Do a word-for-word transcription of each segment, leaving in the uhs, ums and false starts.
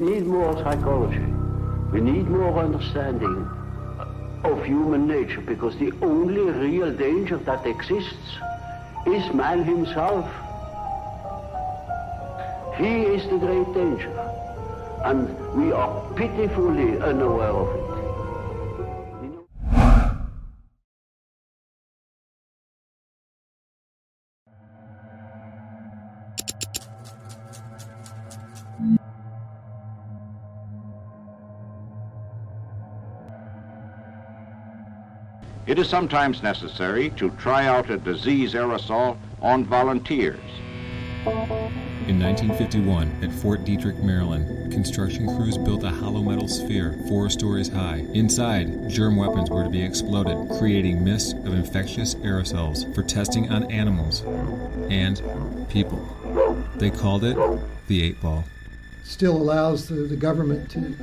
need more psychology. We need more understanding of human nature, because the only real danger that exists is man himself. He is the great danger, and we are pitifully unaware of it. It is sometimes necessary to try out a disease aerosol on volunteers. In nineteen fifty-one, at Fort Detrick, Maryland, construction crews built a hollow metal sphere four stories high. Inside, germ weapons were to be exploded, creating mists of infectious aerosols for testing on animals and people. They called it the eight ball. Still allows the, the government to,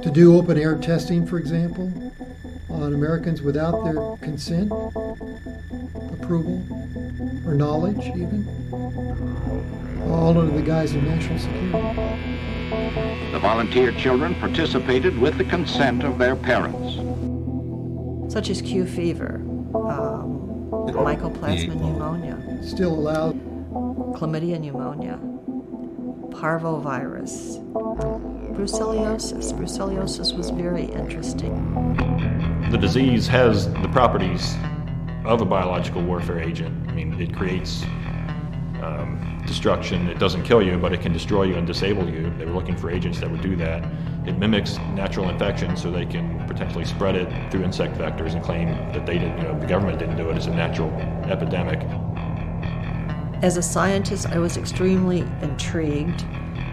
to do open-air testing, for example, on Americans without their consent, approval, or knowledge even. All under the guise of national security. The volunteer children participated with the consent of their parents. Such as Q fever, um, mycoplasma pneumonia. Still allowed. Chlamydia pneumonia, parvovirus, brucellosis. Brucellosis was very interesting. The disease has the properties of a biological warfare agent. I mean, it creates Um, destruction. It doesn't kill you, but it can destroy you and disable you. They were looking for agents that would do that. It mimics natural infection, so they can potentially spread it through insect vectors and claim that they didn't, you know, the government didn't do it. It's a natural epidemic. As a scientist, I was extremely intrigued.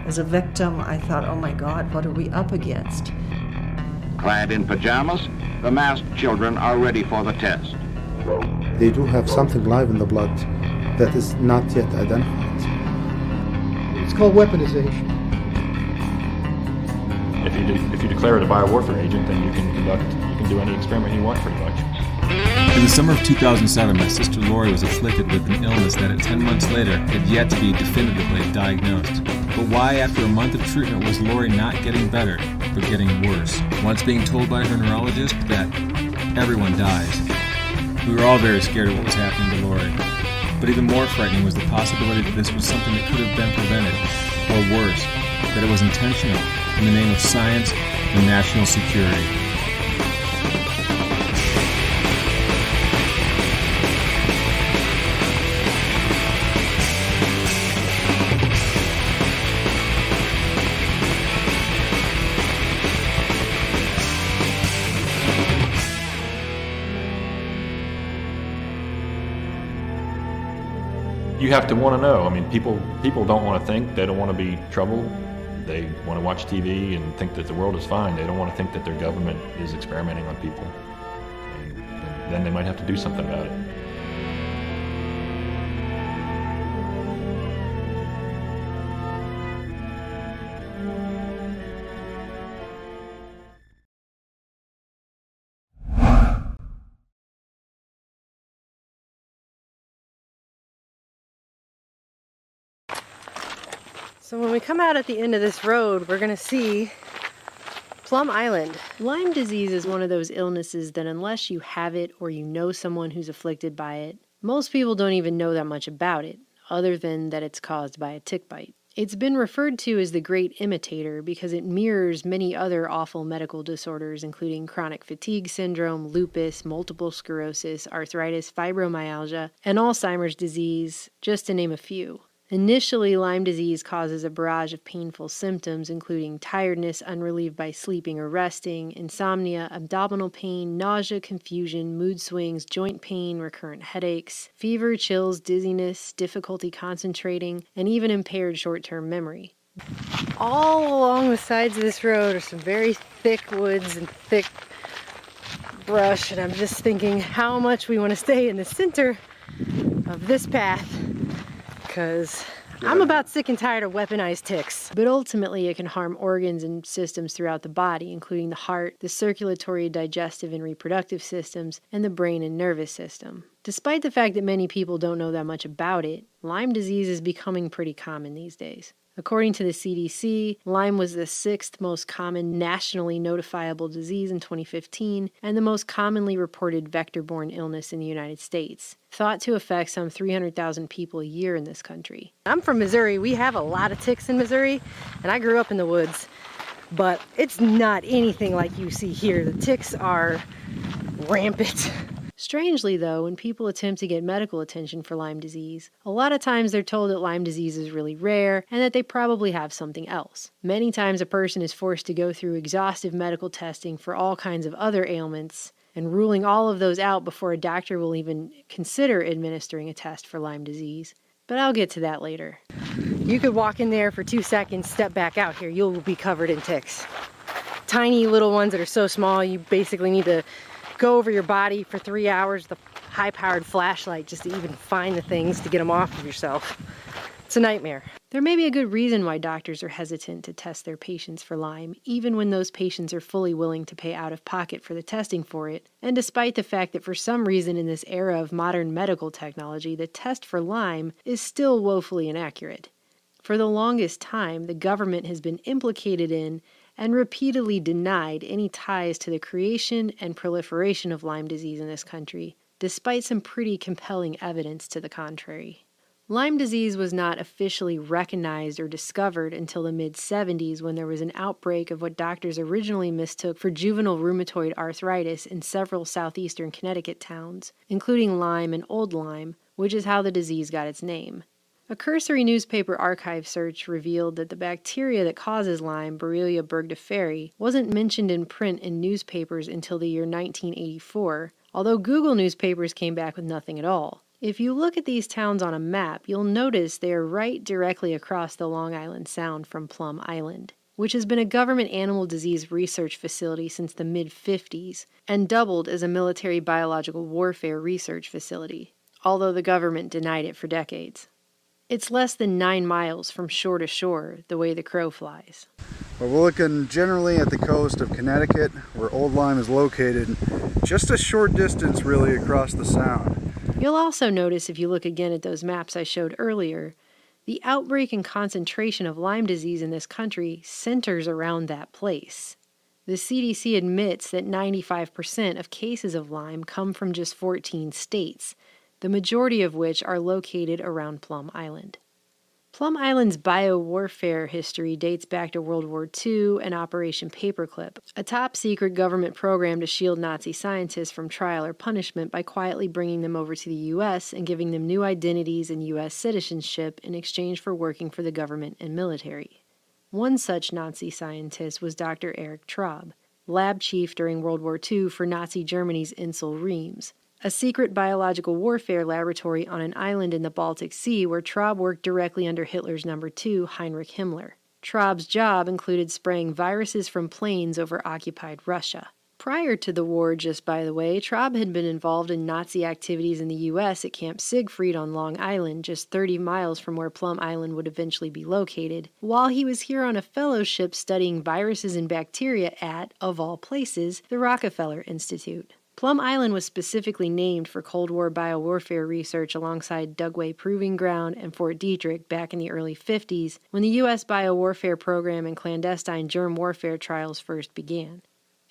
As a victim, I thought, oh my God, what are we up against? Clad in pajamas, the masked children are ready for the test. They do have something live in the blood that is not yet identified. It's called weaponization. If you de- if you declare it a biowarfare agent, then you can conduct, you can do any experiment you want, pretty much. In the summer of two thousand seven, my sister Lori was afflicted with an illness that at ten months later had yet to be definitively diagnosed. But why, after a month of treatment, was Lori not getting better, but getting worse? Once being told by her neurologist that everyone dies. We were all very scared of what was happening to Lori. But even more frightening was the possibility that this was something that could have been prevented, or worse, that it was intentional in the name of science and national security. You have to want to know. I mean, people people don't want to think. They don't want to be troubled. They want to watch T V and think that the world is fine. They don't want to think that their government is experimenting on people. And, and then they might have to do something about it. So when we come out at the end of this road, we're going to see Plum Island. Lyme disease is one of those illnesses that unless you have it or you know someone who's afflicted by it, most people don't even know that much about it, other than that it's caused by a tick bite. It's been referred to as the great imitator because it mirrors many other awful medical disorders, including chronic fatigue syndrome, lupus, multiple sclerosis, arthritis, fibromyalgia, and Alzheimer's disease, just to name a few. Initially, Lyme disease causes a barrage of painful symptoms, including tiredness unrelieved by sleeping or resting, insomnia, abdominal pain, nausea, confusion, mood swings, joint pain, recurrent headaches, fever, chills, dizziness, difficulty concentrating, and even impaired short-term memory. All along the sides of this road are some very thick woods and thick brush, and I'm just thinking how much we want to stay in the center of this path. Because I'm about sick and tired of weaponized ticks. But ultimately, it can harm organs and systems throughout the body, including the heart, the circulatory, digestive, and reproductive systems, and the brain and nervous system. Despite the fact that many people don't know that much about it, Lyme disease is becoming pretty common these days. According to the C D C, Lyme was the sixth most common nationally notifiable disease in twenty fifteen and the most commonly reported vector-borne illness in the United States, thought to affect some three hundred thousand people a year in this country. I'm from Missouri. We have a lot of ticks in Missouri, and I grew up in the woods, but it's not anything like you see here. The ticks are rampant. Strangely, though, when people attempt to get medical attention for Lyme disease, a lot of times they're told that Lyme disease is really rare and that they probably have something else. Many times a person is forced to go through exhaustive medical testing for all kinds of other ailments, and ruling all of those out before a doctor will even consider administering a test for Lyme disease. But I'll get to that later. You could walk in there for two seconds, step back out here, you'll be covered in ticks. Tiny little ones that are so small you basically need to go over your body for three hours with a high-powered flashlight just to even find the things to get them off of yourself. It's a nightmare. There may be a good reason why doctors are hesitant to test their patients for Lyme, even when those patients are fully willing to pay out of pocket for the testing for it, and despite the fact that for some reason in this era of modern medical technology, the test for Lyme is still woefully inaccurate. For the longest time, the government has been implicated in and repeatedly denied any ties to the creation and proliferation of Lyme disease in this country, despite some pretty compelling evidence to the contrary. Lyme disease was not officially recognized or discovered until the mid seventies, when there was an outbreak of what doctors originally mistook for juvenile rheumatoid arthritis in several southeastern Connecticut towns, including Lyme and Old Lyme, which is how the disease got its name. A cursory newspaper archive search revealed that the bacteria that causes Lyme, Borrelia burgdorferi, wasn't mentioned in print in newspapers until the year nineteen eighty-four, although Google newspapers came back with nothing at all. If you look at these towns on a map, you'll notice they are right directly across the Long Island Sound from Plum Island, which has been a government animal disease research facility since the mid fifties and doubled as a military biological warfare research facility, although the government denied it for decades. It's less than nine miles from shore to shore, the way the crow flies. Well, we're looking generally at the coast of Connecticut, where Old Lyme is located, just a short distance really across the sound. You'll also notice, if you look again at those maps I showed earlier, the outbreak and concentration of Lyme disease in this country centers around that place. The C D C admits that ninety-five percent of cases of Lyme come from just fourteen states, the majority of which are located around Plum Island. Plum Island's biowarfare history dates back to World War Two and Operation Paperclip, a top-secret government program to shield Nazi scientists from trial or punishment by quietly bringing them over to the U S and giving them new identities and U S citizenship in exchange for working for the government and military. One such Nazi scientist was Doctor Erich Traub, lab chief during World War Two for Nazi Germany's Insel Reims, a secret biological warfare laboratory on an island in the Baltic Sea where Traub worked directly under Hitler's number two, Heinrich Himmler. Traub's job included spraying viruses from planes over occupied Russia. Prior to the war, just by the way, Traub had been involved in Nazi activities in the U S at Camp Siegfried on Long Island, just thirty miles from where Plum Island would eventually be located, while he was here on a fellowship studying viruses and bacteria at, of all places, the Rockefeller Institute. Plum Island was specifically named for Cold War biowarfare research alongside Dugway Proving Ground and Fort Detrick back in the early fifties, when the U S biowarfare program and clandestine germ warfare trials first began.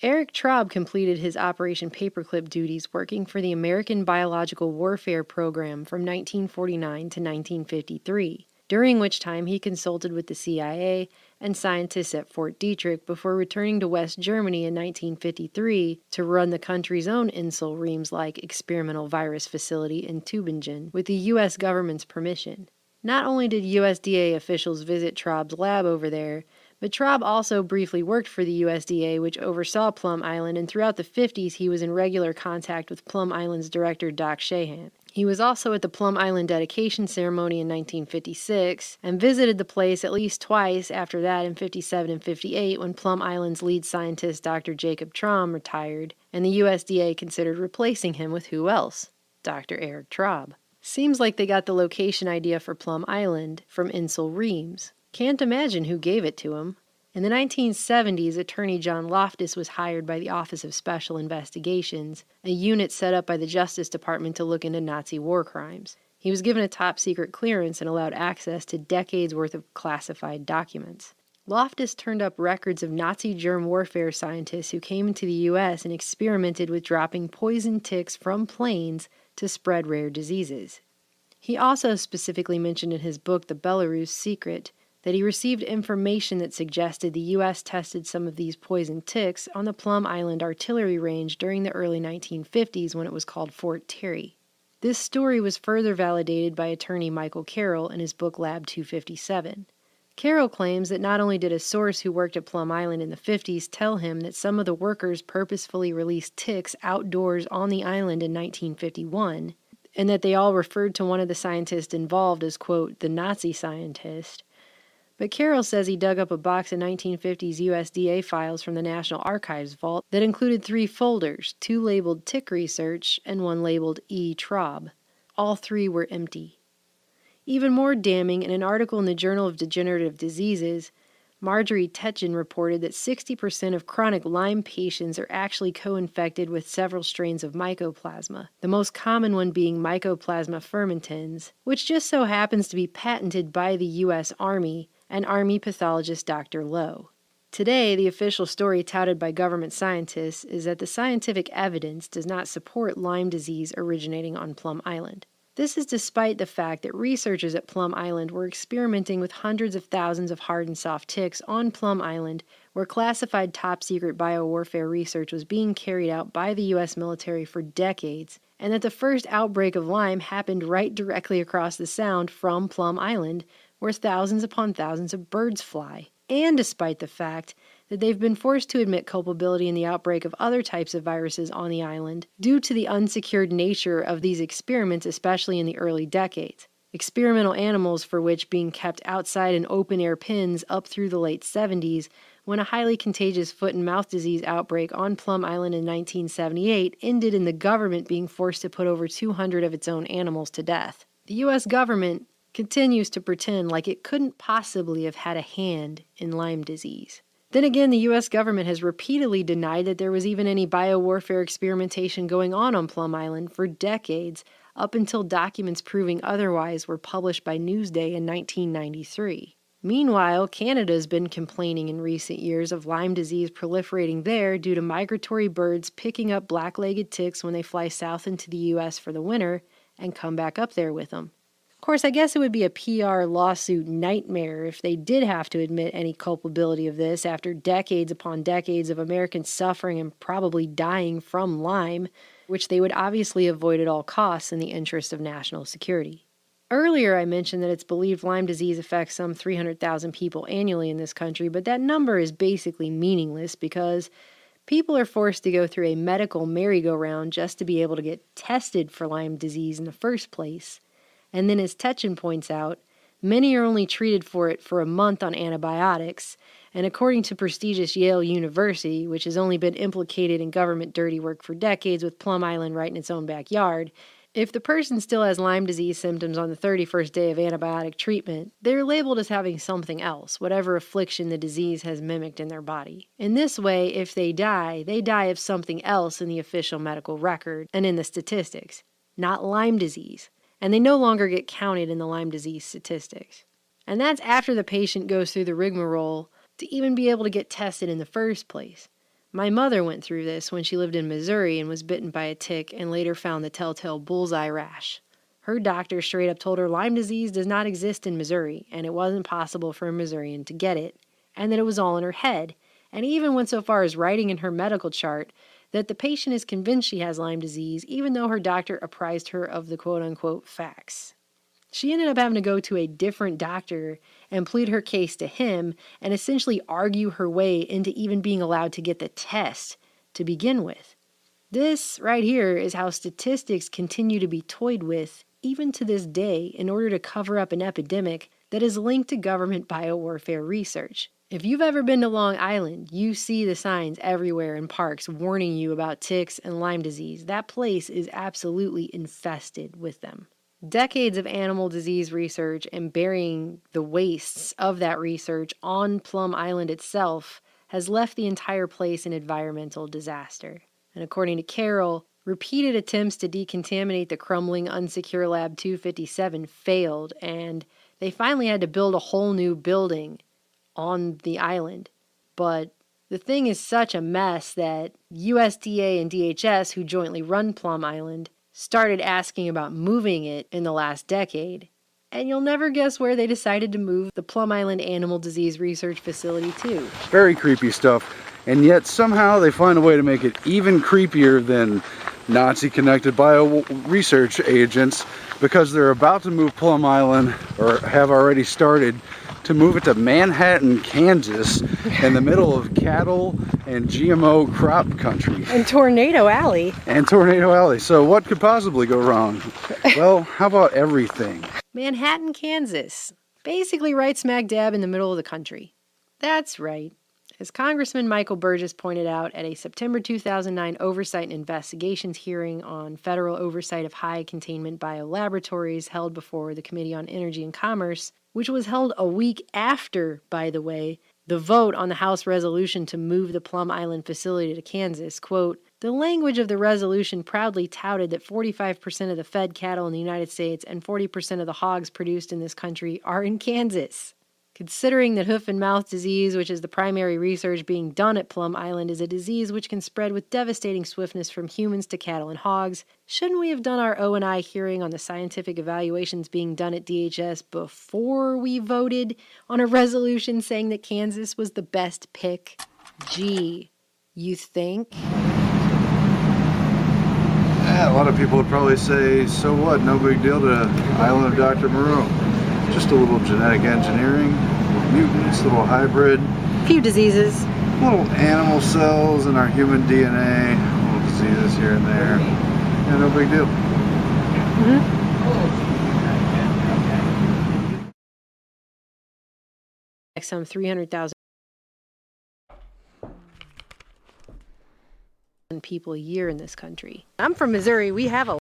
Erich Traub completed his Operation Paperclip duties working for the American Biological Warfare Program from nineteen forty-nine to nineteen fifty-three, during which time he consulted with the C I A and scientists at Fort Detrick before returning to West Germany in nineteen fifty-three to run the country's own Insel Reims-like experimental virus facility in Tübingen with the U S government's permission. Not only did U S D A officials visit Traub's lab over there, but Traub also briefly worked for the U S D A, which oversaw Plum Island, and throughout the fifties he was in regular contact with Plum Island's director, Doc Shahan. He was also at the Plum Island dedication ceremony in nineteen fifty-six and visited the place at least twice after that in fifty-seven and fifty-eight, when Plum Island's lead scientist Doctor Jacob Traum retired and the U S D A considered replacing him with who else? Doctor Erich Traub. Seems like they got the location idea for Plum Island from Insel Reims. Can't imagine who gave it to him. In the nineteen seventies, attorney John Loftus was hired by the Office of Special Investigations, a unit set up by the Justice Department to look into Nazi war crimes. He was given a top-secret clearance and allowed access to decades' worth of classified documents. Loftus turned up records of Nazi germ warfare scientists who came into the U S and experimented with dropping poison ticks from planes to spread rare diseases. He also specifically mentioned in his book, The Belarus Secret, that he received information that suggested the U S tested some of these poison ticks on the Plum Island artillery range during the early nineteen fifties when it was called Fort Terry. This story was further validated by attorney Michael Carroll in his book Lab two fifty-seven. Carroll claims that not only did a source who worked at Plum Island in the fifties tell him that some of the workers purposefully released ticks outdoors on the island in nineteen fifty-one, and that they all referred to one of the scientists involved as, quote, the Nazi scientist, but Carroll says he dug up a box of nineteen fifties U S D A files from the National Archives vault that included three folders, two labeled Tick Research and one labeled E. Traub. All three were empty. Even more damning, in an article in the Journal of Degenerative Diseases, Marjorie Tetchen reported that sixty percent of chronic Lyme patients are actually co-infected with several strains of mycoplasma, the most common one being Mycoplasma fermentans, which just so happens to be patented by the U S Army and Army pathologist Doctor Lowe. Today, the official story touted by government scientists is that the scientific evidence does not support Lyme disease originating on Plum Island. This is despite the fact that researchers at Plum Island were experimenting with hundreds of thousands of hard and soft ticks on Plum Island, where classified top-secret biowarfare research was being carried out by the U S military for decades, and that the first outbreak of Lyme happened right directly across the sound from Plum Island, where thousands upon thousands of birds fly, and despite the fact that they've been forced to admit culpability in the outbreak of other types of viruses on the island due to the unsecured nature of these experiments, especially in the early decades. Experimental animals for which being kept outside in open-air pens up through the late seventies, when a highly contagious foot and mouth disease outbreak on Plum Island in nineteen seventy-eight ended in the government being forced to put over two hundred of its own animals to death. The U S government continues to pretend like it couldn't possibly have had a hand in Lyme disease. Then again, the U S government has repeatedly denied that there was even any biowarfare experimentation going on on Plum Island for decades, up until documents proving otherwise were published by Newsday in nineteen ninety-three. Meanwhile, Canada has been complaining in recent years of Lyme disease proliferating there due to migratory birds picking up black-legged ticks when they fly south into the U S for the winter and come back up there with them. Of course, I guess it would be a P R lawsuit nightmare if they did have to admit any culpability of this after decades upon decades of Americans suffering and probably dying from Lyme, which they would obviously avoid at all costs in the interest of national security. Earlier, I mentioned that it's believed Lyme disease affects some three hundred thousand people annually in this country, but that number is basically meaningless because people are forced to go through a medical merry-go-round just to be able to get tested for Lyme disease in the first place. And then, as Tetchen points out, many are only treated for it for a month on antibiotics, and according to prestigious Yale University, which has only been implicated in government dirty work for decades with Plum Island right in its own backyard, if the person still has Lyme disease symptoms on the thirty-first day of antibiotic treatment, they're labeled as having something else, whatever affliction the disease has mimicked in their body. In this way, if they die, they die of something else in the official medical record and in the statistics, not Lyme disease. And they no longer get counted in the Lyme disease statistics. And that's after the patient goes through the rigmarole to even be able to get tested in the first place. My mother went through this when she lived in Missouri and was bitten by a tick and later found the telltale bullseye rash. Her doctor straight up told her Lyme disease does not exist in Missouri, and it wasn't possible for a Missourian to get it, and that it was all in her head, and even went so far as writing in her medical chart that the patient is convinced she has Lyme disease, even though her doctor apprised her of the quote-unquote facts. She ended up having to go to a different doctor and plead her case to him and essentially argue her way into even being allowed to get the test to begin with. This right here is how statistics continue to be toyed with, even to this day, in order to cover up an epidemic that is linked to government biowarfare research. If you've ever been to Long Island, you see the signs everywhere in parks warning you about ticks and Lyme disease. That place is absolutely infested with them. Decades of animal disease research and burying the wastes of that research on Plum Island itself has left the entire place an environmental disaster. And according to Carroll, Repeated attempts to decontaminate the crumbling, unsecure Lab two fifty-seven failed, and they finally had to build a whole new building on the island. But the thing is such a mess that U S D A and D H S, who jointly run Plum Island, started asking about moving it in the last decade. And you'll never guess where they decided to move the Plum Island Animal Disease Research Facility to. Very creepy stuff. And yet somehow they find a way to make it even creepier than Nazi-connected bio research agents, because they're about to move Plum Island, or have already started, to move it to Manhattan, Kansas, in the middle of cattle and G M O crop country. And Tornado Alley. And Tornado Alley. So what could possibly go wrong? Well, how about everything? Manhattan, Kansas. Basically right smack dab in the middle of the country. That's right. As Congressman Michael Burgess pointed out at a September two thousand nine Oversight and Investigations hearing on federal oversight of high containment biolaboratories held before the Committee on Energy and Commerce, which was held a week after, by the way, the vote on the House resolution to move the Plum Island facility to Kansas, quote, "The language of the resolution proudly touted that forty-five percent of the fed cattle in the United States and forty percent of the hogs produced in this country are in Kansas. Considering that hoof and mouth disease, which is the primary research being done at Plum Island, is a disease which can spread with devastating swiftness from humans to cattle and hogs, shouldn't we have done our O and I hearing on the scientific evaluations being done at D H S before we voted on a resolution saying that Kansas was the best pick? Gee, you think?" Yeah, a lot of people would probably say, so what? No big deal to Island of Doctor Moreau. Just a little genetic engineering, little mutants, a little hybrid. A few diseases. Little animal cells in our human D N A, little diseases here and there. Yeah, no big deal. Mm-hmm. Some three hundred thousand people a year in this country. I'm from Missouri. We have a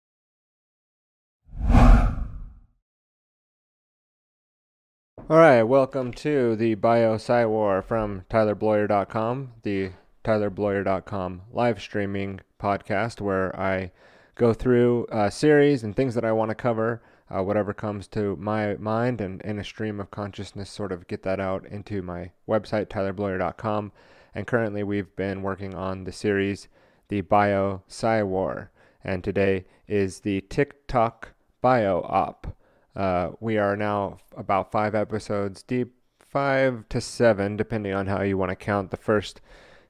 All right, welcome to the Bio-Sci-War from Tyler Bloyer dot com, the Tyler Bloyer dot com live streaming podcast where I go through uh, series and things that I want to cover, uh, whatever comes to my mind, and in a stream of consciousness sort of get that out into my website, Tyler Bloyer dot com. And currently we've been working on the series, the Bio-Sci-War, and today is the TikTok Bio-Op. Uh, we are now about five episodes deep, five to seven, depending on how you want to count. The first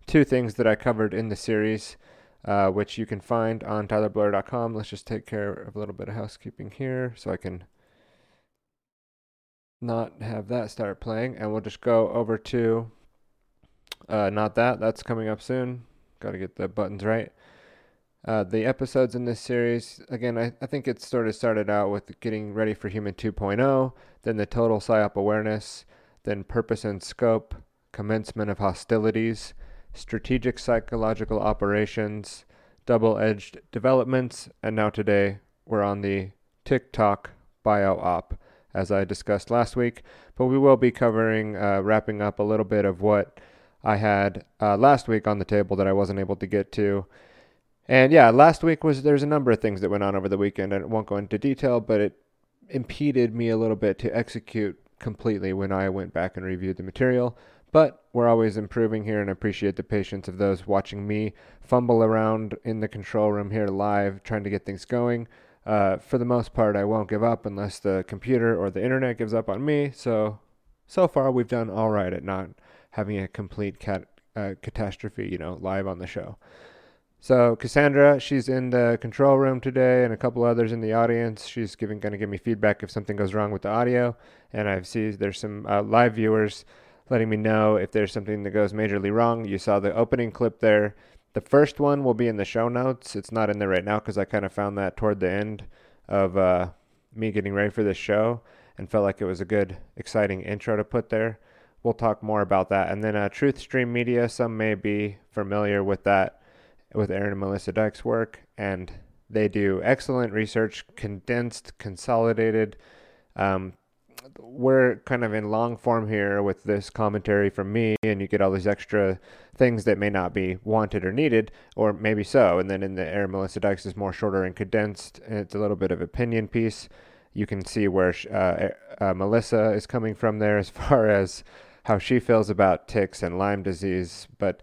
two things that I covered in the series, uh, which you can find on Tyler Bloyer dot com. Let's just take care of a little bit of housekeeping here so I can not have that start playing. And we'll just go over to uh, Not That. That's coming up soon. Got to get the buttons right. Uh, the episodes in this series, again, I, I think it sort of started out with getting ready for Human two point oh, then the total PSYOP awareness, then purpose and scope, commencement of hostilities, strategic psychological operations, double-edged developments, and now today we're on the TikTok bio-op, as I discussed last week. But we will be covering, uh, wrapping up a little bit of what I had uh, last week on the table that I wasn't able to get to. And yeah, last week was, there's a number of things that went on over the weekend. I won't go into detail, but it impeded me a little bit to execute completely when I went back and reviewed the material. But we're always improving here, and appreciate the patience of those watching me fumble around in the control room here live, trying to get things going. Uh, for the most part, I won't give up unless the computer or the internet gives up on me. So, so far we've done all right at not having a complete cat, uh, catastrophe, you know, live on the show. So Cassandra, she's in the control room today, and a couple others in the audience. She's giving, going to give me feedback if something goes wrong with the audio. And I've seen there's some uh, live viewers letting me know if there's something that goes majorly wrong. You saw the opening clip there. The first one will be in the show notes. It's not in there right now because I kind of found that toward the end of uh, me getting ready for this show and felt like it was a good, exciting intro to put there. We'll talk more about that. And then uh, Truth Stream Media, some may be familiar with that, with Aaron and Melissa Dyke's work, and they do excellent research, condensed, consolidated, um, we're kind of in long form here with this commentary from me, and you get all these extra things that may not be wanted or needed, or maybe so. And then in the Air Melissa Dykes is more shorter and condensed, and it's a little bit of opinion piece. You can see where uh, uh, Melissa is coming from there as far as how she feels about ticks and Lyme disease. But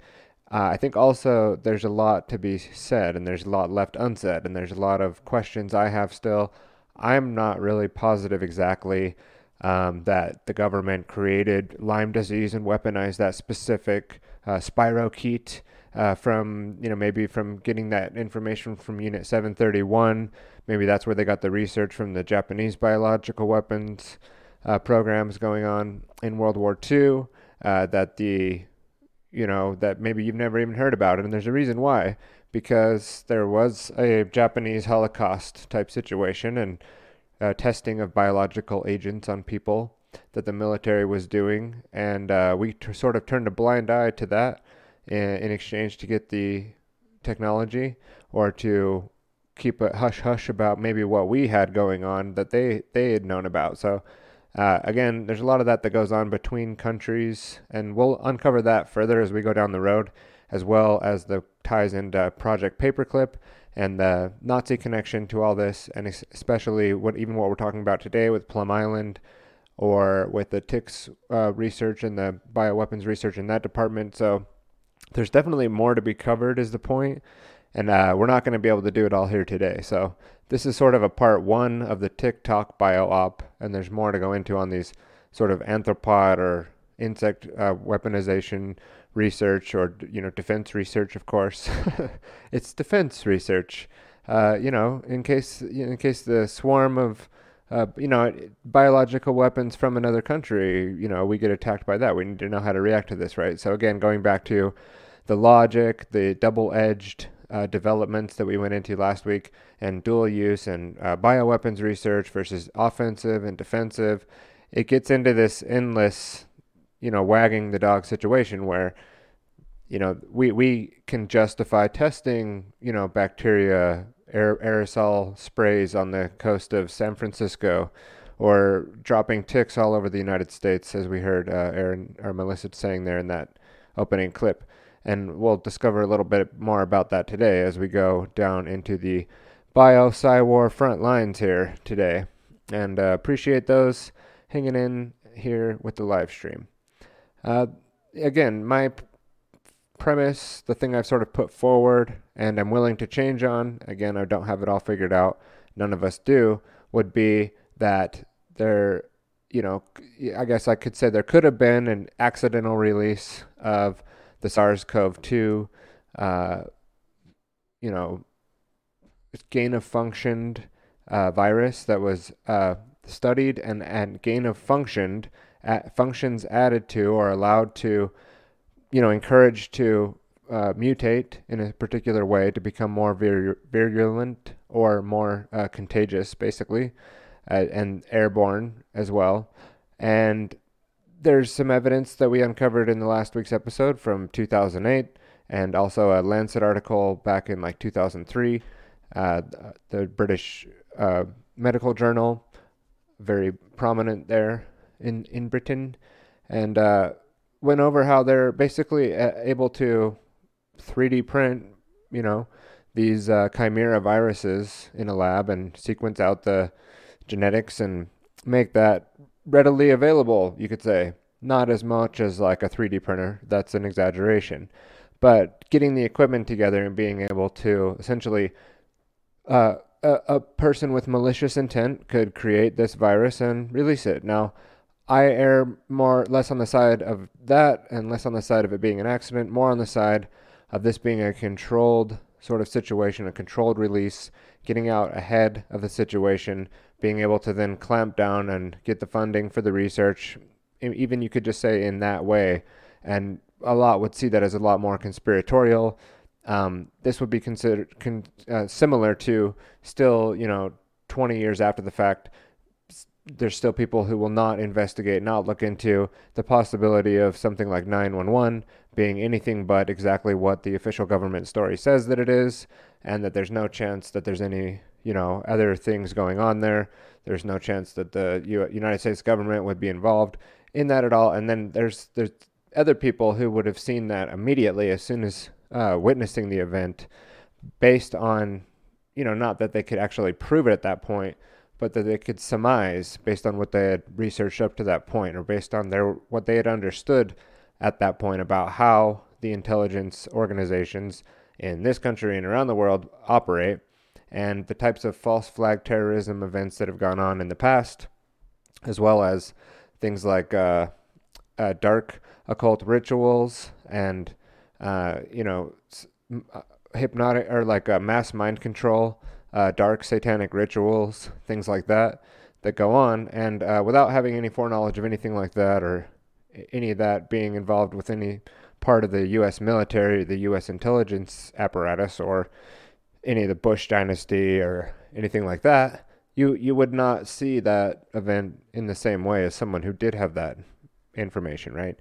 uh, I think also there's a lot to be said, and there's a lot left unsaid, and there's a lot of questions I have still. I'm not really positive exactly um, that the government created Lyme disease and weaponized that specific uh, spirochete uh, from, you know, maybe from getting that information from Unit seven thirty-one. Maybe that's where they got the research from the Japanese biological weapons uh, programs going on in World War Two, uh, that the, you know, that maybe you've never even heard about it. And there's a reason why, because there was a Japanese Holocaust type situation and uh, testing of biological agents on people that the military was doing. And uh, we t- sort of turned a blind eye to that in, in exchange to get the technology, or to keep a hush hush about maybe what we had going on that they, they had known about. So uh, again, there's a lot of that that goes on between countries, and we'll uncover that further as we go down the road, as well as the ties into Project Paperclip and the Nazi connection to all this, and especially what even what we're talking about today with Plum Island, or with the ticks uh, research and the bioweapons research in that department. So there's definitely more to be covered is the point. And uh, we're not going to be able to do it all here today. So this is sort of a part one of the TikTok bio-op, and there's more to go into on these sort of anthropod or insect uh, weaponization research, or, you know, defense research, of course. It's defense research, uh, you know, in case in case the swarm of, uh, you know, biological weapons from another country, you know, we get attacked by that. We need to know how to react to this, right? So again, going back to the logic, the double-edged Uh, developments that we went into last week, and dual use and uh, bioweapons research versus offensive and defensive, it gets into this endless, you know, wagging the dog situation where, you know, we, we can justify testing, you know, bacteria aer- aerosol sprays on the coast of San Francisco, or dropping ticks all over the United States, as we heard uh, Aaron or Melissa saying there in that opening clip. And we'll discover a little bit more about that today as we go down into the bio-sci-war front lines here today. And uh, appreciate those hanging in here with the live stream. Uh, again, my p- premise, the thing I've sort of put forward and I'm willing to change on, again, I don't have it all figured out, none of us do, would be that there, you know, I guess I could say there could have been an accidental release of the SARS-C o V two, uh, you know, gain-of-functioned uh, virus that was uh, studied and, and gain-of-functioned, at, functions added to or allowed to, you know, encouraged to uh, mutate in a particular way to become more vir- virulent or more uh, contagious, basically, uh, and airborne as well. And there's some evidence that we uncovered in the last week's episode from two thousand eight, and also a Lancet article back in like two thousand three, uh, the British uh, medical journal, very prominent there in, in Britain, and uh, went over how they're basically able to three D print, you know, these uh, chimera viruses in a lab and sequence out the genetics and make that readily available, you could say. Not as much as like a three D printer, that's an exaggeration, but getting the equipment together and being able to essentially uh, a, a person with malicious intent could create this virus and release it. Now, I err more less on the side of that and less on the side of it being an accident, more on the side of this being a controlled sort of situation, a controlled release, getting out ahead of the situation, being able to then clamp down and get the funding for the research, even you could just say in that way. And a lot would see that as a lot more conspiratorial. Um, this would be considered con- uh, similar to still, you know, twenty years after the fact, there's still people who will not investigate, not look into the possibility of something like nine one one being anything but exactly what the official government story says that it is, and that there's no chance that there's any you know, other things going on there. There's no chance that the U- United States government would be involved in that at all. And then there's there's other people who would have seen that immediately as soon as uh, witnessing the event, based on, you know, not that they could actually prove it at that point, but that they could surmise based on what they had researched up to that point, or based on their what they had understood at that point about how the intelligence organizations in this country and around the world operate, and the types of false flag terrorism events that have gone on in the past, as well as things like uh, uh, dark occult rituals and, uh, you know, hypnotic or like uh, mass mind control, uh, dark satanic rituals, things like that that go on. And uh, without having any foreknowledge of anything like that, or any of that being involved with any part of the U S military, the U S intelligence apparatus, or any of the Bush dynasty or anything like that, you you would not see that event in the same way as someone who did have that information, right?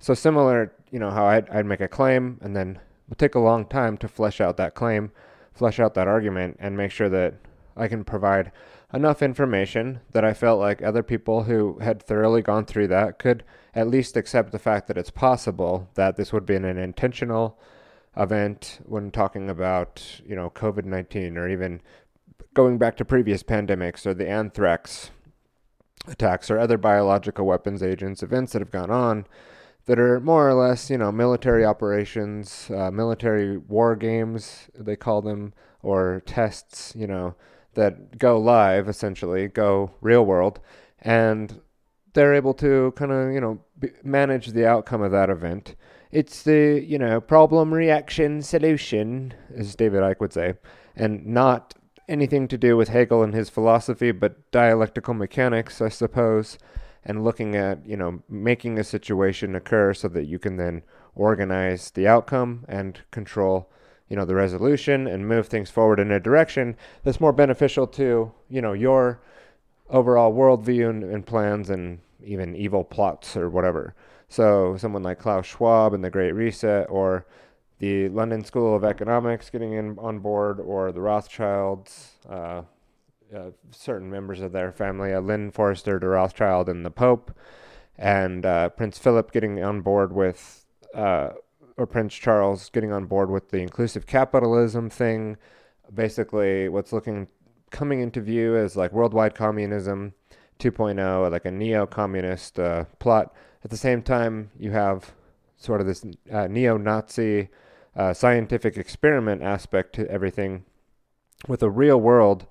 So similar, you know, how I'd, I'd make a claim, and then it would take a long time to flesh out that claim, flesh out that argument, and make sure that I can provide enough information that I felt like other people who had thoroughly gone through that could at least accept the fact that it's possible that this would be an, an intentional event when talking about, you know, COVID nineteen, or even going back to previous pandemics, or the anthrax attacks, or other biological weapons agents, events that have gone on that are more or less, you know, military operations, uh, military war games, they call them, or tests, you know, that go live, essentially, go real world, and they're able to kind of, you know, b- manage the outcome of that event. It's the, you know, problem, reaction, solution, as David Icke would say, and not anything to do with Hegel and his philosophy, but dialectical mechanics, I suppose, and looking at, you know, making a situation occur so that you can then organize the outcome and control, you know, the resolution and move things forward in a direction that's more beneficial to, you know, your overall worldview and, and plans, and even evil plots or whatever. So someone like Klaus Schwab and the Great Reset, or the London School of Economics getting in on board, or the Rothschilds, uh, uh, certain members of their family, uh, Lynn Forrester de Rothschild and the Pope, and uh, Prince Philip getting on board with, uh, or Prince Charles getting on board with the inclusive capitalism thing, basically what's looking coming into view as like worldwide communism two point oh, like a neo-communist uh, plot. At the same time, you have sort of this uh, neo-Nazi uh, scientific experiment aspect to everything, with a real-world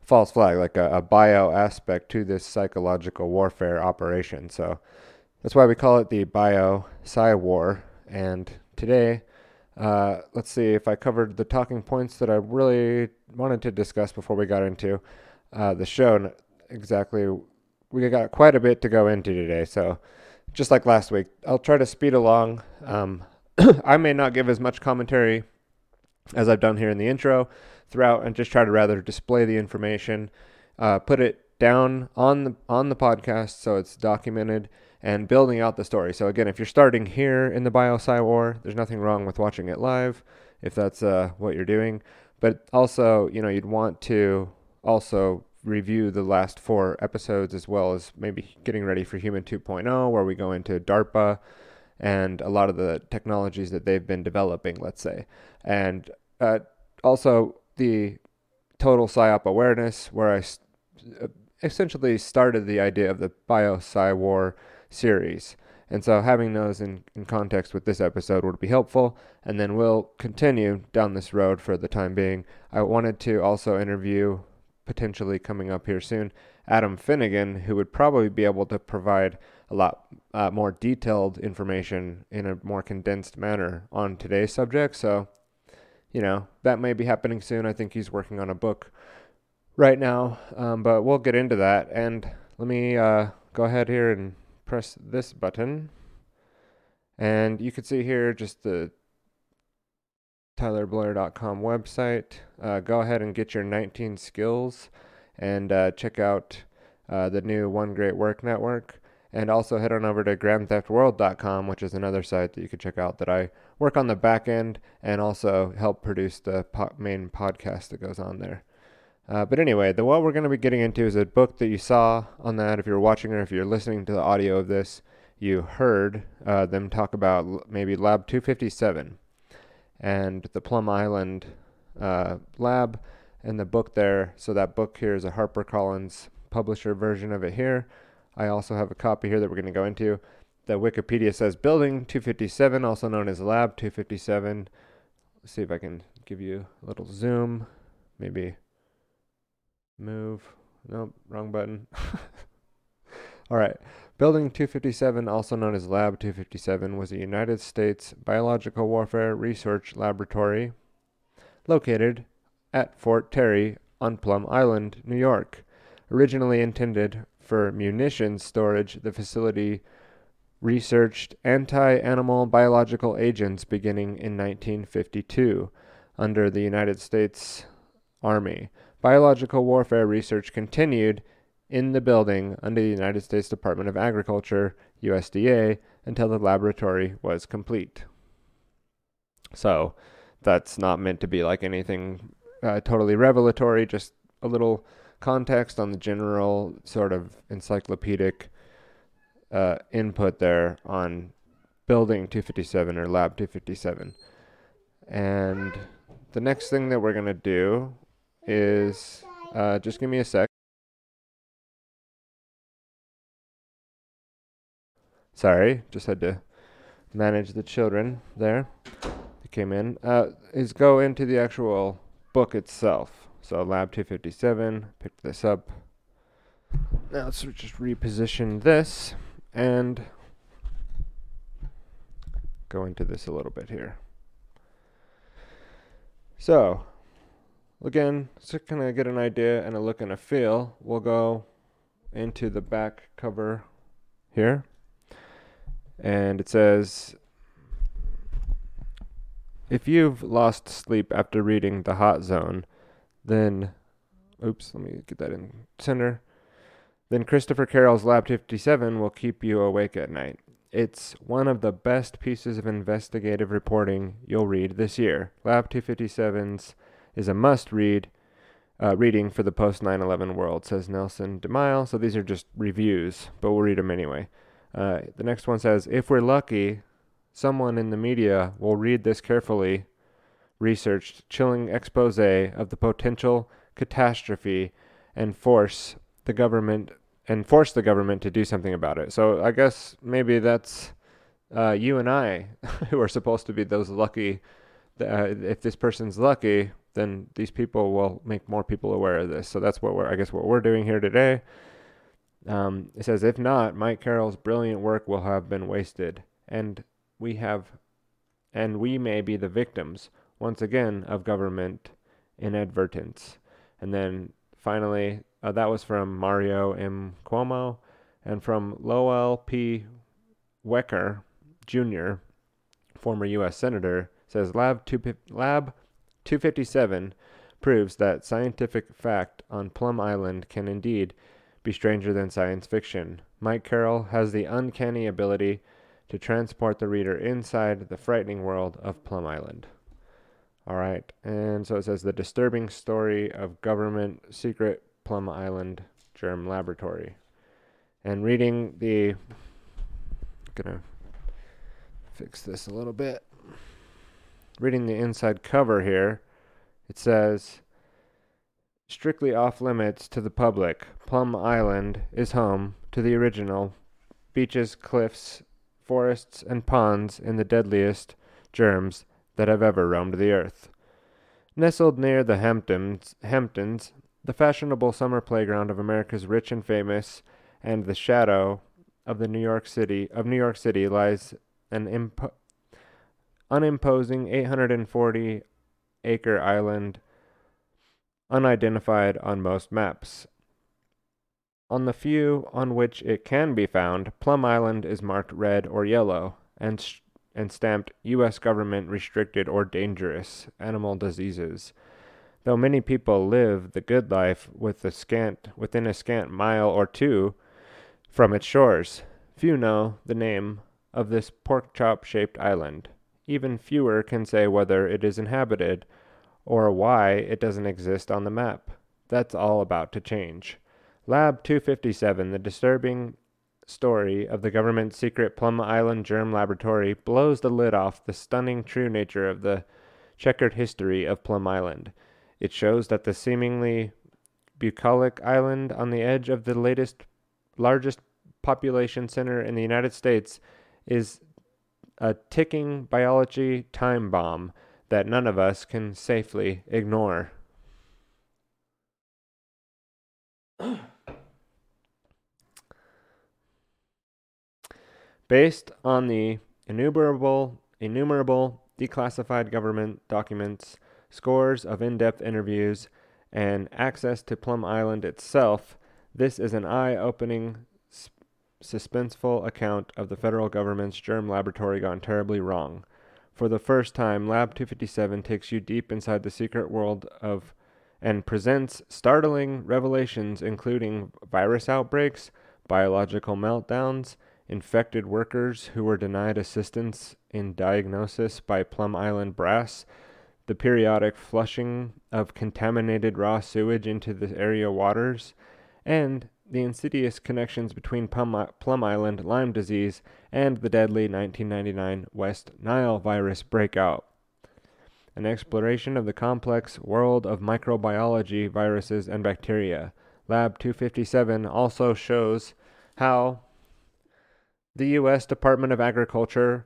false flag, like a, a bio aspect to this psychological warfare operation. So that's why we call it the bio-sci war. And today, uh, let's see if I covered the talking points that I really wanted to discuss before we got into uh, the show. Exactly, we got quite a bit to go into today, so just like last week, I'll try to speed along. Um, I may not give as much commentary as I've done here in the intro throughout, and just try to rather display the information, uh, put it down on the on the podcast so it's documented, and building out the story. So again, if you're starting here in the Bio-Sci War, there's nothing wrong with watching it live if that's uh, what you're doing. But also, you know, you'd want to also review the last four episodes, as well as maybe getting ready for Human two point oh, where we go into DARPA and a lot of the technologies that they've been developing, let's say. And uh, also the total PSYOP awareness, where I st- essentially started the idea of the Bio-Sci War series. And so having those in, in context with this episode would be helpful. And then we'll continue down this road for the time being. I wanted to also interview, potentially coming up here soon, Adam Finnegan, who would probably be able to provide a lot uh, more detailed information in a more condensed manner on today's subject. So, you know, that may be happening soon. I think he's working on a book right now, um, but we'll get into that. And let me uh, go ahead here and press this button. And you can see here just the tyler blair dot com website. Uh, go ahead and get your nineteen skills, and uh, check out uh, the new One Great Work Network. And also head on over to grand theft world dot com, which is another site that you can check out that I work on the back end, and also help produce the po- main podcast that goes on there. Uh, but anyway, the what we're going to be getting into is a book that you saw on that. If you're watching or if you're listening to the audio of this, you heard uh, them talk about l- maybe Lab two fifty-seven and the Plum Island uh, lab and the book there. So that book here is a HarperCollins publisher version of it here. I also have a copy here that we're going to go into. The Wikipedia says Building two fifty-seven, also known as Lab two fifty-seven. Let's see if I can give you a little zoom. Maybe move. Nope, wrong button. All right. Building two fifty-seven, also known as Lab two fifty-seven, was a United States Biological Warfare Research Laboratory located at Fort Terry on Plum Island, New York. Originally intended for munitions storage, the facility researched anti-animal biological agents beginning in nineteen fifty-two under the United States Army. Biological warfare research continued in the building under the United States Department of Agriculture, U S D A, until the laboratory was complete. So that's not meant to be like anything uh, totally revelatory, just a little context on the general sort of encyclopedic uh, input there on Building two fifty-seven or Lab two fifty-seven. And the next thing that we're going to do is, uh, just give me a sec. Sorry, just had to manage the children there that came in. Uh, is go into the actual book itself. So Lab two fifty-seven, picked this up. Now let's just reposition this and go into this a little bit here. So again, to kind of get an idea and a look and a feel, we'll go into the back cover here. And it says, if you've lost sleep after reading The Hot Zone, then, oops, let me get that in center. Then Christopher Carroll's Lab two fifty-seven will keep you awake at night. It's one of the best pieces of investigative reporting you'll read this year. Lab two fifty-seven's is a must-read uh, reading for the post nine eleven world, says Nelson DeMille. So these are just reviews, but we'll read them anyway. Uh, the next one says, if we're lucky, someone in the media will read this carefully researched chilling expose of the potential catastrophe and force the government and force the government to do something about it. So I guess maybe that's uh, you and I who are supposed to be those lucky. Uh, if this person's lucky, then these people will make more people aware of this. So that's what we're, I guess what we're doing here today. Um, it says, if not, Mike Carroll's brilliant work will have been wasted, and we have, and we may be the victims, once again, of government inadvertence. And then finally, uh, that was from Mario M. Cuomo, and from Lowell P. Wecker, Junior, former U S Senator, says Lab two fifty-seven proves that scientific fact on Plum Island can indeed be stranger than science fiction. Mike Carroll has the uncanny ability to transport the reader inside the frightening world of Plum Island. All right, and so it says the disturbing story of government secret Plum Island germ laboratory. And reading the, I'm gonna fix this a little bit. Reading the inside cover here, it says, strictly off limits to the public, Plum Island is home to the original beaches, cliffs, forests, and ponds in the deadliest germs that have ever roamed the earth. Nestled near the Hamptons, Hamptons, the fashionable summer playground of America's rich and famous, and the shadow of the New York City of New York City lies an imp- unimposing eight hundred forty acre island, unidentified on most maps. On the few on which it can be found, Plum Island is marked red or yellow and sh- and stamped U S government restricted or dangerous animal diseases. Though many people live the good life with a scant, within a scant mile or two from its shores, few know the name of this pork-chop-shaped island. Even fewer can say whether it is inhabited or why it doesn't exist on the map. That's all about to change. Lab two fifty-seven, the disturbing story of the government's secret Plum Island germ laboratory, blows the lid off the stunning true nature of the checkered history of Plum Island. It shows that the seemingly bucolic island on the edge of the latest, largest population center in the United States is a ticking biology time bomb that none of us can safely ignore. Based on the innumerable, innumerable declassified government documents, scores of in-depth interviews, and access to Plum Island itself, this is an eye-opening, sp- suspenseful account of the federal government's germ laboratory gone terribly wrong. For the first time, Lab two fifty-seven takes you deep inside the secret world of and presents startling revelations including virus outbreaks, biological meltdowns, infected workers who were denied assistance in diagnosis by Plum Island brass, the periodic flushing of contaminated raw sewage into the area waters, and the insidious connections between Plum, Plum Island Lyme disease and the deadly nineteen ninety-nine West Nile virus breakout. An exploration of the complex world of microbiology, viruses, and bacteria. Lab two fifty-seven also shows how the U S Department of Agriculture,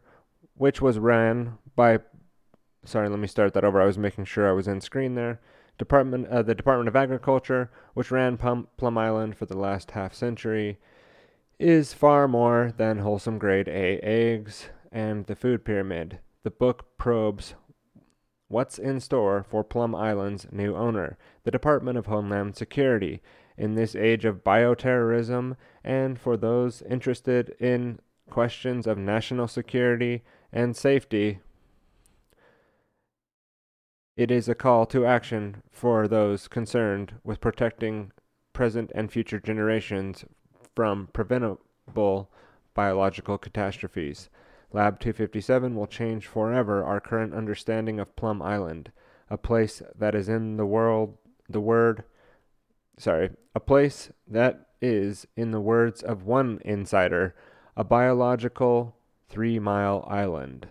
which was ran by, sorry, let me start that over. I was making sure I was in screen there. Department, uh, the Department of Agriculture, which ran Plum, Plum Island for the last half century, is far more than wholesome grade A eggs and the food pyramid. The book probes what's in store for Plum Island's new owner, the Department of Homeland Security, in this age of bioterrorism, and for those interested in questions of national security and safety, it is a call to action for those concerned with protecting present and future generations from preventable biological catastrophes. Lab two fifty-seven will change forever our current understanding of Plum Island, a place that is in the world, the word, sorry, a place that is, in the words of one insider, a biological three-mile island.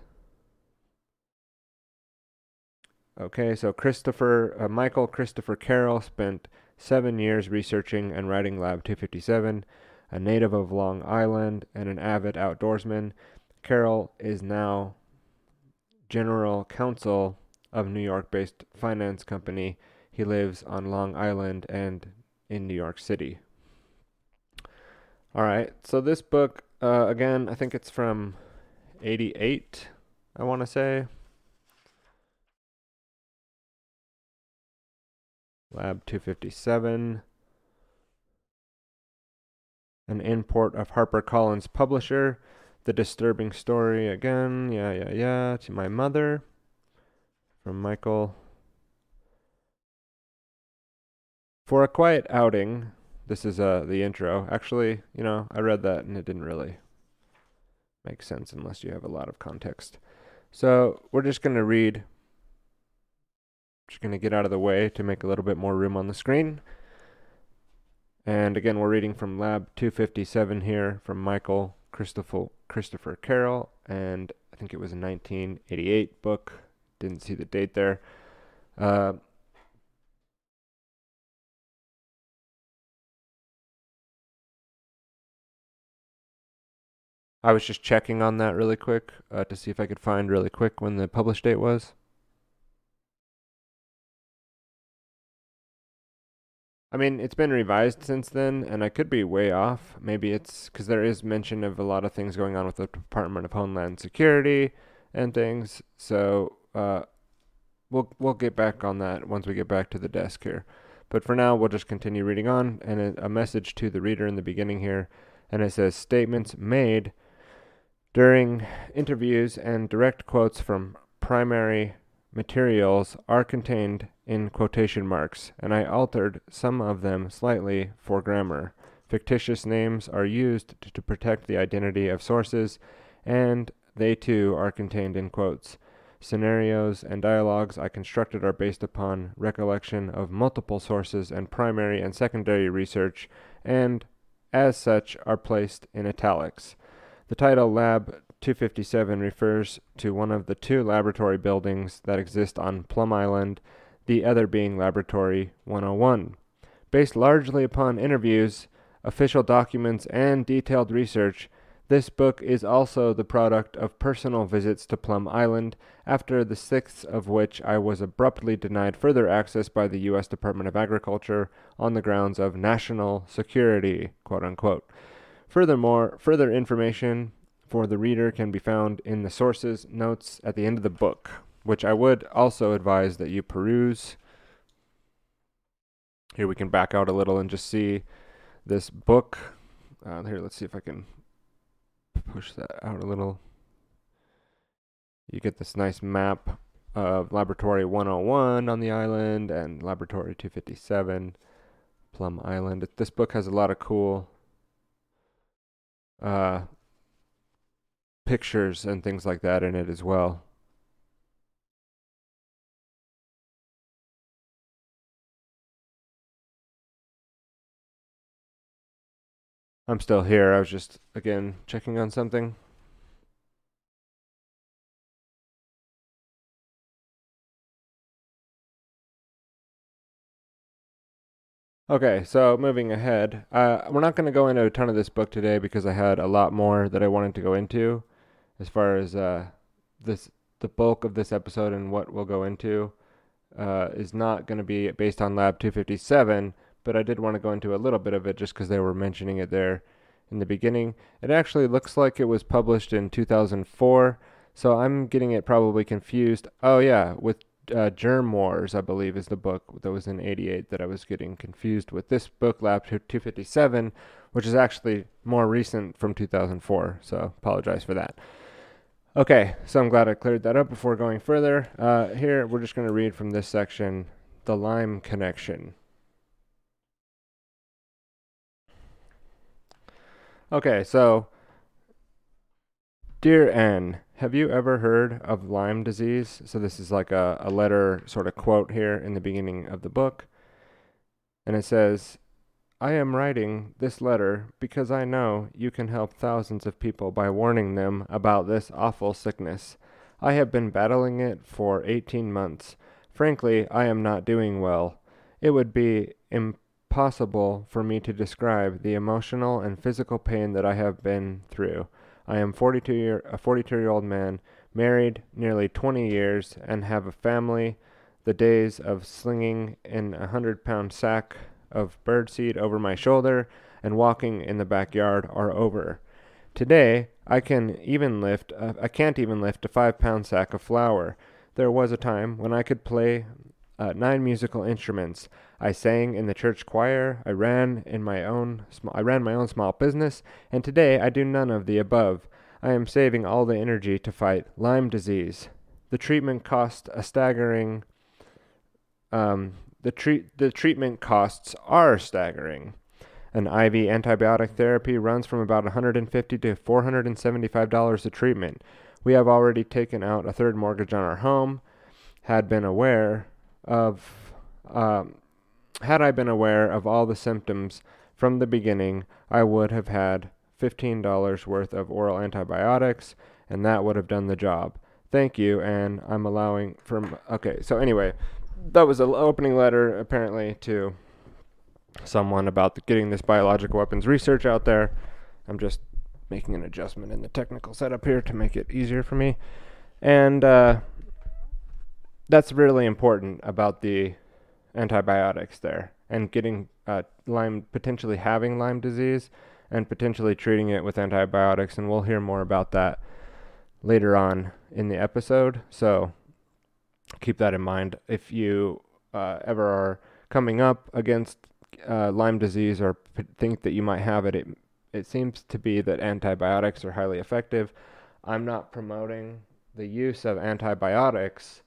Okay, so Christopher, uh, Michael Christopher Carroll spent seven years researching and writing Lab two fifty-seven, a native of Long Island and an avid outdoorsman. Carroll is now general counsel of New York-based finance company. He lives on Long Island and in New York City. All right, so this book, uh, again, I think it's from eighty-eight, I want to say. Lab two fifty-seven, an import of HarperCollins publisher. The disturbing story again, yeah, yeah, yeah, to my mother, from Michael. For a quiet outing, this is uh, the intro. Actually, you know, I read that and it didn't really make sense unless you have a lot of context. So we're just going to read, just going to get out of the way to make a little bit more room on the screen. And again, we're reading from Lab two fifty-seven here from Michael Christopher Christopher Carroll, and I think it was a nineteen eighty-eight book. Didn't see the date there. Uh, I was just checking on that really quick uh, to see if I could find really quick when the published date was. I mean, it's been revised since then, and I could be way off. Maybe it's because there is mention of a lot of things going on with the Department of Homeland Security and things. So uh, we'll we'll get back on that once we get back to the desk here. But for now, we'll just continue reading on. And a, a message to the reader in the beginning here. And it says, statements made during interviews and direct quotes from primary materials are contained in quotation marks, and I altered some of them slightly for grammar. Fictitious names are used to, to protect the identity of sources, and they too are contained in quotes. Scenarios and dialogues I constructed are based upon recollection of multiple sources and primary and secondary research, and, as such, are placed in italics. The title Lab two fifty-seven refers to one of the two laboratory buildings that exist on Plum Island, the other being Laboratory one oh one. Based largely upon interviews, official documents, and detailed research, this book is also the product of personal visits to Plum Island, after the sixth of which I was abruptly denied further access by the U S Department of Agriculture on the grounds of national security, quote unquote. Furthermore, further information for the reader can be found in the sources notes at the end of the book, which I would also advise that you peruse. Here we can back out a little and just see this book. Uh, here, let's see if I can push that out a little. You get this nice map of Laboratory one oh one on the island and Laboratory two fifty-seven, Plum Island. This book has a lot of cool uh, pictures and things like that in it as well. I'm still here. I was just, again, checking on something. Okay, so moving ahead. Uh, we're not going to go into a ton of this book today because I had a lot more that I wanted to go into as far as uh, this, the bulk of this episode and what we'll go into uh, is not going to be based on Lab two fifty-seven, but I did want to go into a little bit of it just because they were mentioning it there in the beginning. It actually looks like it was published in two thousand four, so I'm getting it probably confused. Oh, yeah, with uh, Germ Wars, I believe, is the book that was in eighty-eight that I was getting confused with this book, Lab two fifty-seven, which is actually more recent from two thousand four, so apologize for that. Okay, so I'm glad I cleared that up before going further. Uh, here, we're just going to read from this section, The Lyme Connection. Okay, so, Dear Anne, have you ever heard of Lyme disease? So this is like a, a letter sort of quote here in the beginning of the book. And it says, I am writing this letter because I know you can help thousands of people by warning them about this awful sickness. I have been battling it for eighteen months. Frankly, I am not doing well. It would be impossible. Possible for me to describe the emotional and physical pain that I have been through. I am forty-two year, a forty-two-year-old man, married nearly twenty years, and have a family. The days of slinging in a hundred-pound sack of birdseed over my shoulder and walking in the backyard are over. Today, I can even lift. A, I can't even lift a five-pound sack of flour. There was a time when I could play Uh, nine musical instruments. I sang in the church choir. I ran in my own. Sm- I ran my own small business, and today I do none of the above. I am saving all the energy to fight Lyme disease. The treatment cost a staggering. Um, the treat the treatment costs are staggering. An I V antibiotic therapy runs from about one hundred fifty dollars to four hundred seventy-five dollars a treatment. We have already taken out a third mortgage on our home. Had been aware. Of, um, had I been aware of all the symptoms from the beginning, I would have had fifteen dollars worth of oral antibiotics, and that would have done the job. Thank you, and I'm allowing from. Okay, so anyway, that was an opening letter, apparently, to someone about the, getting this biological weapons research out there. I'm just making an adjustment in the technical setup here to make it easier for me. And, uh... that's really important about the antibiotics there and getting uh, Lyme, potentially having Lyme disease and potentially treating it with antibiotics. And we'll hear more about that later on in the episode. So keep that in mind. If you uh, ever are coming up against uh, Lyme disease or p- think that you might have it, it, it seems to be that antibiotics are highly effective. I'm not promoting the use of antibiotics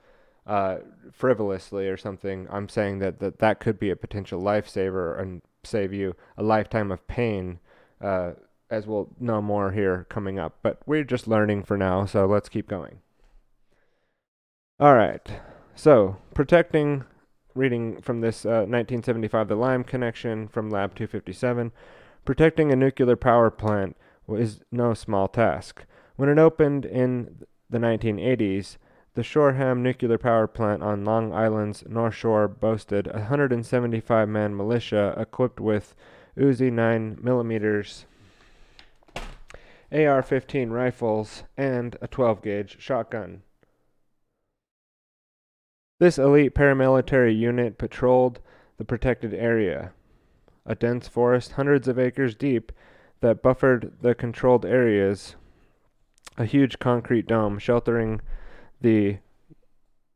Uh, frivolously or something. I'm saying that, that that could be a potential lifesaver and save you a lifetime of pain, uh, as we'll know more here coming up. But we're just learning for now, so let's keep going. All right. So, protecting, reading from this uh, nineteen seventy-five, the Lyme Connection from Lab two fifty-seven, protecting a nuclear power plant is no small task. When it opened in the nineteen eighties, the Shoreham Nuclear Power Plant on Long Island's North Shore boasted a one hundred seventy-five man militia equipped with Uzi nine millimeter, A R fifteen rifles, and a twelve gauge shotgun. This elite paramilitary unit patrolled the protected area, a dense forest hundreds of acres deep that buffered the controlled areas, a huge concrete dome sheltering the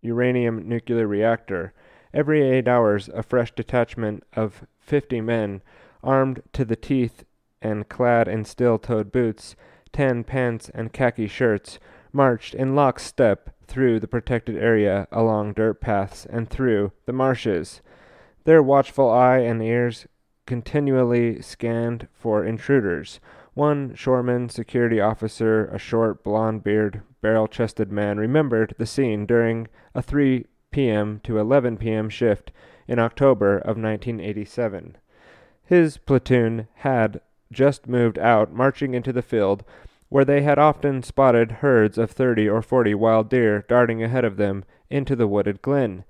uranium nuclear reactor. Every eight hours, a fresh detachment of fifty men, armed to the teeth and clad in steel-toed boots, tan pants, and khaki shirts, marched in lockstep through the protected area, along dirt paths, and through the marshes. Their watchful eye and ears continually scanned for intruders. One shoreman security officer, a short, blonde-bearded, barrel-chested man, remembered the scene during a three p.m. to eleven p.m. shift in October of nineteen eighty-seven. His platoon had just moved out, marching into the field, where they had often spotted herds of thirty or forty wild deer darting ahead of them into the wooded glen.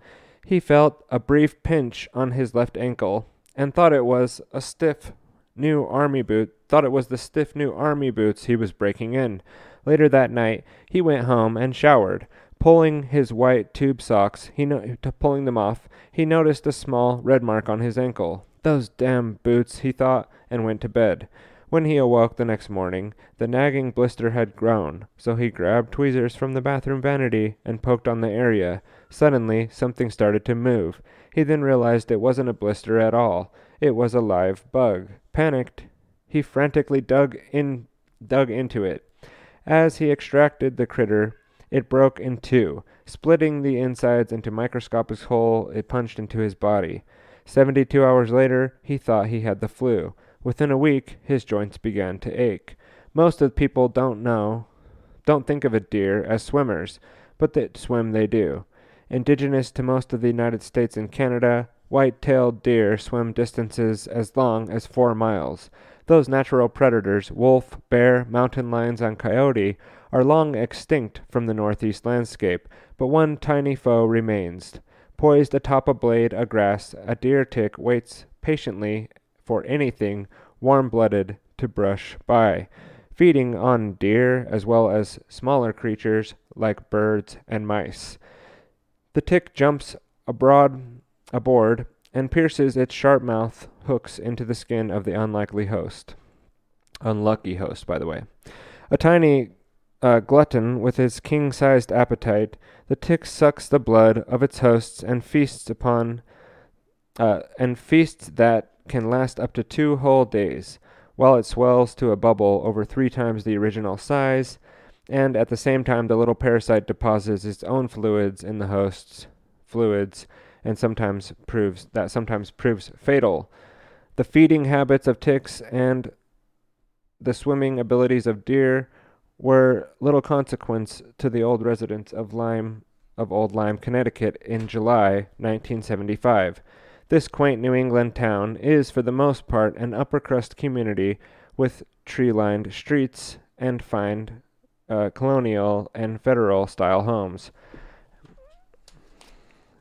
He felt a brief pinch on his left ankle, and thought it was a stiff new army boot, thought it was the stiff new army boots he was breaking in. Later that night, he went home and showered. Pulling his white tube socks, he no- pulling them off, he noticed a small red mark on his ankle. Those damn boots, he thought, and went to bed. When he awoke the next morning, the nagging blister had grown, so he grabbed tweezers from the bathroom vanity and poked on the area. Suddenly, something started to move. He then realized it wasn't a blister at all. It was a live bug. Panicked, he frantically dug in, dug into it. As he extracted the critter, it broke in two. Splitting the insides into microscopic holes, it punched into his body. Seventy-two hours later, he thought he had the flu. Within a week, his joints began to ache. Most of the people don't know, don't think of a deer as swimmers, but that swim they do. Indigenous to most of the United States and Canada, white-tailed deer swim distances as long as four miles. Those natural predators, wolf, bear, mountain lions, and coyote, are long extinct from the northeast landscape, but one tiny foe remains. Poised atop a blade of grass, a deer tick waits patiently for anything warm-blooded to brush by, feeding on deer as well as smaller creatures like birds and mice. The tick jumps abroad, aboard and pierces its sharp mouth hooks into the skin of the unlikely host. Unlucky host, by the way. A tiny uh, glutton with his king-sized appetite, the tick sucks the blood of its hosts and feasts upon uh, and feasts that can last up to two whole days, while it swells to a bubble over three times the original size, and at the same time the little parasite deposits its own fluids in the host's fluids, and sometimes proves that sometimes proves fatal. The feeding habits of ticks and the swimming abilities of deer were little consequence to the old residents of Lyme of Old Lyme, Connecticut, in July nineteen seventy-five. This quaint New England town is, for the most part, an upper-crust community with tree-lined streets and fine uh, colonial and federal-style homes.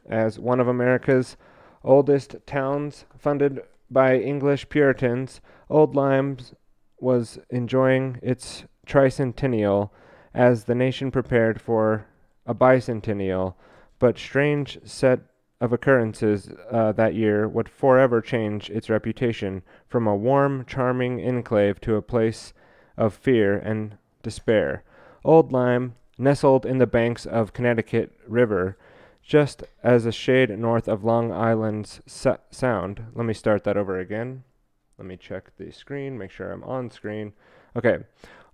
As one of America's oldest towns funded by English Puritans, Old Lyme was enjoying its tricentennial as the nation prepared for a bicentennial, but strange set of occurrences uh, that year would forever change its reputation from a warm, charming enclave to a place of fear and despair. Old Lyme, nestled in the banks of Connecticut River, just as a shade north of Long Island's sa- Sound. Let me start that over again. Let me check the screen, make sure I'm on screen. Okay.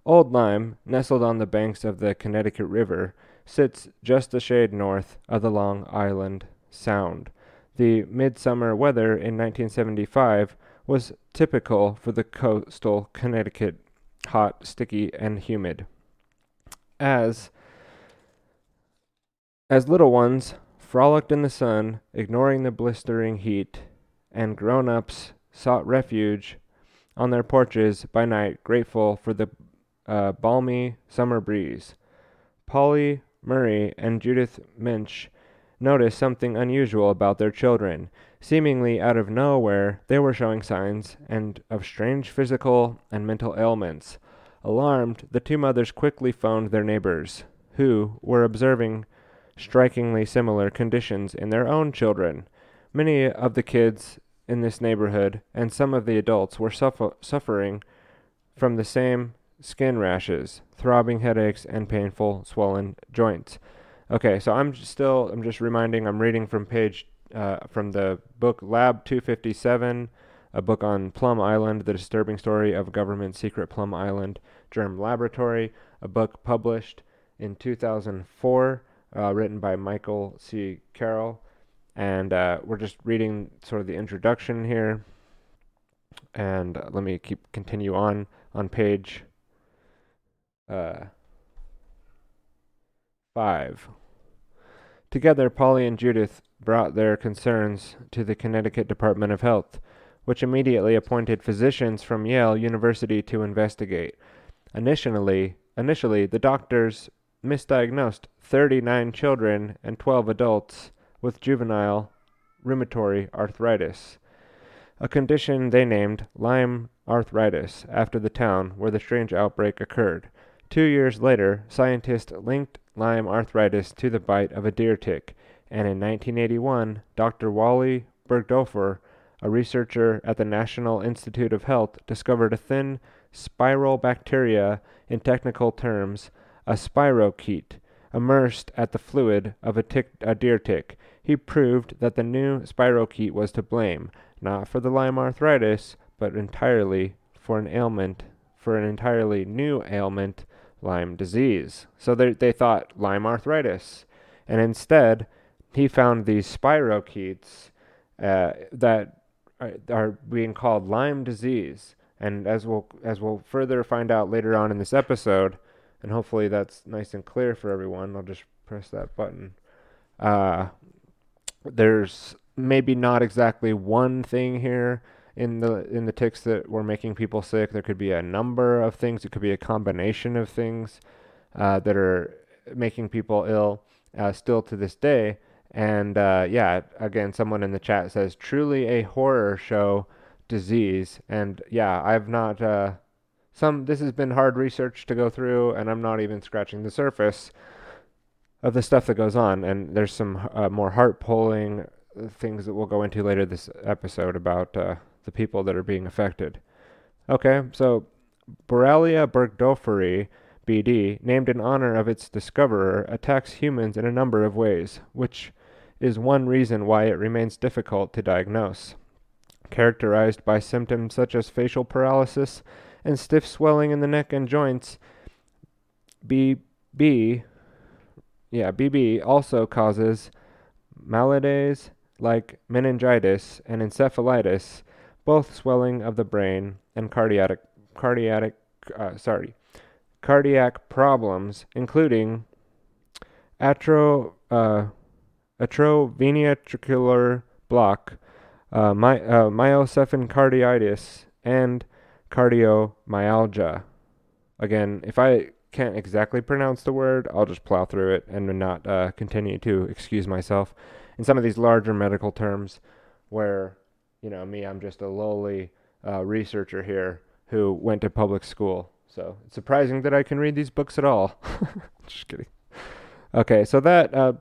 Old Lyme, nestled on the banks of the Connecticut River, sits just a shade north of the Long Island Sound. The midsummer weather in nineteen seventy-five was typical for the coastal Connecticut, hot, sticky, and humid. As As little ones frolicked in the sun, ignoring the blistering heat, and grown-ups sought refuge on their porches by night, grateful for the uh, balmy summer breeze, Polly Murray and Judith Minch noticed something unusual about their children. Seemingly out of nowhere, they were showing signs and of strange physical and mental ailments. Alarmed, the two mothers quickly phoned their neighbors, who were observing strikingly similar conditions in their own children. Many of the kids in this neighborhood and some of the adults were suffer- suffering from the same skin rashes, throbbing headaches, and painful swollen joints. Okay, so I'm still, I'm just reminding, I'm reading from page, uh, from the book Lab two fifty-seven, a book on Plum Island, The Disturbing Story of Government Secret Plum Island Germ Laboratory, a book published in two thousand four, uh, written by Michael C. Carroll. And uh, we're just reading sort of the introduction here. And uh, let me keep, continue on, on page uh, five. Together, Polly and Judith brought their concerns to the Connecticut Department of Health, which immediately appointed physicians from Yale University to investigate. Initially, initially the doctors misdiagnosed thirty-nine children and twelve adults with juvenile rheumatoid arthritis, a condition they named Lyme arthritis after the town where the strange outbreak occurred. Two years later, scientists linked Lyme arthritis to the bite of a deer tick, and in nineteen eighty-one, Doctor Wally Burgdorfer, a researcher at the National Institute of Health, discovered a thin spiral bacteria, in technical terms, a spirochete, immersed at the fluid of a, tick, a deer tick. He proved that the new spirochete was to blame, not for the Lyme arthritis, but entirely for an ailment, for an entirely new ailment, Lyme disease. So they, they thought Lyme arthritis. And instead, he found these spirochetes uh, that are, are being called Lyme disease. And as we'll, as we'll further find out later on in this episode, and hopefully that's nice and clear for everyone. I'll just press that button. Uh, there's maybe not exactly one thing here in the in the ticks that were making people sick. There could be a number of things. It could be a combination of things uh, that are making people ill uh, still to this day. And uh, yeah, again, someone in the chat says, truly a horror show disease. And yeah, I've not... Uh, Some this has been hard research to go through, and I'm not even scratching the surface of the stuff that goes on. And there's some uh, more heart-pulling things that we'll go into later this episode about uh, the people that are being affected. Okay, so Borrelia burgdorferi, B D, named in honor of its discoverer, attacks humans in a number of ways, which is one reason why it remains difficult to diagnose. Characterized by symptoms such as facial paralysis and stiff swelling in the neck and joints, B B, yeah, B B also causes maladies like meningitis and encephalitis, both swelling of the brain and cardiac, cardiac, uh, sorry, cardiac problems, including atro, uh, atrioventricular block, uh, my, uh, myocefencarditis, and cardiomyalgia. Again, if I can't exactly pronounce the word, I'll just plow through it and not uh, continue to excuse myself in some of these larger medical terms where, you know, me, I'm just a lowly uh, researcher here who went to public school. So it's surprising that I can read these books at all. Just kidding. Okay, so that, uh,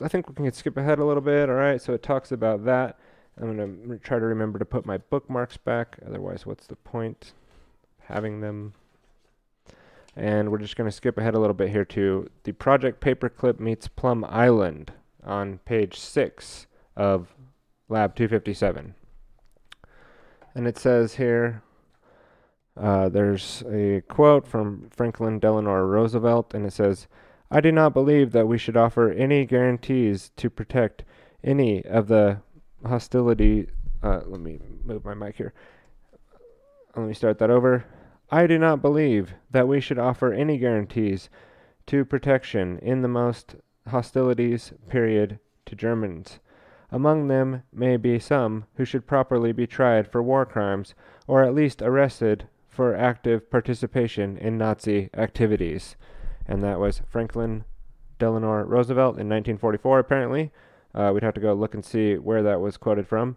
I think we can skip ahead a little bit. All right, so it talks about that. I'm going to re- try to remember to put my bookmarks back. Otherwise, what's the point of having them? And we're just going to skip ahead a little bit here to the Project Paperclip meets Plum Island on page six of Lab two fifty-seven. And it says here, uh, there's a quote from Franklin Delano Roosevelt, and it says, "I do not believe that we should offer any guarantees to protect any of the hostility, uh, let me move my mic here. Let me start that over. I do not believe that we should offer any guarantees to protection in the most hostilities period to Germans. Among them may be some who should properly be tried for war crimes, or at least arrested for active participation in Nazi activities. And that was Franklin Delano Roosevelt in nineteen forty-four, apparently. Uh, we'd have to go look and see where that was quoted from.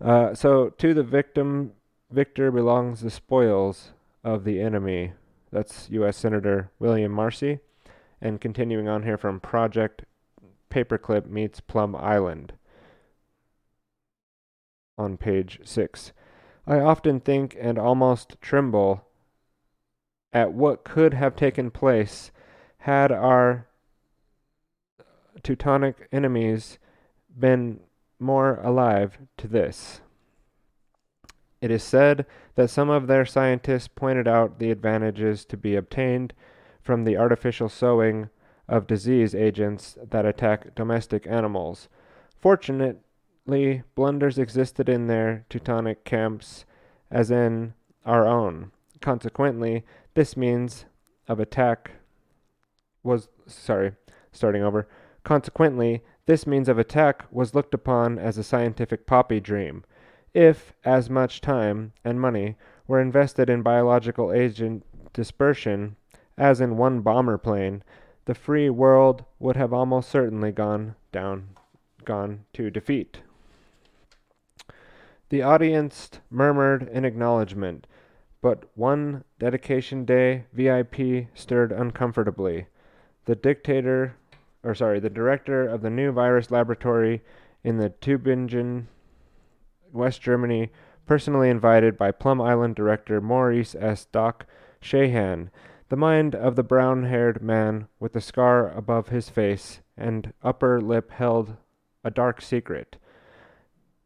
Uh, so, to the victim, victor belongs the spoils of the enemy. That's U S Senator William Marcy. And continuing on here from Project Paperclip meets Plum Island on page six. I often think and almost tremble at what could have taken place had our Teutonic enemies been more alive to this. It is said that some of their scientists pointed out the advantages to be obtained from the artificial sowing of disease agents that attack domestic animals. Fortunately, blunders existed in their Teutonic camps as in our own. Consequently, this means of attack was, sorry, starting over. Consequently, this means of attack was looked upon as a scientific poppy dream. If as much time and money were invested in biological agent dispersion as in one bomber plane, the free world would have almost certainly gone down, gone to defeat. The audience murmured in acknowledgment, but one dedication day V I P stirred uncomfortably. The dictator, or sorry, the director of the new virus laboratory in the Tübingen, West Germany, personally invited by Plum Island director Maurice S. Doc Shahan. The mind of the brown-haired man with the scar above his face and upper lip held a dark secret.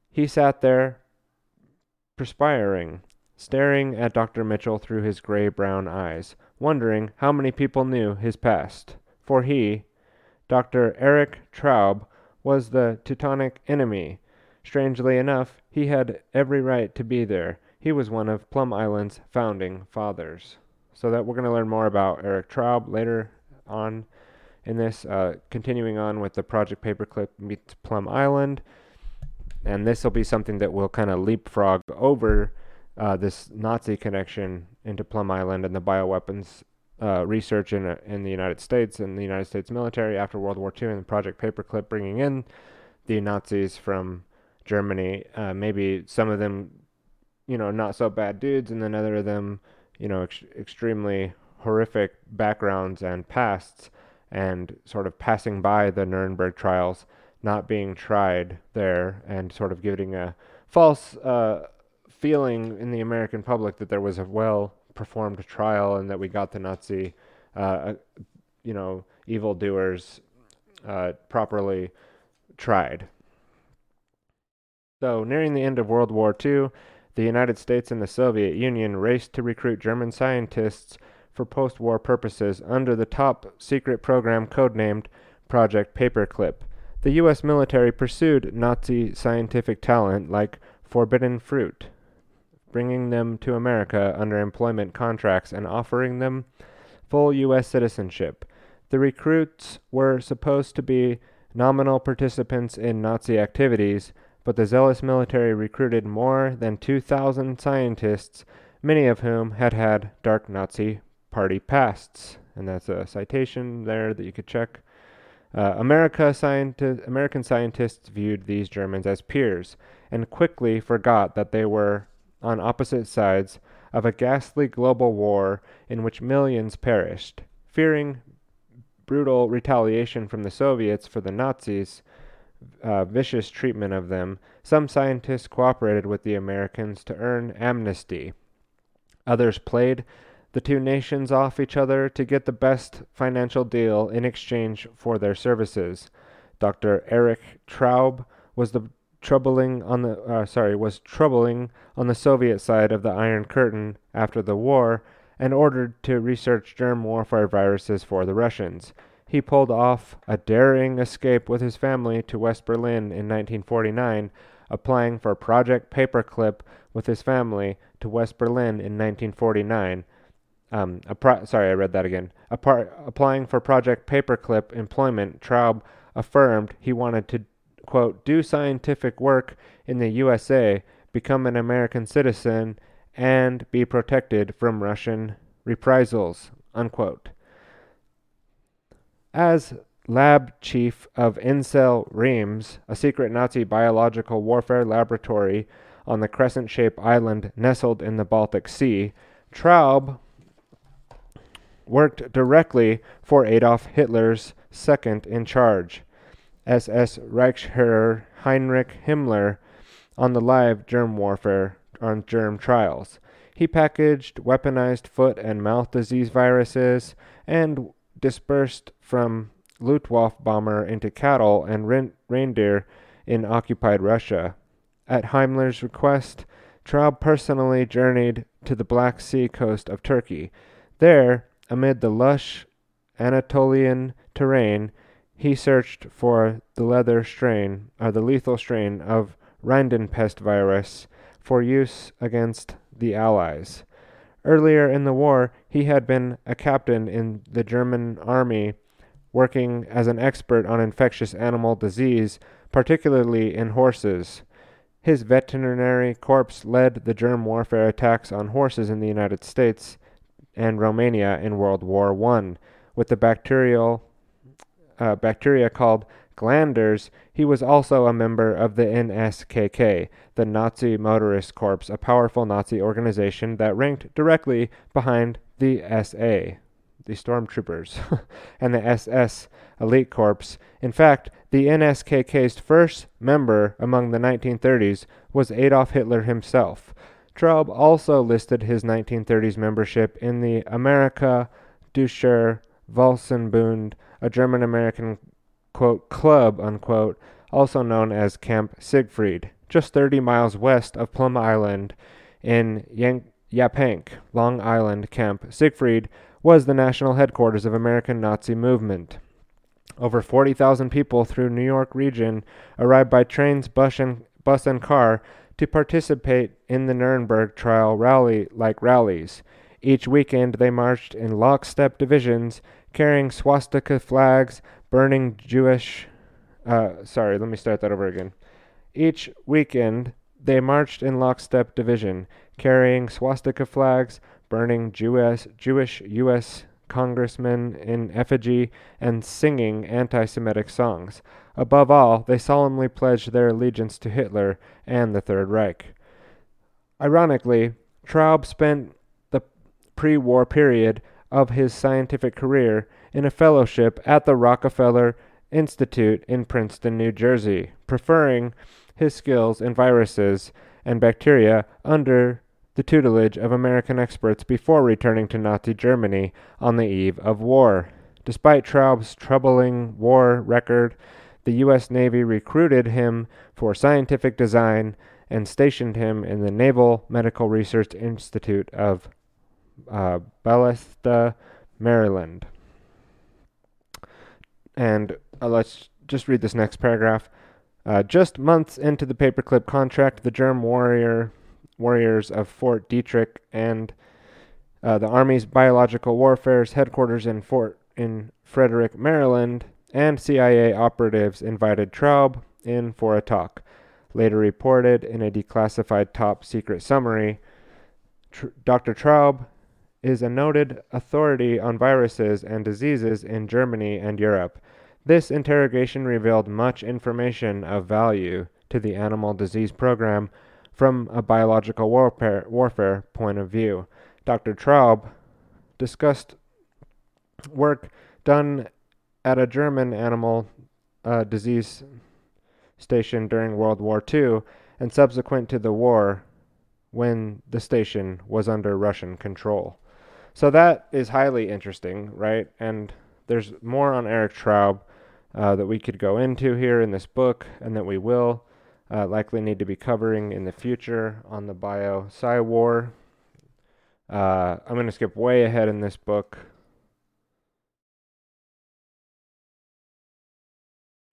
He sat there, perspiring, staring at Doctor Mitchell through his gray-brown eyes, wondering how many people knew his past. For he, Doctor Eric Traub, was the Teutonic enemy. Strangely enough, he had every right to be there. He was one of Plum Island's founding fathers. So that we're going to learn more about Eric Traub later on in this, uh, continuing on with the Project Paperclip meets Plum Island. And this will be something that will kind of leapfrog over uh, this Nazi connection into Plum Island and the bioweapons uh, research in, uh, in the United States and the United States military after World War Two, and the Project Paperclip bringing in the Nazis from Germany. Uh, maybe some of them, you know, not so bad dudes, and then other of them, you know, ex- extremely horrific backgrounds and pasts, and sort of passing by the Nuremberg trials, not being tried there, and sort of giving a false uh, feeling in the American public that there was a well-performed trial and that we got the Nazi, uh, you know, evildoers uh, properly tried. So, nearing the end of World War Two, the United States and the Soviet Union raced to recruit German scientists for post-war purposes under the top-secret program codenamed Project Paperclip. The U S military pursued Nazi scientific talent like forbidden fruit, bringing them to America under employment contracts and offering them full U S citizenship. The recruits were supposed to be nominal participants in Nazi activities, but the zealous military recruited more than two thousand scientists, many of whom had had dark Nazi party pasts. And that's a citation there that you could check. Uh, America scienti- American scientists viewed these Germans as peers and quickly forgot that they were on opposite sides of a ghastly global war in which millions perished. Fearing brutal retaliation from the Soviets for the Nazis' Uh, vicious treatment of them, some scientists cooperated with the Americans to earn amnesty. Others played the two nations off each other to get the best financial deal in exchange for their services. Doctor Eric Traub was the troubling on the uh, sorry was troubling on the Soviet side of the Iron Curtain after the war and ordered to research germ warfare viruses for the Russians. He pulled off a daring escape with his family to West Berlin in nineteen forty-nine, applying for Project Paperclip with his family to West Berlin in nineteen forty-nine, Um, pro- sorry, I read that again. Apart, applying for Project Paperclip employment, Traub affirmed he wanted to, quote, do scientific work in the U S A, become an American citizen, and be protected from Russian reprisals, unquote. As lab chief of Insel Reims, a secret Nazi biological warfare laboratory on the crescent-shaped island nestled in the Baltic Sea, Traub worked directly for Adolf Hitler's second in charge, S S Reichsheer Heinrich Himmler, on the live germ warfare on germ trials. He packaged weaponized foot and mouth disease viruses and dispersed from Luftwaffe bomber into cattle and re- reindeer in occupied Russia. At Himmler's request, Traub personally journeyed to the Black Sea coast of Turkey. There, amid the lush Anatolian terrain, he searched for the leather strain, or the lethal strain, of Rindenpest virus for use against the Allies. Earlier in the war, he had been a captain in the German army, working as an expert on infectious animal disease, particularly in horses. His veterinary corps led the germ warfare attacks on horses in the United States and Romania in World War One. With the bacterial uh, bacteria called glanders, he was also a member of the N S K K, the Nazi Motorist Corps, a powerful Nazi organization that ranked directly behind the S A, the Stormtroopers, and the S S Elite Corps. In fact, the N S K K's first member among the nineteen thirties was Adolf Hitler himself. Traub also listed his nineteen thirties membership in the Amerika Deutscher Volksbund, a German-American, quote, club, unquote, also known as Camp Siegfried, just thirty miles west of Plum Island in Yank- Yaphank, Long Island. Camp Siegfried was the national headquarters of American Nazi movement. Over forty thousand people through New York region arrived by trains, bus and, bus and car to participate in the Nuremberg trial rally-like rallies. Each weekend they marched in lockstep divisions, carrying swastika flags, burning Jewish... Uh, sorry, let me start that over again. Each weekend they marched in lockstep division, carrying swastika flags, burning Jewish, Jewish U S congressmen in effigy, and singing anti-Semitic songs. Above all, they solemnly pledged their allegiance to Hitler and the Third Reich. Ironically, Traub spent the pre-war period of his scientific career in a fellowship at the Rockefeller Institute in Princeton, New Jersey, preferring his skills in viruses and bacteria under the tutelage of American experts before returning to Nazi Germany on the eve of war. Despite Traub's troubling war record, the U S Navy recruited him for scientific design and stationed him in the Naval Medical Research Institute of uh, Bethesda, Maryland. And uh, let's just read this next paragraph. Uh, just months into the paperclip contract, the germ warrior... warriors of Fort Detrick and uh, the Army's Biological Warfare's headquarters in Fort in Frederick, Maryland, and C I A operatives invited Traub in for a talk. Later reported in a declassified top-secret summary, Tr- Doctor Traub is a noted authority on viruses and diseases in Germany and Europe. This interrogation revealed much information of value to the animal disease program from a biological warfare, warfare point of view. Doctor Traub discussed work done at a German animal uh, disease station during World War Two and subsequent to the war when the station was under Russian control. So that is highly interesting, right? And there's more on Eric Traub uh, that we could go into here in this book, and that we will Uh, likely need to be covering in the future on the Bio-Sci War. Uh, I'm going to skip way ahead in this book.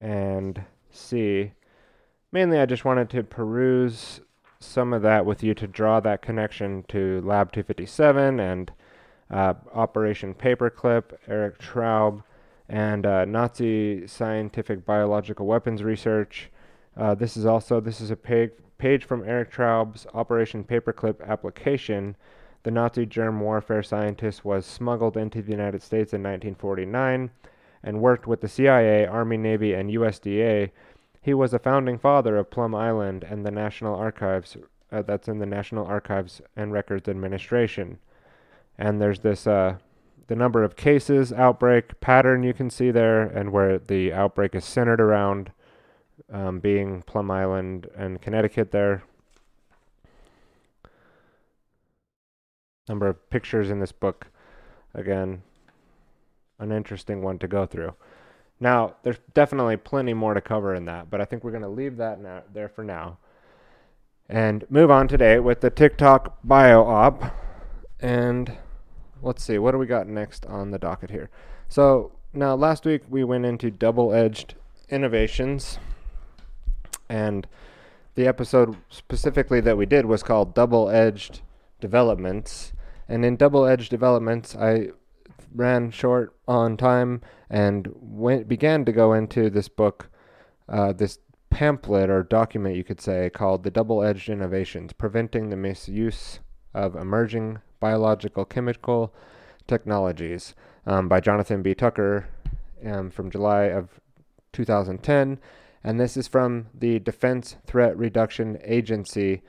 And see. Mainly I just wanted to peruse some of that with you to draw that connection to Lab two fifty-seven and uh, Operation Paperclip, Eric Traub, and uh, Nazi scientific biological weapons research. Uh, this is also this is a page, page from Eric Traub's Operation Paperclip application. The Nazi germ warfare scientist was smuggled into the United States in nineteen forty-nine and worked with the C I A, Army, Navy, and U S D A. He was a founding father of Plum Island and the National Archives. Uh, that's in the National Archives and Records Administration. And there's this, uh, the number of cases, outbreak, pattern you can see there, and where the outbreak is centered around, um, being Plum Island and Connecticut there. Number of pictures in this book. Again, an interesting one to go through. Now, there's definitely plenty more to cover in that, but I think we're going to leave that now, there for now, and move on today with the TikTok bio op. And let's see, what do we got next on the docket here? So now last week we went into double-edged innovations, and the episode specifically that we did was called Double-Edged Developments. And in double-edged developments, I ran short on time and went, began to go into this book, uh, this pamphlet or document, you could say, called The Double-Edged Innovations, Preventing the Misuse of Emerging Biological Chemical Technologies, um, by Jonathan B. Tucker, um, from July of two thousand ten. And this is from the Defense Threat Reduction Agency.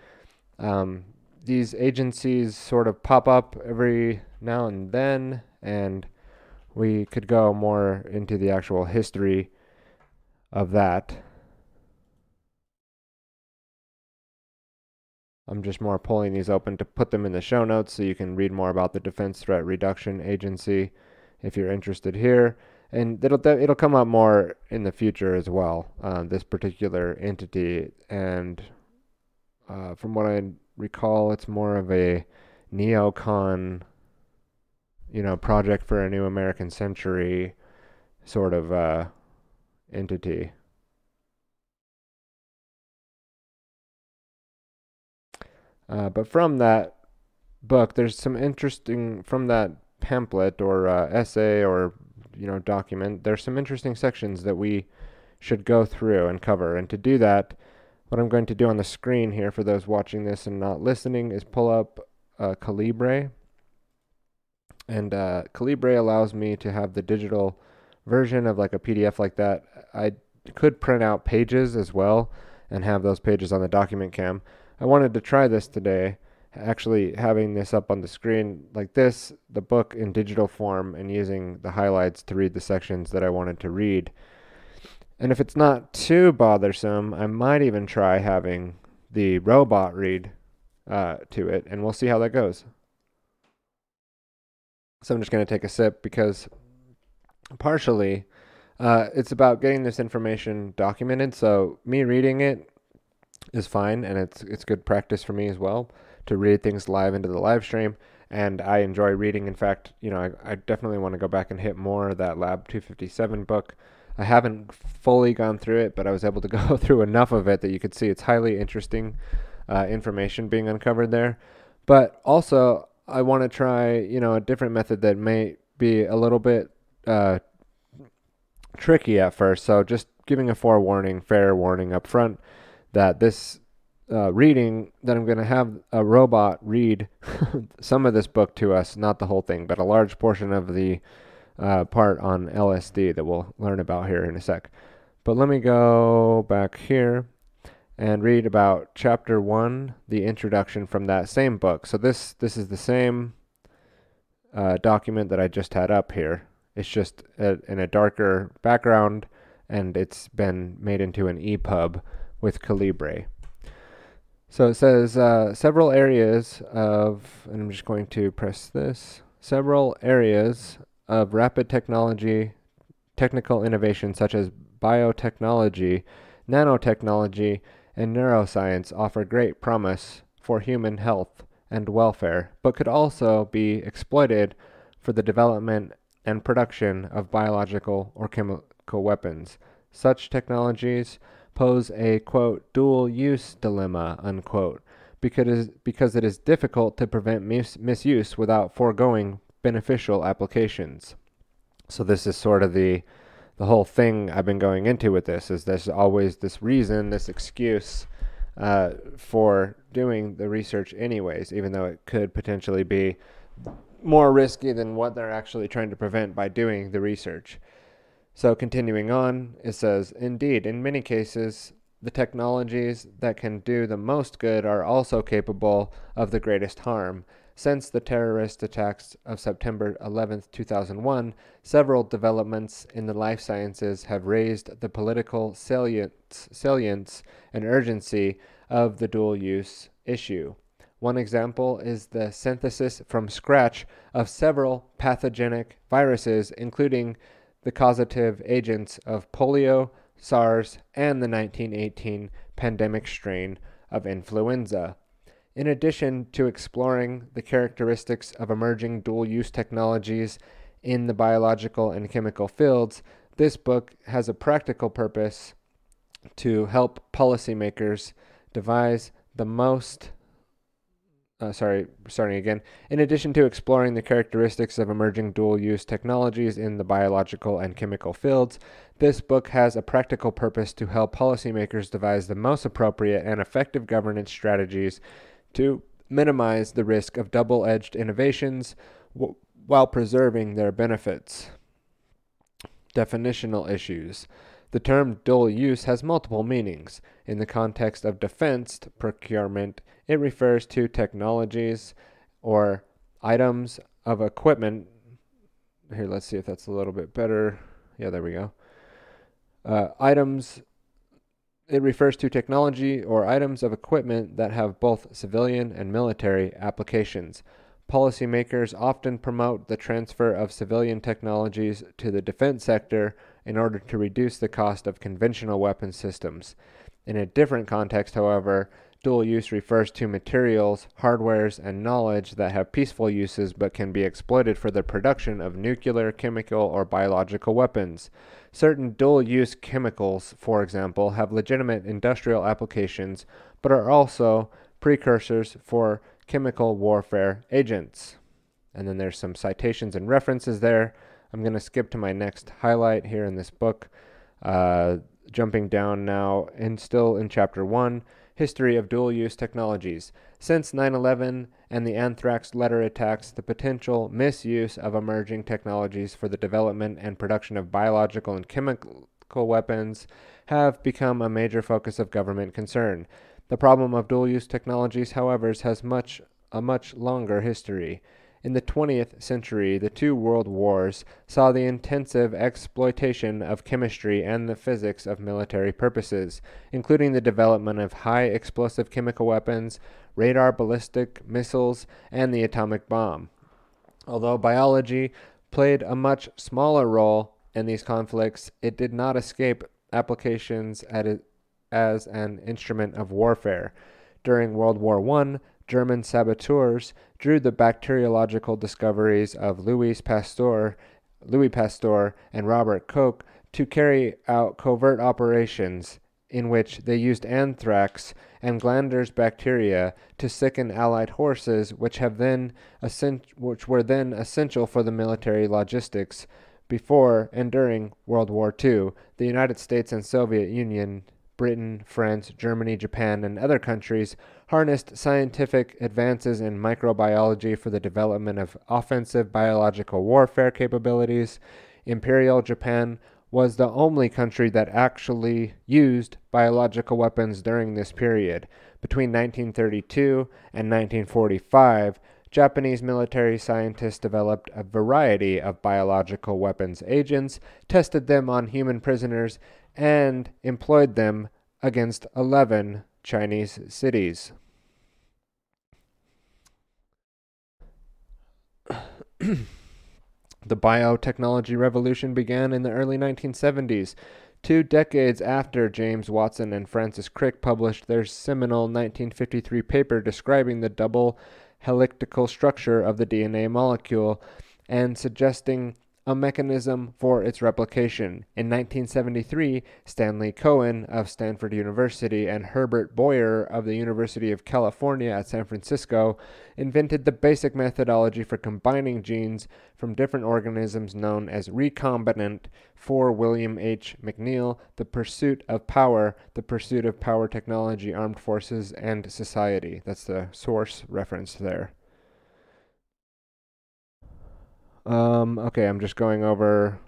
Um, these agencies sort of pop up every now and then, and we could go more into the actual history of that. I'm just more pulling these open to put them in the show notes so you can read more about the Defense Threat Reduction Agency if you're interested here. And it'll it'll come up more in the future as well, uh, this particular entity. And uh, from what I recall, it's more of a neocon, you know, Project for a New American Century sort of uh, entity. Uh, but from that book, there's some interesting, from that pamphlet or uh, essay or, you know, document, there's some interesting sections that we should go through and cover. And to do that, what I'm going to do on the screen here for those watching this and not listening is pull up uh, Calibre. And uh, Calibre allows me to have the digital version of like a P D F like that. I could print out pages as well and have those pages on the document cam. I wanted to try this today, actually having this up on the screen like this, the book in digital form, and using the highlights to read the sections that I wanted to read. And if it's not too bothersome, I might even try having the robot read uh, to it, and we'll see how that goes. So I'm just going to take a sip because partially uh, it's about getting this information documented. So me reading it is fine, and it's it's good practice for me as well to read things live into the live stream, and I enjoy reading. In fact, you know, I, I definitely want to go back and hit more of that Lab two fifty-seven book. I haven't fully gone through it, but I was able to go through enough of it that you could see it's highly interesting uh, information being uncovered there. But also, I want to try, you know, a different method that may be a little bit uh, tricky at first. So just giving a forewarning, fair warning up front, that this uh, reading, that I'm going to have a robot read some of this book to us, not the whole thing, but a large portion of the uh, part on L S D that we'll learn about here in a sec. But let me go back here and read about chapter one, the introduction from that same book. So this this is the same uh, document that I just had up here. It's just a, in a darker background, and it's been made into an E P U B with Calibre. So it says uh, several areas of, and I'm just going to press this, several areas of rapid technology, technical innovation such as biotechnology, nanotechnology, and neuroscience offer great promise for human health and welfare, but could also be exploited for the development and production of biological or chemical weapons. Such technologies pose a, quote, dual-use dilemma, unquote, because it is, because it is difficult to prevent mis- misuse without foregoing beneficial applications. So this is sort of the the whole thing I've been going into with this, is there's always this reason, this excuse uh, for doing the research anyways, even though it could potentially be more risky than what they're actually trying to prevent by doing the research. So continuing on, it says, indeed, in many cases, the technologies that can do the most good are also capable of the greatest harm. Since the terrorist attacks of September eleventh, two thousand one, several developments in the life sciences have raised the political salience, salience and urgency of the dual-use issue. One example is the synthesis from scratch of several pathogenic viruses, including the causative agents of polio, SARS, and the nineteen eighteen pandemic strain of influenza. In addition to exploring the characteristics of emerging dual-use technologies in the biological and chemical fields, this book has a practical purpose to help policymakers devise the most... Uh, sorry, starting again. In addition to exploring the characteristics of emerging dual-use technologies in the biological and chemical fields, this book has a practical purpose to help policymakers devise the most appropriate and effective governance strategies to minimize the risk of double-edged innovations w- while preserving their benefits. Definitional issues. The term dual use has multiple meanings. In the context of defense procurement, it refers to technologies or items of equipment. Here, let's see if that's a little bit better. Yeah, there we go. Uh, items, it refers to technology or items of equipment that have both civilian and military applications. Policymakers often promote the transfer of civilian technologies to the defense sector in order to reduce the cost of conventional weapon systems. In a different context, however, dual use refers to materials, hardwares, and knowledge that have peaceful uses but can be exploited for the production of nuclear, chemical, or biological weapons. Certain dual-use chemicals, for example, have legitimate industrial applications but are also precursors for chemical warfare agents. And then there's some citations and references there. I'm going to skip to my next highlight here in this book. Uh, jumping down now, and still in Chapter one, History of Dual-Use Technologies. Since nine eleven and the anthrax letter attacks, the potential misuse of emerging technologies for the development and production of biological and chemical weapons have become a major focus of government concern. The problem of dual-use technologies, however, has much a much longer history. In the twentieth century, the two world wars saw the intensive exploitation of chemistry and the physics of military purposes, including the development of high explosive chemical weapons, radar ballistic missiles, and the atomic bomb. Although biology played a much smaller role in these conflicts, it did not escape applications at it as an instrument of warfare. During World War One, German saboteurs drew the bacteriological discoveries of Louis Pasteur, Louis Pasteur and Robert Koch to carry out covert operations in which they used anthrax and glanders bacteria to sicken allied horses, which have then which were then essential for the military logistics. Before and during World War Two, the United States and Soviet Union, Britain, France, Germany, Japan, and other countries harnessed scientific advances in microbiology for the development of offensive biological warfare capabilities. Imperial Japan was the only country that actually used biological weapons during this period. Between nineteen thirty-two and nineteen forty-five, Japanese military scientists developed a variety of biological weapons agents, tested them on human prisoners, and employed them against eleven Chinese cities. The biotechnology revolution began in the early nineteen seventies, two decades after James Watson and Francis Crick published their seminal nineteen fifty-three paper describing the double helical structure of the D N A molecule and suggesting a mechanism for its replication. In nineteen seventy-three, Stanley Cohen of Stanford University and Herbert Boyer of the University of California at San Francisco invented the basic methodology for combining genes from different organisms known as recombinant for William H. McNeill, The Pursuit of Power, The Pursuit of Power Technology, Armed Forces, and Society. That's the source reference there. Um, okay, I'm just going over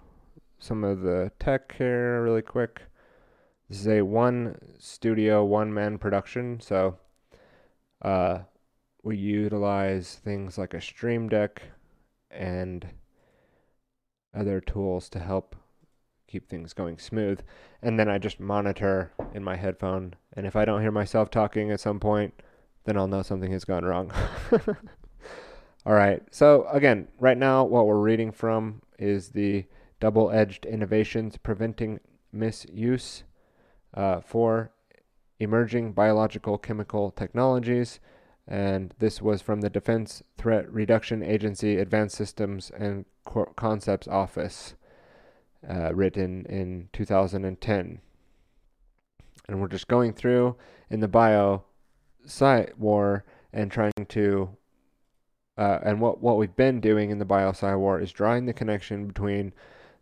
some of the tech here really quick. This is a one-studio, one-man production, so uh, we utilize things like a Stream Deck and other tools to help keep things going smooth. And then I just monitor in my headphone, and if I don't hear myself talking at some point, then I'll know something has gone wrong. All right, so again, right now what we're reading from is the Double-Edged Innovations Preventing Misuse uh, for Emerging Biological Chemical Technologies, and this was from the Defense Threat Reduction Agency Advanced Systems and Co- Concepts Office, uh, written in two thousand ten. And we're just going through in the bio site war and trying to Uh, and what, what we've been doing in the Bio-Sci War is drawing the connection between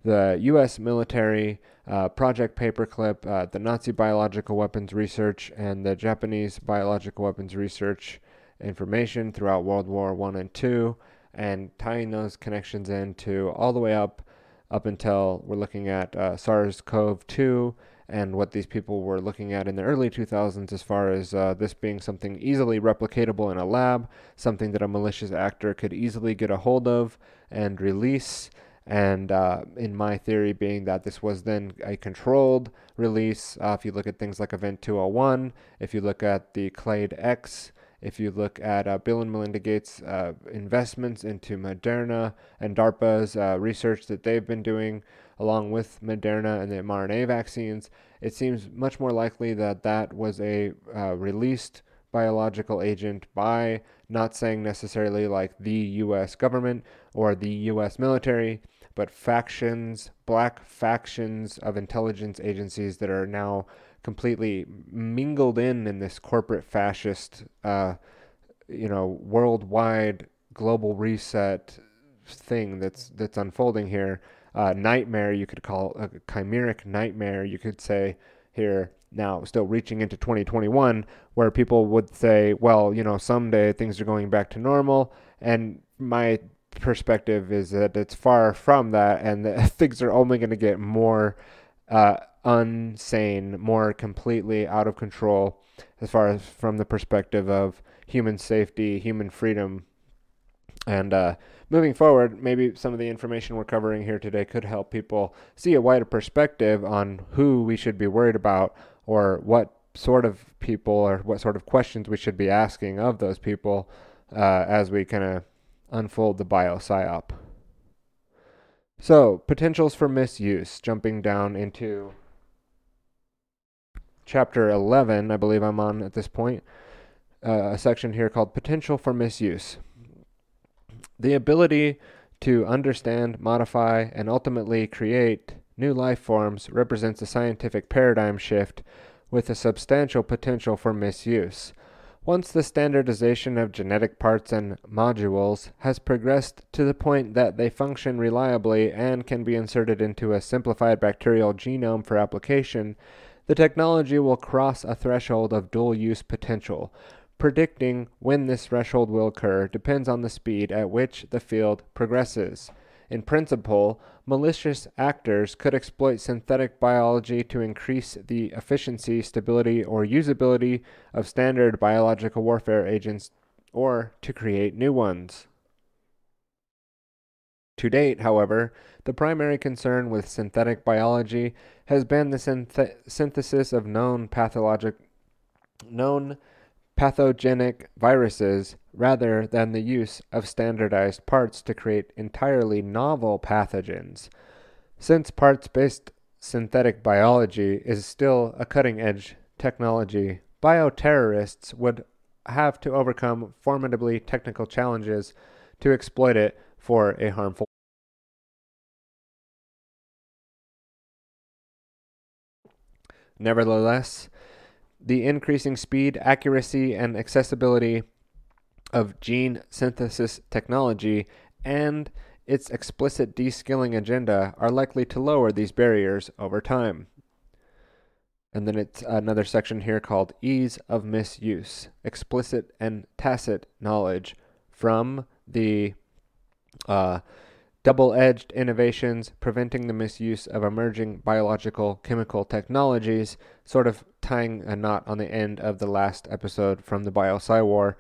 the U S military, uh, Project Paperclip, uh, the Nazi biological weapons research, and the Japanese biological weapons research information throughout World War One and Two, and tying those connections into all the way up, up until we're looking at uh, SARS-C o V two and what these people were looking at in the early two thousands as far as uh, this being something easily replicatable in a lab, something that a malicious actor could easily get a hold of and release, and uh, in my theory being that this was then a controlled release. Uh, if you look at things like Event two oh one, if you look at the Clade X, if you look at uh, Bill and Melinda Gates' uh, investments into Moderna and DARPA's uh, research that they've been doing along with Moderna and the mRNA vaccines, it seems much more likely that that was a uh, released biological agent by, not saying necessarily like the U S government or the U S military, but factions, black factions of intelligence agencies that are now completely mingled in in this corporate fascist, uh, you know, worldwide global reset thing that's that's unfolding here. Uh, nightmare, you could call a chimeric nightmare, you could say here now, still reaching into twenty twenty-one, where people would say, well, you know, someday things are going back to normal. And my perspective is that it's far from that, and that things are only going to get more uh, insane, more completely out of control as far as from the perspective of human safety, human freedom. And uh, moving forward, maybe some of the information we're covering here today could help people see a wider perspective on who we should be worried about, or what sort of people or what sort of questions we should be asking of those people uh, as we kind of unfold the bio-psyop. So, potentials for misuse, jumping down into chapter eleven, I believe I'm on at this point, uh, a section here called Potential for Misuse. The ability to understand, modify, and ultimately create new life forms represents a scientific paradigm shift with a substantial potential for misuse. Once the standardization of genetic parts and modules has progressed to the point that they function reliably and can be inserted into a simplified bacterial genome for application, the technology will cross a threshold of dual-use potential. Predicting when this threshold will occur depends on the speed at which the field progresses. In principle, malicious actors could exploit synthetic biology to increase the efficiency, stability, or usability of standard biological warfare agents, or to create new ones. To date, however, the primary concern with synthetic biology has been the synth- synthesis of known pathologic, known pathogenic viruses rather than the use of standardized parts to create entirely novel pathogens. Since parts-based synthetic biology is still a cutting-edge technology, bioterrorists would have to overcome formidable technical challenges to exploit it for a harmful Nevertheless, the increasing speed, accuracy, and accessibility of gene synthesis technology and its explicit de-skilling agenda are likely to lower these barriers over time. And then it's another section here called Ease of Misuse, Explicit and Tacit Knowledge from the uh, Double-Edged Innovations Preventing the Misuse of Emerging Biological Chemical Technologies, sort of tying a knot on the end of the last episode from the Bio-Sci War,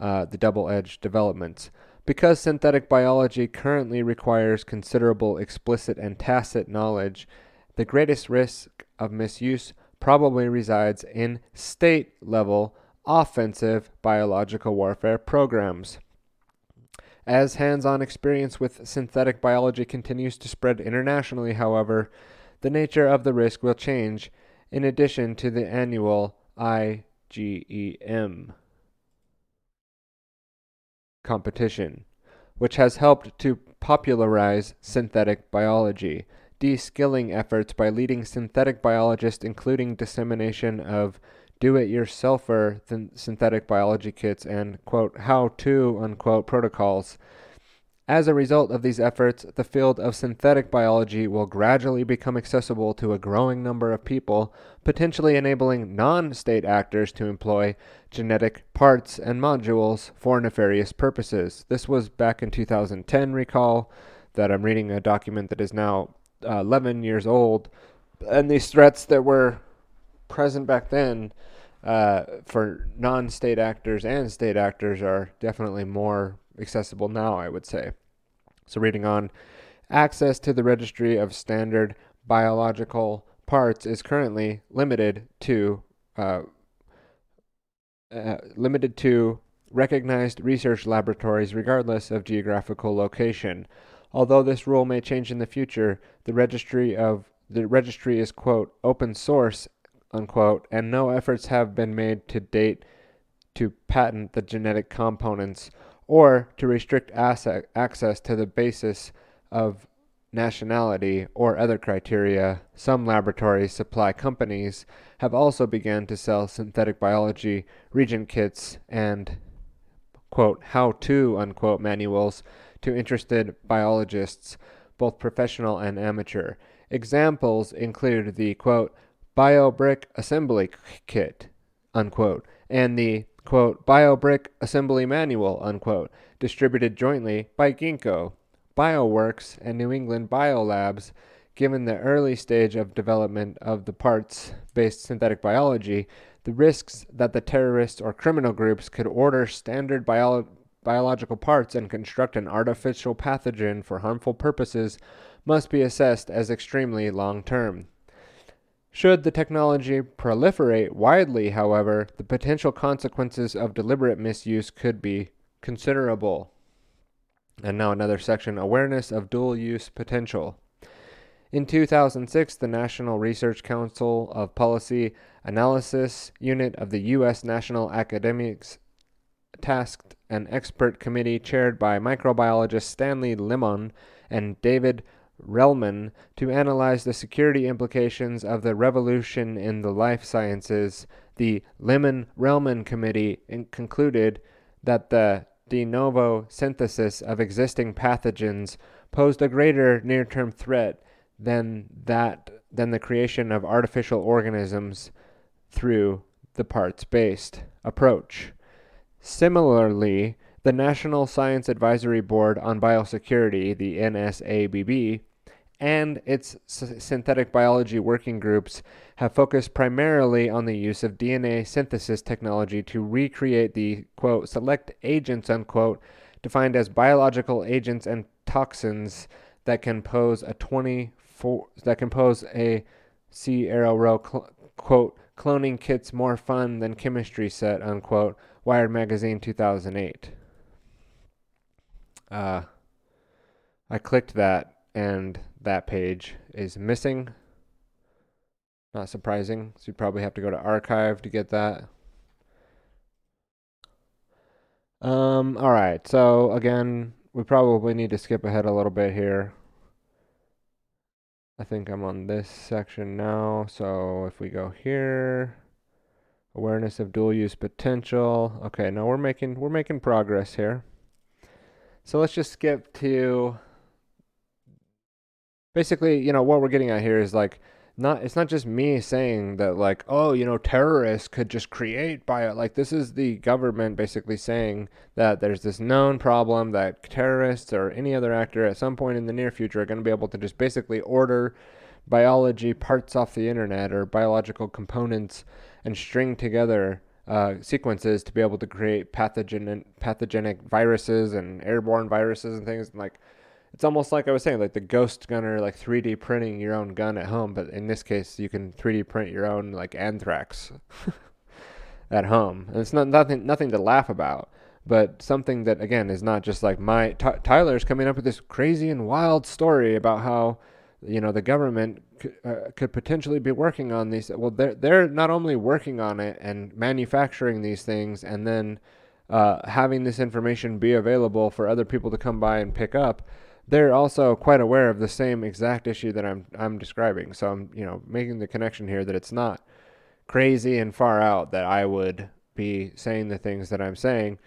uh, the Double-Edged Developments. Because synthetic biology currently requires considerable explicit and tacit knowledge, the greatest risk of misuse probably resides in state-level offensive biological warfare programs. As hands-on experience with synthetic biology continues to spread internationally, however, the nature of the risk will change in addition to the annual I G E M competition, which has helped to popularize synthetic biology. De-skilling efforts by leading synthetic biologists, including dissemination of do-it-yourselfer th- synthetic biology kits and, quote, how-to, unquote, protocols. As a result of these efforts, the field of synthetic biology will gradually become accessible to a growing number of people, potentially enabling non-state actors to employ genetic parts and modules for nefarious purposes. This was back in two thousand ten, recall, that I'm reading a document that is now uh, eleven years old, and these threats that were present back then uh, for non-state actors and state actors are definitely more accessible now, I would say. So reading on, access to the registry of standard biological parts is currently limited to uh, uh, limited to recognized research laboratories regardless of geographical location. Although this rule may change in the future, the registry of the registry is, quote, open source, unquote, and no efforts have been made to date to patent the genetic components or to restrict asset access to the basis of nationality or other criteria. Some laboratory supply companies have also begun to sell synthetic biology reagent kits and, quote, how-to, unquote, manuals to interested biologists, both professional and amateur. Examples include the, quote, BioBrick Assembly Kit, unquote, and the, quote, BioBrick Assembly Manual, unquote, distributed jointly by Ginkgo, BioWorks, and New England Biolabs. Given the early stage of development of the parts-based synthetic biology, the risks that the terrorists or criminal groups could order standard bio- biological parts and construct an artificial pathogen for harmful purposes must be assessed as extremely long-term. Should the technology proliferate widely, however, the potential consequences of deliberate misuse could be considerable. And now another section, Awareness of Dual-Use Potential. In two thousand six, the National Research Council of Policy Analysis Unit of the U S National Academics Tasked an Expert Committee chaired by microbiologist Stanley Limon and David Relman to analyze the security implications of the revolution in the life sciences. The Limon-Relman Committee in- concluded that the de novo synthesis of existing pathogens posed a greater near-term threat than that than the creation of artificial organisms through the parts-based approach. Similarly, the National Science Advisory Board on Biosecurity, the N S A B B, and its s- synthetic biology working groups have focused primarily on the use of D N A synthesis technology to recreate the, quote, select agents, unquote, defined as biological agents and toxins that can pose a twenty-four that can pose a C arrow row, cl- quote, cloning kit's more fun than chemistry set, unquote, Wired Magazine two thousand eight. Uh, I clicked that, and that page is missing. Not surprising, so you'd probably have to go to archive to get that. Um, all right, so again, we probably need to skip ahead a little bit here. I think I'm on this section now. So if we go here, awareness of dual use potential. Okay, now we're making we're making progress here. So let's just skip to basically, you know, what we're getting at here is like, not it's not just me saying that like, oh, you know, terrorists could just create by it. Like, this is the government basically saying that there's this known problem that terrorists or any other actor at some point in the near future are going to be able to just basically order biology parts off the internet or biological components and string together uh, sequences to be able to create pathogen and pathogenic viruses and airborne viruses and things. And like, it's almost like I was saying, like the ghost gunner, like three D printing your own gun at home. But in this case, you can three D print your own like anthrax at home. And it's not nothing, nothing to laugh about, but something that, again, is not just like my t- Tyler's coming up with this crazy and wild story about how, you know, the government could, uh, could potentially be working on these. Well, they're, they're not only working on it and manufacturing these things and then uh, having this information be available for other people to come by and pick up, they're also quite aware of the same exact issue that I'm I'm describing. So I'm, you know, making the connection here that it's not crazy and far out that I would be saying the things that I'm saying,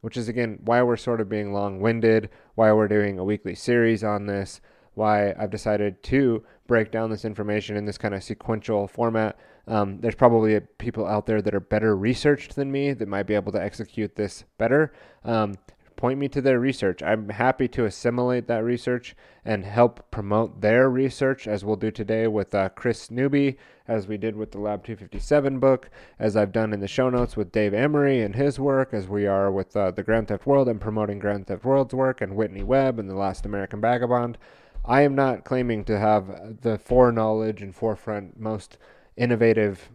which is, again, why we're sort of being long-winded, why we're doing a weekly series on this, why I've decided to break down this information in this kind of sequential format. Um, there's probably people out there that are better researched than me that might be able to execute this better. Um, point me to their research. I'm happy to assimilate that research and help promote their research, as we'll do today with uh, Chris Newby, as we did with the Lab two fifty-seven book, as I've done in the show notes with Dave Emery and his work, as we are with uh, the Grand Theft World and promoting Grand Theft World's work, and Whitney Webb and The Last American Vagabond. I am not claiming to have the foreknowledge and forefront most innovative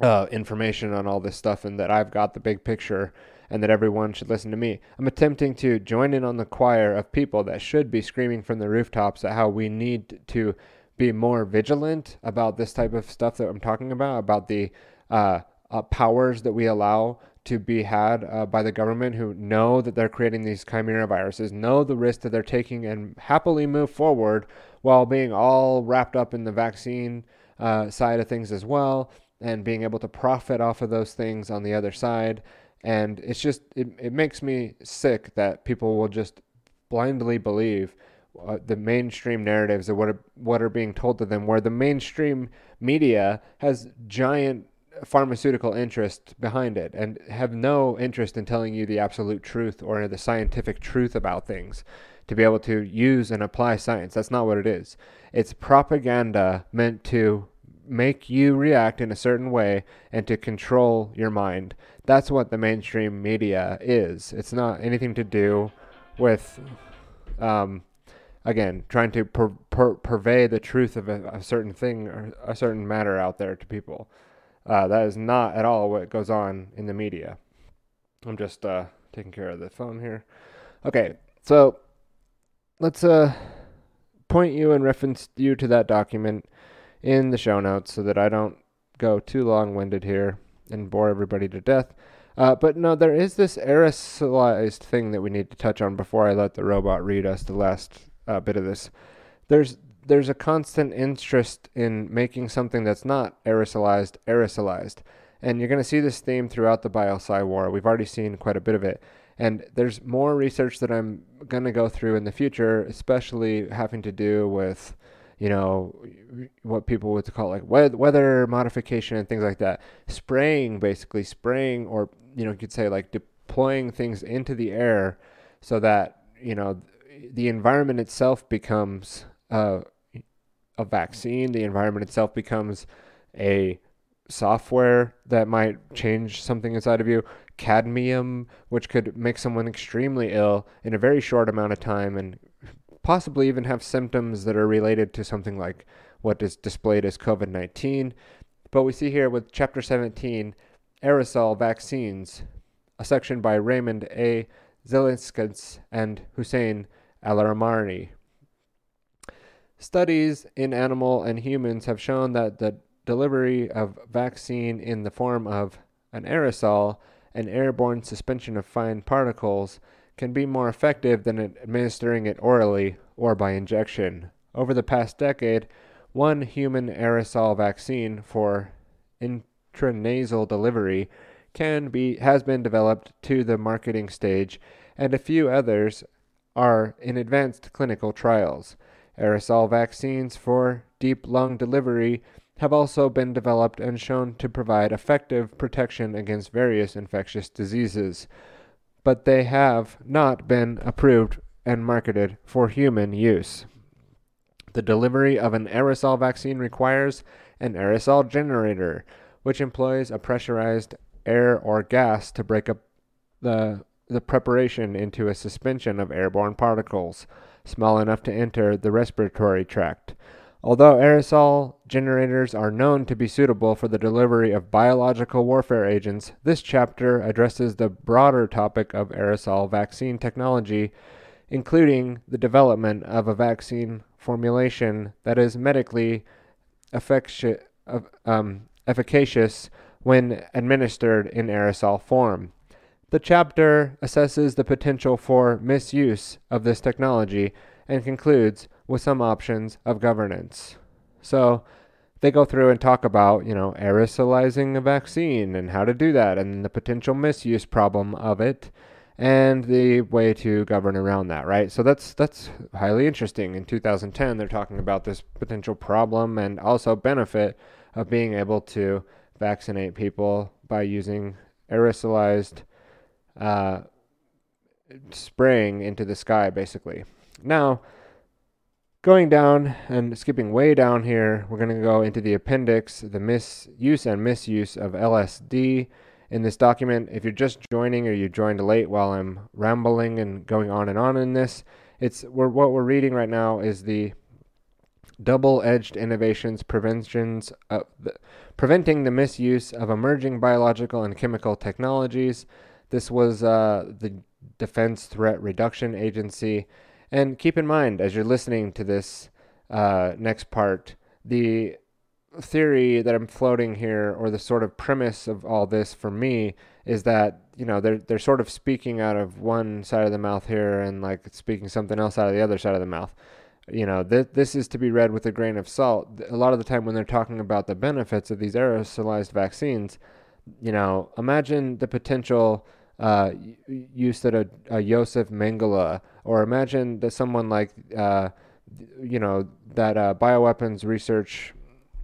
uh, information on all this stuff, and that I've got the big picture and that everyone should listen to me. I'm attempting to join in on the choir of people that should be screaming from the rooftops at how we need to be more vigilant about this type of stuff that I'm talking about, about the uh, uh, powers that we allow to be had uh, by the government, who know that they're creating these chimera viruses, know the risk that they're taking, and happily move forward while being all wrapped up in the vaccine uh, side of things as well, and being able to profit off of those things on the other side. And it's just, it, it makes me sick that people will just blindly believe uh, the mainstream narratives of what are, what are being told to them, where the mainstream media has giant pharmaceutical interest behind it and have no interest in telling you the absolute truth or the scientific truth about things to be able to use and apply science. That's not what it is. It's propaganda meant to make you react in a certain way and to control your mind. That's what the mainstream media is. It's not anything to do with, um, again, trying to per- per- purvey the truth of a, a certain thing or a certain matter out there to people. Uh, that is not at all what goes on in the media. I'm just uh, taking care of the phone here. Okay, so let's uh, point you and reference you to that document in the show notes so that I don't go too long-winded here and bore everybody to death. Uh, but no, there is this aerosolized thing that we need to touch on before I let the robot read us the last uh, bit of this. There's There's a constant interest in making something that's not aerosolized, aerosolized. And you're going to see this theme throughout the bio-sci war. We've already seen quite a bit of it. And there's more research that I'm going to go through in the future, especially having to do with, you know, what people would call like weather modification and things like that. Spraying, basically spraying, or, you know, you could say like deploying things into the air so that, you know, the environment itself becomes uh a vaccine, the environment itself becomes a software that might change something inside of you. Cadmium, which could make someone extremely ill in a very short amount of time and possibly even have symptoms that are related to something like what is displayed as covid nineteen. But we see here with chapter seventeen, aerosol vaccines, a section by Raymond A. Zelinskis and Hussein Al-Amarani. Studies in animal and humans have shown that the delivery of vaccine in the form of an aerosol, an airborne suspension of fine particles, can be more effective than administering it orally or by injection. Over the past decade, one human aerosol vaccine for intranasal delivery can be has been developed to the marketing stage, and a few others are in advanced clinical trials. Aerosol vaccines for deep lung delivery have also been developed and shown to provide effective protection against various infectious diseases, but they have not been approved and marketed for human use. The delivery of an aerosol vaccine requires an aerosol generator, which employs a pressurized air or gas to break up the, the preparation into a suspension of airborne particles, small enough to enter the respiratory tract. Although aerosol generators are known to be suitable for the delivery of biological warfare agents, this chapter addresses the broader topic of aerosol vaccine technology, including the development of a vaccine formulation that is medically effectu- um, efficacious when administered in aerosol form. The chapter assesses the potential for misuse of this technology and concludes with some options of governance. So they go through and talk about, you know, aerosolizing a vaccine and how to do that and the potential misuse problem of it and the way to govern around that, right? So that's that's highly interesting. In two thousand ten, they're talking about this potential problem and also benefit of being able to vaccinate people by using aerosolized uh, spraying into the sky, basically. Now, going down and skipping way down here, we're going to go into the appendix, the misuse and misuse of L S D in this document. If you're just joining or you joined late while I'm rambling and going on and on in this, it's we're, what we're reading right now is the double-edged innovations preventions, uh, the, preventing the misuse of emerging biological and chemical technologies. This was uh, the Defense Threat Reduction Agency. And keep in mind, as you're listening to this uh, next part, the theory that I'm floating here, or the sort of premise of all this for me, is that, you know, they're they're sort of speaking out of one side of the mouth here and like speaking something else out of the other side of the mouth. You know, th- this is to be read with a grain of salt. A lot of the time when they're talking about the benefits of these aerosolized vaccines, you know, imagine the potential uh, use that a, a Josef Mengele, or imagine that someone like, uh, you know, that uh, bioweapons research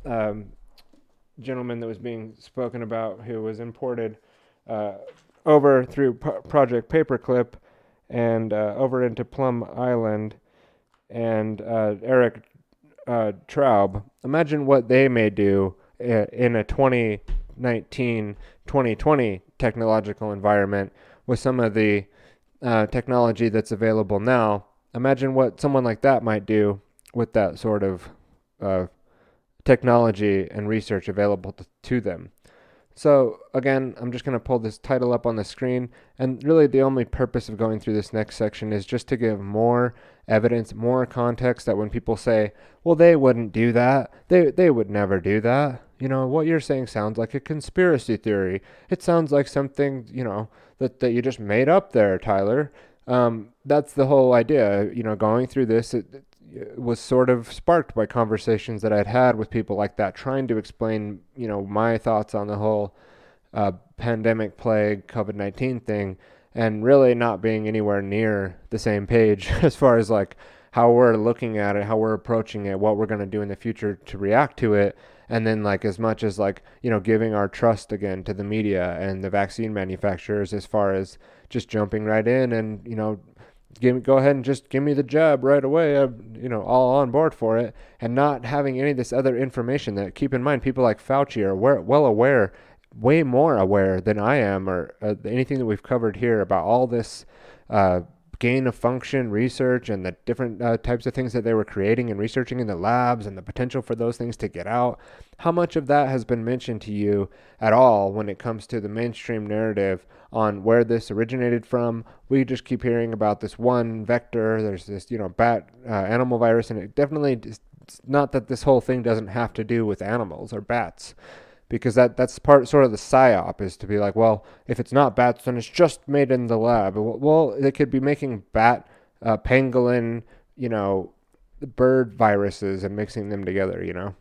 um, gentleman that was being spoken about, who was imported uh, over through P- Project Paperclip and uh, over into Plum Island, and uh, Eric uh, Traub. Imagine what they may do in a twenty nineteen twenty twenty technological environment with some of the Uh, technology that's available now. Imagine what someone like that might do with that sort of uh, technology and research available to, to them. So again, I'm just going to pull this title up on the screen, and really the only purpose of going through this next section is just to give more evidence, more context, that when people say, well, they wouldn't do that, they they would never do that, you know, what you're saying sounds like a conspiracy theory. It sounds like something, you know, that, that you just made up there, Tyler. Um, that's the whole idea, you know, going through this, it, it was sort of sparked by conversations that I'd had with people like that, trying to explain, you know, my thoughts on the whole uh, pandemic, plague, COVID nineteen thing, and really not being anywhere near the same page as far as like how we're looking at it, how we're approaching it, what we're going to do in the future to react to it. And then like as much as like, you know, giving our trust again to the media and the vaccine manufacturers as far as just jumping right in and, you know, give, go ahead and just give me the jab right away. I'm, you know, all on board for it, and not having any of this other information that, keep in mind, people like Fauci are aware, well aware, way more aware than I am, or uh, anything that we've covered here about all this uh, gain of function research and the different uh, types of things that they were creating and researching in the labs and the potential for those things to get out. How much of that has been mentioned to you at all when it comes to the mainstream narrative on where this originated from? We just keep hearing about this one vector. There's this, you know, bat uh, animal virus, and it definitely is not that this whole thing doesn't have to do with animals or bats, because that, that's part sort of the psyop, is to be like, well, if it's not bats, then it's just made in the lab. Well, they could be making bat, uh, pangolin, you know, the bird viruses and mixing them together, you know?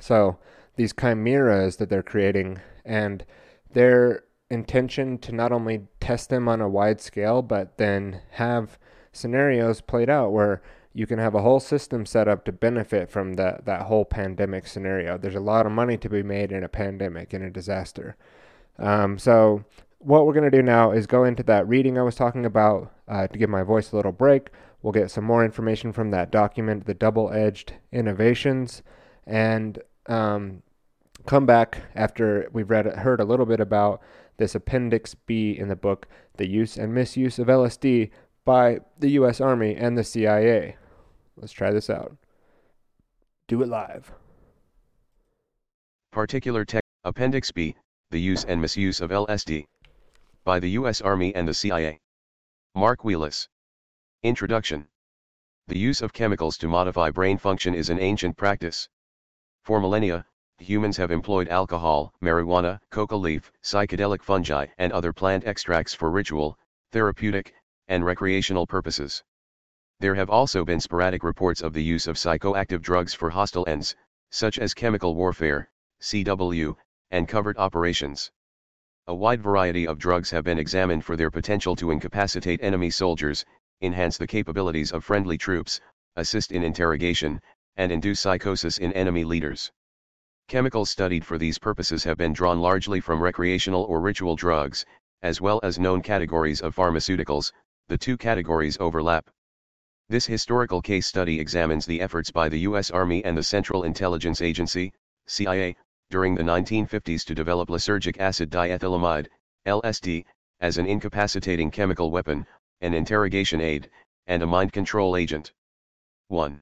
So these chimeras that they're creating, and their intention to not only test them on a wide scale, but then have scenarios played out where you can have a whole system set up to benefit from that, that whole pandemic scenario. There's a lot of money to be made in a pandemic, in a disaster. Um, so what we're going to do now is go into that reading I was talking about uh, to give my voice a little break. We'll get some more information from that document, The Double-Edged Innovations, and um, come back after we've read heard a little bit about this Appendix B in the book, The Use and Misuse of L S D by the U S Army and the C I A. Let's try this out. Do it live. Particular text, Appendix B, The Use and Misuse of L S D by the U S Army and the C I A. Mark Wheelis. Introduction. The use of chemicals to modify brain function is an ancient practice. For millennia, humans have employed alcohol, marijuana, coca leaf, psychedelic fungi, and other plant extracts for ritual, therapeutic, and recreational purposes. There have also been sporadic reports of the use of psychoactive drugs for hostile ends, such as chemical warfare, C W, and covert operations. A wide variety of drugs have been examined for their potential to incapacitate enemy soldiers, enhance the capabilities of friendly troops, assist in interrogation, and induce psychosis in enemy leaders. Chemicals studied for these purposes have been drawn largely from recreational or ritual drugs, as well as known categories of pharmaceuticals. The two categories overlap. This historical case study examines the efforts by the U S Army and the Central Intelligence Agency, C I A, during the nineteen fifties to develop lysergic acid diethylamide, L S D, as an incapacitating chemical weapon, an interrogation aid, and a mind control agent. one.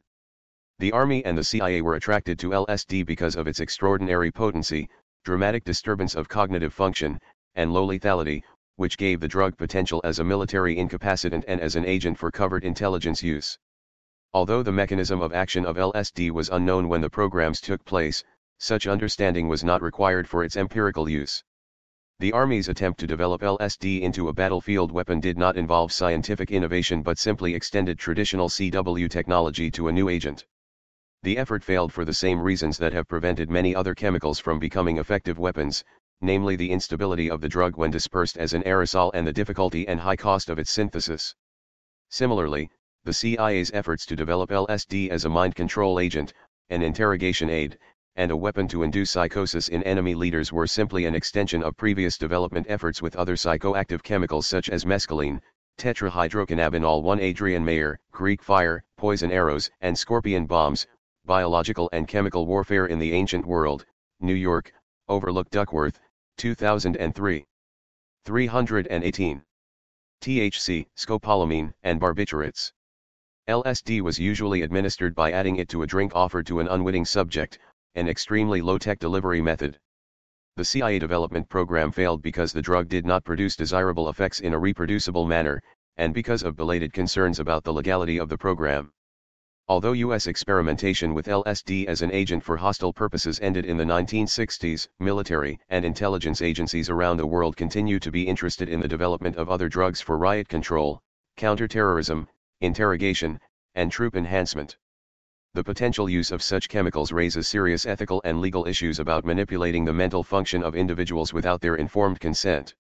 The Army and the C I A were attracted to L S D because of its extraordinary potency, dramatic disturbance of cognitive function, and low lethality, which gave the drug potential as a military incapacitant and as an agent for covert intelligence use. Although the mechanism of action of L S D was unknown when the programs took place, such understanding was not required for its empirical use. The Army's attempt to develop L S D into a battlefield weapon did not involve scientific innovation but simply extended traditional C W technology to a new agent. The effort failed for the same reasons that have prevented many other chemicals from becoming effective weapons, namely the instability of the drug when dispersed as an aerosol and the difficulty and high cost of its synthesis. Similarly, the C I A's efforts to develop L S D as a mind control agent, an interrogation aid, and a weapon to induce psychosis in enemy leaders were simply an extension of previous development efforts with other psychoactive chemicals such as mescaline, tetrahydrocannabinol one. Adrian Mayer, Greek fire, poison arrows, and scorpion bombs. Biological and Chemical Warfare in the Ancient World, New York, Overlook Duckworth, two thousand three. three eighteen. T H C, scopolamine, and barbiturates. L S D was usually administered by adding it to a drink offered to an unwitting subject, an extremely low-tech delivery method. The C I A development program failed because the drug did not produce desirable effects in a reproducible manner, and because of belated concerns about the legality of the program. Although U S experimentation with L S D as an agent for hostile purposes ended in the nineteen sixties, military and intelligence agencies around the world continue to be interested in the development of other drugs for riot control, counterterrorism, interrogation, and troop enhancement. The potential use of such chemicals raises serious ethical and legal issues about manipulating the mental function of individuals without their informed consent.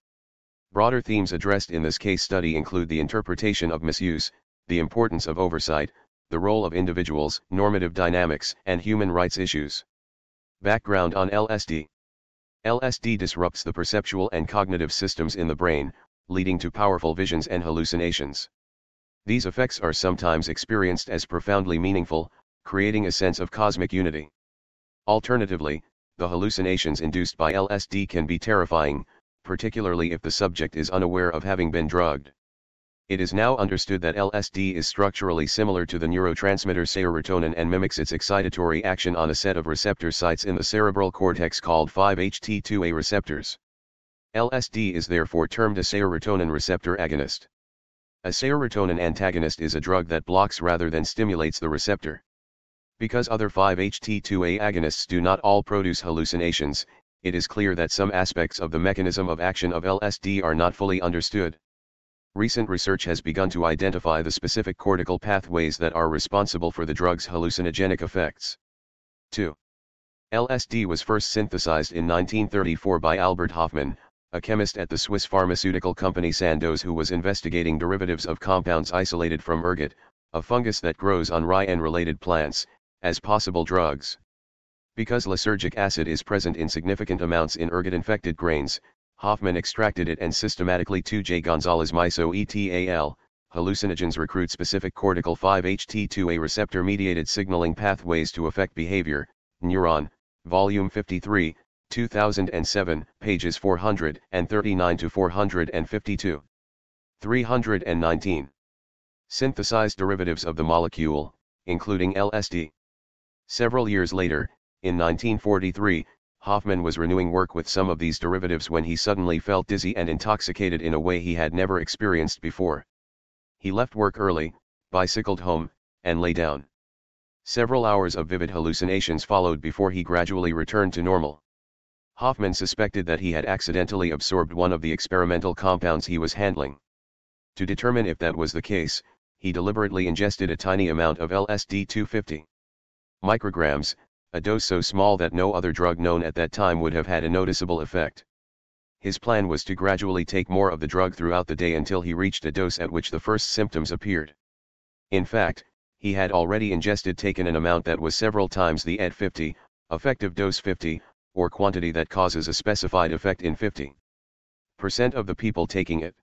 Broader themes addressed in this case study include the interpretation of misuse, the importance of oversight, the role of individuals, normative dynamics, and human rights issues. Background on L S D. L S D disrupts the perceptual and cognitive systems in the brain, leading to powerful visions and hallucinations. These effects are sometimes experienced as profoundly meaningful, creating a sense of cosmic unity. Alternatively, the hallucinations induced by L S D can be terrifying, particularly if the subject is unaware of having been drugged. It is now understood that L S D is structurally similar to the neurotransmitter serotonin and mimics its excitatory action on a set of receptor sites in the cerebral cortex called five H T two A receptors. L S D is therefore termed a serotonin receptor agonist. A serotonin antagonist is a drug that blocks rather than stimulates the receptor. Because other five H T two A agonists do not all produce hallucinations, it is clear that some aspects of the mechanism of action of L S D are not fully understood. recent research has begun to identify the specific cortical pathways that are responsible for the drug's hallucinogenic effects. two. L S D was first synthesized in nineteen thirty-four by Albert Hofmann, a chemist at the Swiss pharmaceutical company Sandoz, who was investigating derivatives of compounds isolated from ergot, a fungus that grows on rye and related plants, as possible drugs. Because lysergic acid is present in significant amounts in ergot-infected grains, Hofmann extracted it and systematically two J Gonzalez Miso et al. Hallucinogens recruit specific cortical five H T two A receptor-mediated signaling pathways to affect behavior, Neuron, Volume fifty-three, two thousand seven, pages four thirty-nine to four fifty-two. three nineteen. Synthesized derivatives of the molecule, including L S D. Several years later, in nineteen forty-three, Hofmann was renewing work with some of these derivatives when he suddenly felt dizzy and intoxicated in a way he had never experienced before. He left work early, bicycled home, and lay down. Several hours of vivid hallucinations followed before he gradually returned to normal. Hofmann suspected that he had accidentally absorbed one of the experimental compounds he was handling. To determine if that was the case, he deliberately ingested a tiny amount of L S D, two hundred fifty micrograms, a dose so small that no other drug known at that time would have had a noticeable effect. His plan was to gradually take more of the drug throughout the day until he reached a dose at which the first symptoms appeared. In fact, he had already ingested taken an amount that was several times the E D fifty, effective dose fifty, or quantity that causes a specified effect in fifty percent of the people taking it.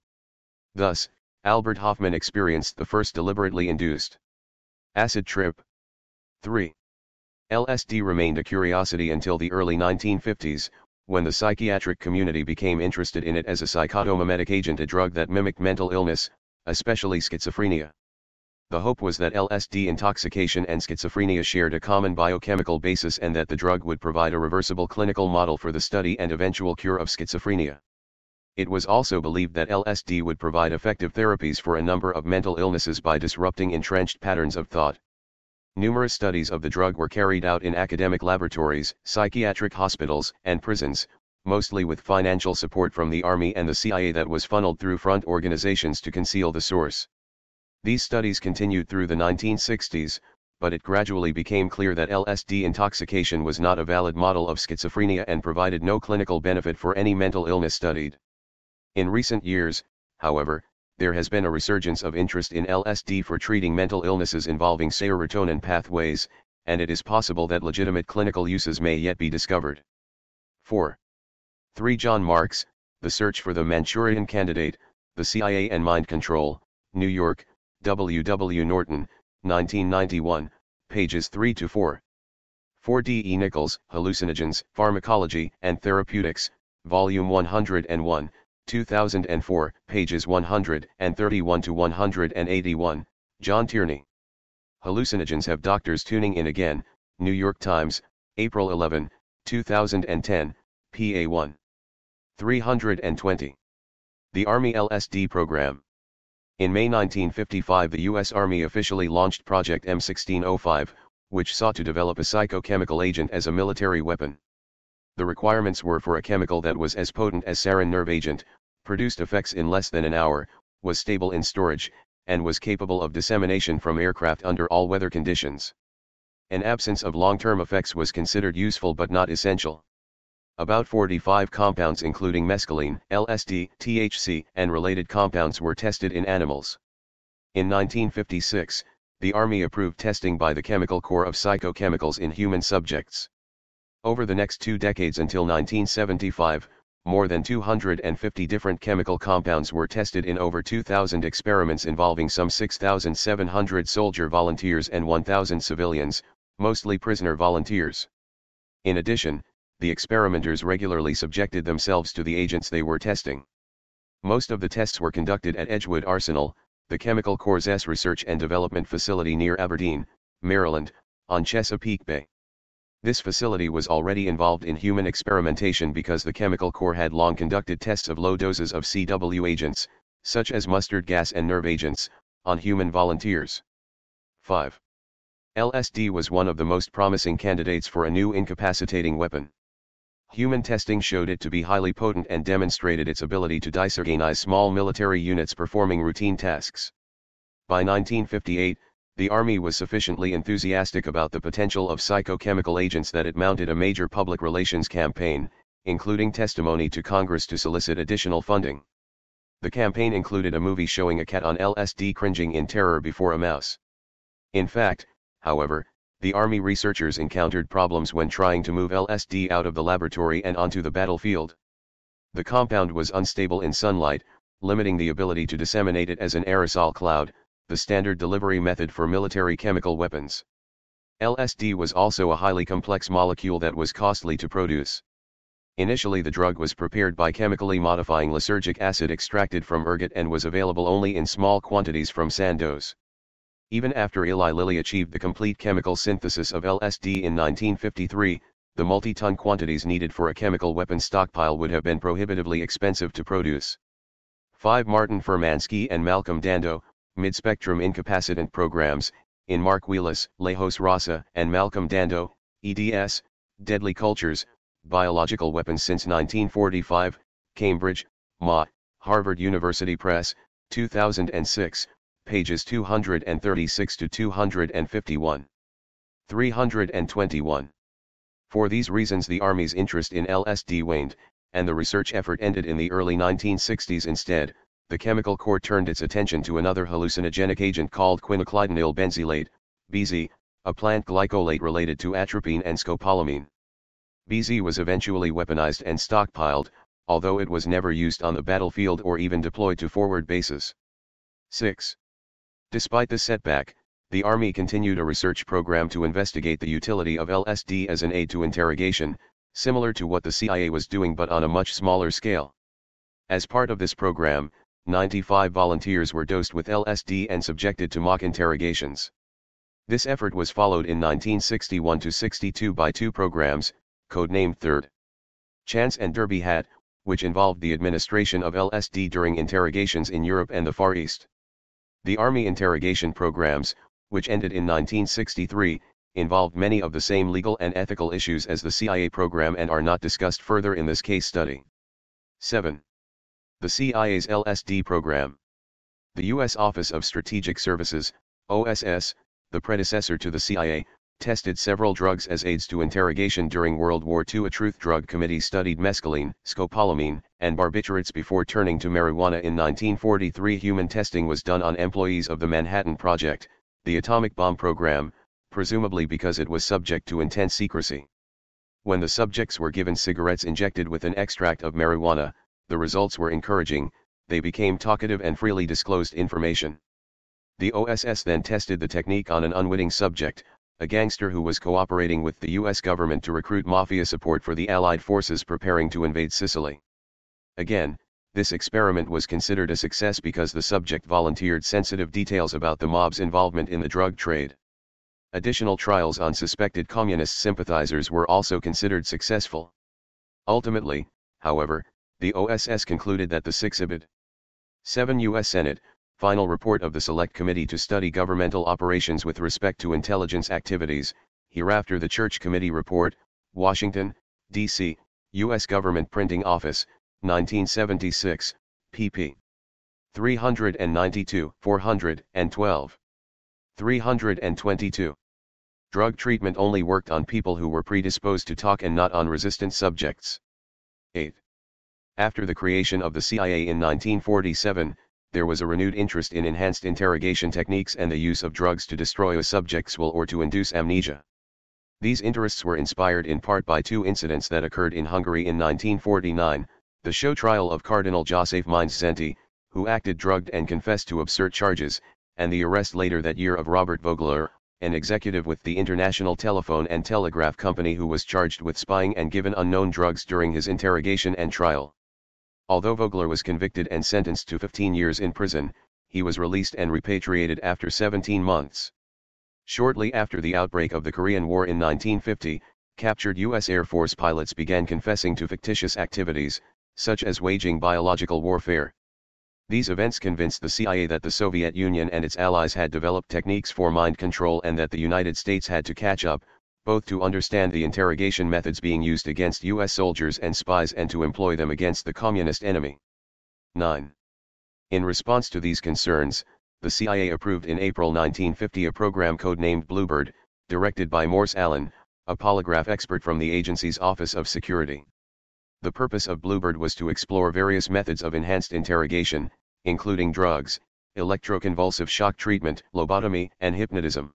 Thus, Albert Hofmann experienced the first deliberately induced acid trip. three. L S D remained a curiosity until the early nineteen fifties, when the psychiatric community became interested in it as a psychotomimetic agent, a drug that mimicked mental illness, especially schizophrenia. The hope was that L S D intoxication and schizophrenia shared a common biochemical basis and that the drug would provide a reversible clinical model for the study and eventual cure of schizophrenia. It was also believed that L S D would provide effective therapies for a number of mental illnesses by disrupting entrenched patterns of thought. Numerous studies of the drug were carried out in academic laboratories, psychiatric hospitals, and prisons, mostly with financial support from the Army and the C I A that was funneled through front organizations to conceal the source. These studies continued through the nineteen sixties, but it gradually became clear that L S D intoxication was not a valid model of schizophrenia and provided no clinical benefit for any mental illness studied. In recent years, however, there has been a resurgence of interest in L S D for treating mental illnesses involving serotonin pathways, and it is possible that legitimate clinical uses may yet be discovered. four. three. John Marks, The Search for the Manchurian Candidate, The C I A and Mind Control, New York, W. W. Norton, nineteen ninety-one, pages three to four. four. D. E. Nichols, Hallucinogens, Pharmacology, and Therapeutics, Volume one hundred one, two thousand four, pages one thirty-one to one eighty-one, John Tierney. Hallucinogens Have Doctors Tuning In Again, New York Times, April eleventh, two thousand ten, p a one. three twenty. The Army L S D Program. In May nineteen fifty-five, the U S Army officially launched Project M sixteen oh five, which sought to develop a psychochemical agent as a military weapon. The requirements were for a chemical that was as potent as sarin nerve agent, produced effects in less than an hour, was stable in storage, and was capable of dissemination from aircraft under all weather conditions. An absence of long-term effects was considered useful but not essential. About forty-five compounds including mescaline, L S D, T H C, and related compounds were tested in animals. In nineteen fifty-six, the Army approved testing by the Chemical Corps of psychochemicals in human subjects. Over the next two decades until nineteen seventy-five, more than two hundred fifty different chemical compounds were tested in over two thousand experiments involving some six thousand seven hundred soldier volunteers and one thousand civilians, mostly prisoner volunteers. In addition, the experimenters regularly subjected themselves to the agents they were testing. Most of the tests were conducted at Edgewood Arsenal, the Chemical Corps' research and development facility near Aberdeen, Maryland, on Chesapeake Bay. This facility was already involved in human experimentation because the Chemical Corps had long conducted tests of low doses of C W agents, such as mustard gas and nerve agents, on human volunteers. five. L S D was one of the most promising candidates for a new incapacitating weapon. Human testing showed it to be highly potent and demonstrated its ability to disorganize small military units performing routine tasks. By nineteen fifty-eight, the Army was sufficiently enthusiastic about the potential of psychochemical agents that it mounted a major public relations campaign, including testimony to Congress to solicit additional funding. The campaign included a movie showing a cat on L S D cringing in terror before a mouse. In fact, however, the Army researchers encountered problems when trying to move L S D out of the laboratory and onto the battlefield. The compound was unstable in sunlight, limiting the ability to disseminate it as an aerosol cloud, the standard delivery method for military chemical weapons. L S D was also a highly complex molecule that was costly to produce. Initially, the drug was prepared by chemically modifying lysergic acid extracted from ergot and was available only in small quantities from Sandoz. Even after Eli Lilly achieved the complete chemical synthesis of L S D in nineteen fifty-three, the multi-ton quantities needed for a chemical weapon stockpile would have been prohibitively expensive to produce. five Martin Firmansky and Malcolm Dando, mid-spectrum incapacitant programs, in Mark Wheelis, Lejos Rasa and Malcolm Dando, eds, Deadly Cultures, Biological Weapons Since nineteen forty-five, Cambridge, M A, Harvard University Press, two thousand six, pages two thirty-six to two fifty-one. three twenty-one. For these reasons, the Army's interest in L S D waned, and the research effort ended in the early nineteen sixties. Instead, the Chemical Corps turned its attention to another hallucinogenic agent called quinaclidinyl benzylate, B Z, a plant glycolate related to atropine and scopolamine. B Z was eventually weaponized and stockpiled, although it was never used on the battlefield or even deployed to forward bases. six. Despite this setback, the Army continued a research program to investigate the utility of L S D as an aid to interrogation, similar to what the C I A was doing but on a much smaller scale. As part of this program, ninety-five volunteers were dosed with L S D and subjected to mock interrogations. This effort was followed in nineteen sixty-one to sixty-two by two programs, codenamed Third Chance and Derby Hat, which involved the administration of L S D during interrogations in Europe and the Far East. The Army interrogation programs, which ended in nineteen sixty-three, involved many of the same legal and ethical issues as the C I A program and are not discussed further in this case study. seven. The C I A's L S D program. The U S Office of Strategic Services, O S S, the predecessor to the C I A, tested several drugs as aids to interrogation during World War Two. A Truth Drug Committee studied mescaline, scopolamine, and barbiturates before turning to marijuana in nineteen forty-three. Human testing was done on employees of the Manhattan Project, the atomic bomb program, presumably because it was subject to intense secrecy. When the subjects were given cigarettes injected with an extract of marijuana, the results were encouraging. They became talkative and freely disclosed information. The O S S then tested the technique on an unwitting subject, a gangster who was cooperating with the U S government to recruit mafia support for the Allied forces preparing to invade Sicily. Again, this experiment was considered a success because the subject volunteered sensitive details about the mob's involvement in the drug trade. Additional trials on suspected communist sympathizers were also considered successful. Ultimately, however, the O S S concluded that the six exhibit. seven U S Senate, Final Report of the Select Committee to Study Governmental Operations with Respect to Intelligence Activities, hereafter the Church Committee Report, Washington, D C, U S Government Printing Office, nineteen seventy-six, pp. three ninety-two to four twelve. three twenty-two. Drug treatment only worked on people who were predisposed to talk and not on resistant subjects. eight. After the creation of the C I A in nineteen forty-seven, there was a renewed interest in enhanced interrogation techniques and the use of drugs to destroy a subject's will or to induce amnesia. These interests were inspired in part by two incidents that occurred in Hungary in nineteen forty-nine, the show trial of Cardinal József Mindszenti, who acted drugged and confessed to absurd charges, and the arrest later that year of Robert Vogler, an executive with the International Telephone and Telegraph Company who was charged with spying and given unknown drugs during his interrogation and trial. Although Vogler was convicted and sentenced to fifteen years in prison, he was released and repatriated after seventeen months. Shortly after the outbreak of the Korean War in nineteen fifty, captured U S Air Force pilots began confessing to fictitious activities, such as waging biological warfare. These events convinced the C I A that the Soviet Union and its allies had developed techniques for mind control and that the United States had to catch up, both to understand the interrogation methods being used against U S soldiers and spies and to employ them against the communist enemy. nine. In response to these concerns, the C I A approved in April nineteen fifty a program codenamed Bluebird, directed by Morse Allen, a polygraph expert from the agency's Office of Security. The purpose of Bluebird was to explore various methods of enhanced interrogation, including drugs, electroconvulsive shock treatment, lobotomy, and hypnotism.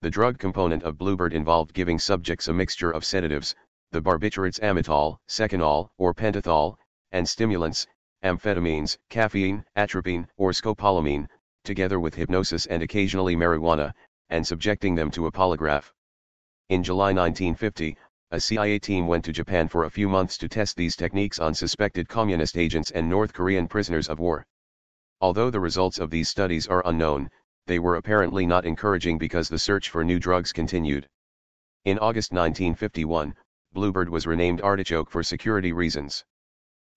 The drug component of Bluebird involved giving subjects a mixture of sedatives, the barbiturates amytol, secanol, or pentothal, and stimulants, amphetamines, caffeine, atropine, or scopolamine, together with hypnosis and occasionally marijuana, and subjecting them to a polygraph. In July nineteen fifty, a C I A team went to Japan for a few months to test these techniques on suspected communist agents and North Korean prisoners of war. Although the results of these studies are unknown, they were apparently not encouraging because the search for new drugs continued. In August nineteen fifty-one, Bluebird was renamed Artichoke for security reasons.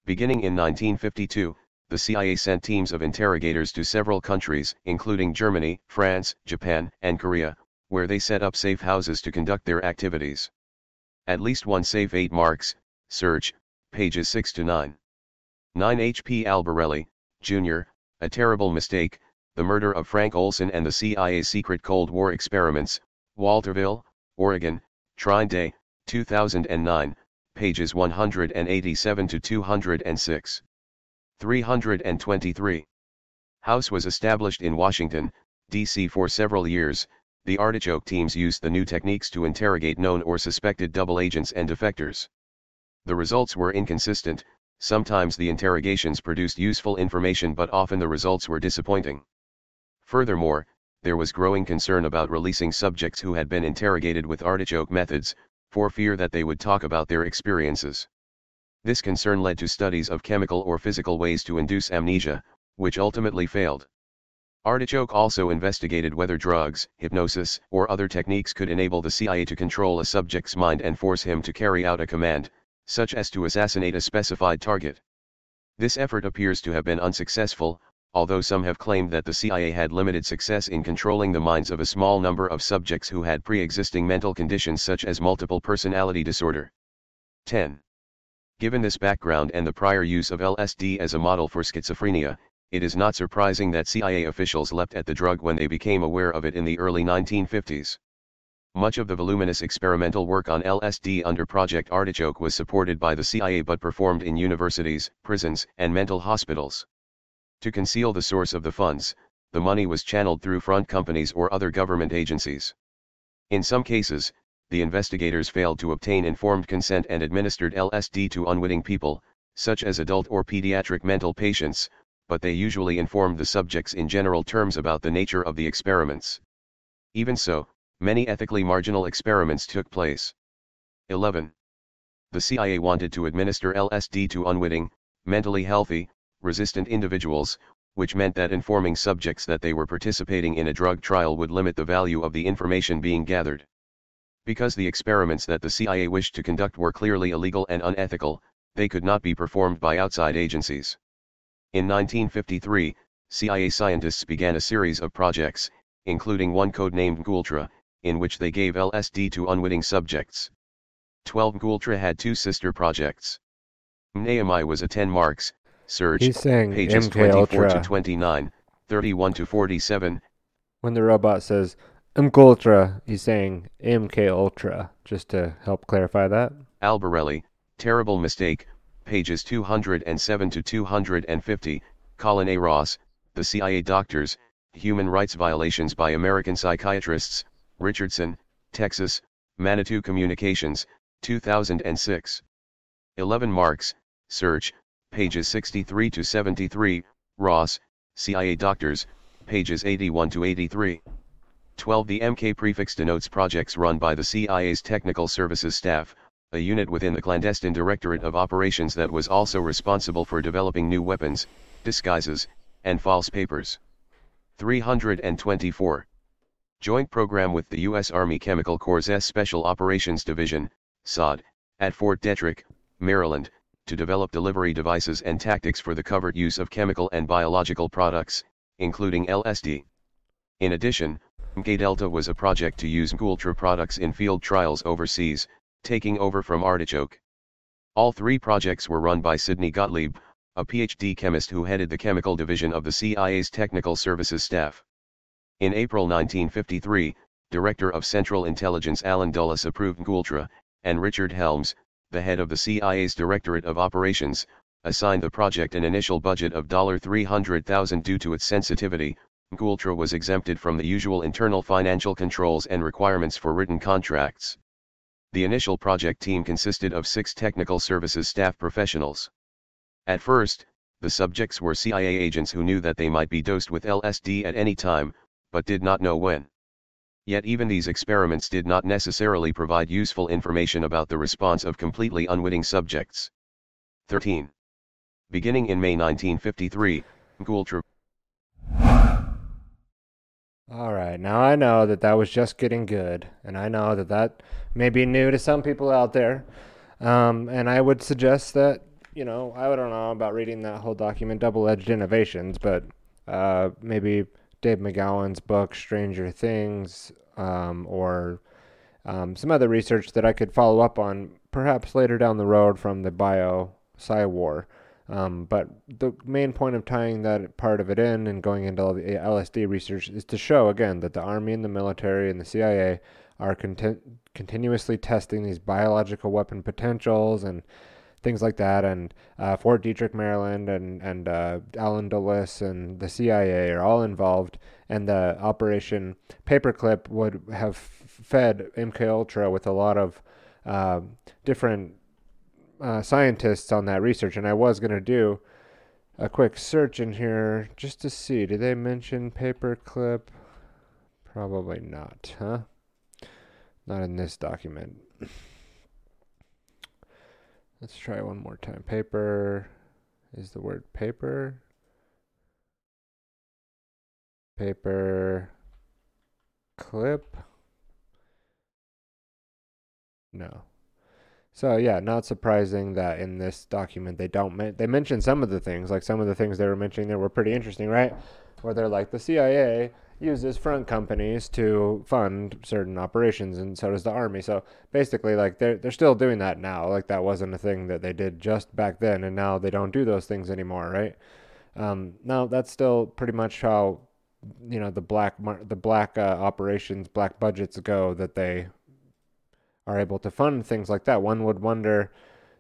Beginning in nineteen fifty-two, the C I A sent teams of interrogators to several countries, including Germany, France, Japan, and Korea, where they set up safe houses to conduct their activities. At least one safe eight marks, search, pages six to nine. nine. H P Alberelli, Junior, A Terrible Mistake, The Murder of Frank Olson and the C I A's Secret Cold War Experiments, Walterville, Oregon, Trine Day, two thousand nine. Pages one hundred eighty-seven to two hundred six. three hundred twenty-three. House was established in Washington, D C for several years. The Artichoke teams used the new techniques to interrogate known or suspected double agents and defectors. The results were inconsistent. Sometimes the interrogations produced useful information, but often the results were disappointing. Furthermore, there was growing concern about releasing subjects who had been interrogated with Artichoke methods, for fear that they would talk about their experiences. This concern led to studies of chemical or physical ways to induce amnesia, which ultimately failed. Artichoke also investigated whether drugs, hypnosis, or other techniques could enable the C I A to control a subject's mind and force him to carry out a command, such as to assassinate a specified target. This effort appears to have been unsuccessful, although some have claimed that the C I A had limited success in controlling the minds of a small number of subjects who had pre-existing mental conditions such as multiple personality disorder. ten. Given this background and the prior use of L S D as a model for schizophrenia, it is not surprising that C I A officials leapt at the drug when they became aware of it in the early nineteen fifties. Much of the voluminous experimental work on L S D under Project Artichoke was supported by the C I A but performed in universities, prisons, and mental hospitals. To conceal the source of the funds, the money was channeled through front companies or other government agencies. In some cases, the investigators failed to obtain informed consent and administered L S D to unwitting people, such as adult or pediatric mental patients, but they usually informed the subjects in general terms about the nature of the experiments. Even so, many ethically marginal experiments took place. eleven. The C I A wanted to administer L S D to unwitting, mentally healthy, resistant individuals, which meant that informing subjects that they were participating in a drug trial would limit the value of the information being gathered. Because the experiments that the C I A wished to conduct were clearly illegal and unethical, they could not be performed by outside agencies. In nineteen fifty-three, C I A scientists began a series of projects, including one codenamed Gultra, in which they gave L S D to unwitting subjects. twelve. Gultra had two sister projects. Mnayamai was a ten marks, search, he's saying pages twenty-four to twenty-nine, thirty-one to forty-seven. When the robot says M K Ultra, he's saying M K Ultra, just to help clarify that. Alberelli, Terrible Mistake, pages two hundred seven to two hundred fifty. Colin A. Ross, The C I A Doctors, Human Rights Violations by American Psychiatrists, Richardson, Texas, Manitou Communications, two thousand six. eleven. Marks, search, pages sixty-three to seventy-three, Ross, C I A Doctors, pages eighty-one to eighty-three. twelve. The M K prefix denotes projects run by the C I A's Technical Services Staff, a unit within the clandestine Directorate of Operations that was also responsible for developing new weapons, disguises, and false papers. three hundred twenty-four. Joint program with the U S Army Chemical Corps' Special Operations Division, S O D, at Fort Detrick, Maryland, to develop delivery devices and tactics for the covert use of chemical and biological products, including L S D. In addition, MKDelta was a project to use MKUltra products in field trials overseas, taking over from Artichoke. All three projects were run by Sidney Gottlieb, a PhD chemist who headed the chemical division of the C I A's technical services staff. In April nineteen fifty-three, Director of Central Intelligence Alan Dulles approved MKUltra, and Richard Helms, the head of the C I A's Directorate of Operations, assigned the project an initial budget of three hundred thousand dollars due to its sensitivity. MKUltra was exempted from the usual internal financial controls and requirements for written contracts. The initial project team consisted of six technical services staff professionals. At first, the subjects were C I A agents who knew that they might be dosed with L S D at any time, but did not know when. Yet even these experiments did not necessarily provide useful information about the response of completely unwitting subjects. thirteen. Beginning in May nineteen fifty-three, MKUltra. All right, now I know that that was just getting good, and I know that that may be new to some people out there, um, and I would suggest that, you know, I don't know about reading that whole document, Double-Edged Innovations, but uh, maybe Dave McGowan's book, Stranger Things, um, or um, some other research that I could follow up on, perhaps later down the road from the Bio-Sci War. Um, but the main point of tying that part of it in and going into all the L S D research is to show, again, that the Army and the military and the C I A are content- continuously testing these biological weapon potentials and things like that. And uh, Fort Detrick, Maryland, and, and uh, Alan Dulles and the C I A are all involved. And the Operation Paperclip would have fed MKUltra with a lot of uh, different Uh, scientists on that research, and I was going to do a quick search in here just to see. Did they mention Paperclip? Probably not, huh? Not in this document. Let's try one more time. Paper is the word paper. Paperclip. No. So yeah, not surprising that in this document they don't men- they mention some of the things, like some of the things they were mentioning that were pretty interesting, right? Where they're like, the C I A uses front companies to fund certain operations, and so does the Army. So basically, like they're they're still doing that now. Like that wasn't a thing that they did just back then, and now they don't do those things anymore, right? Um, now that's still pretty much how, you know, the black mar- the black uh, operations, black budgets go, that they are able to fund things like that. One would wonder,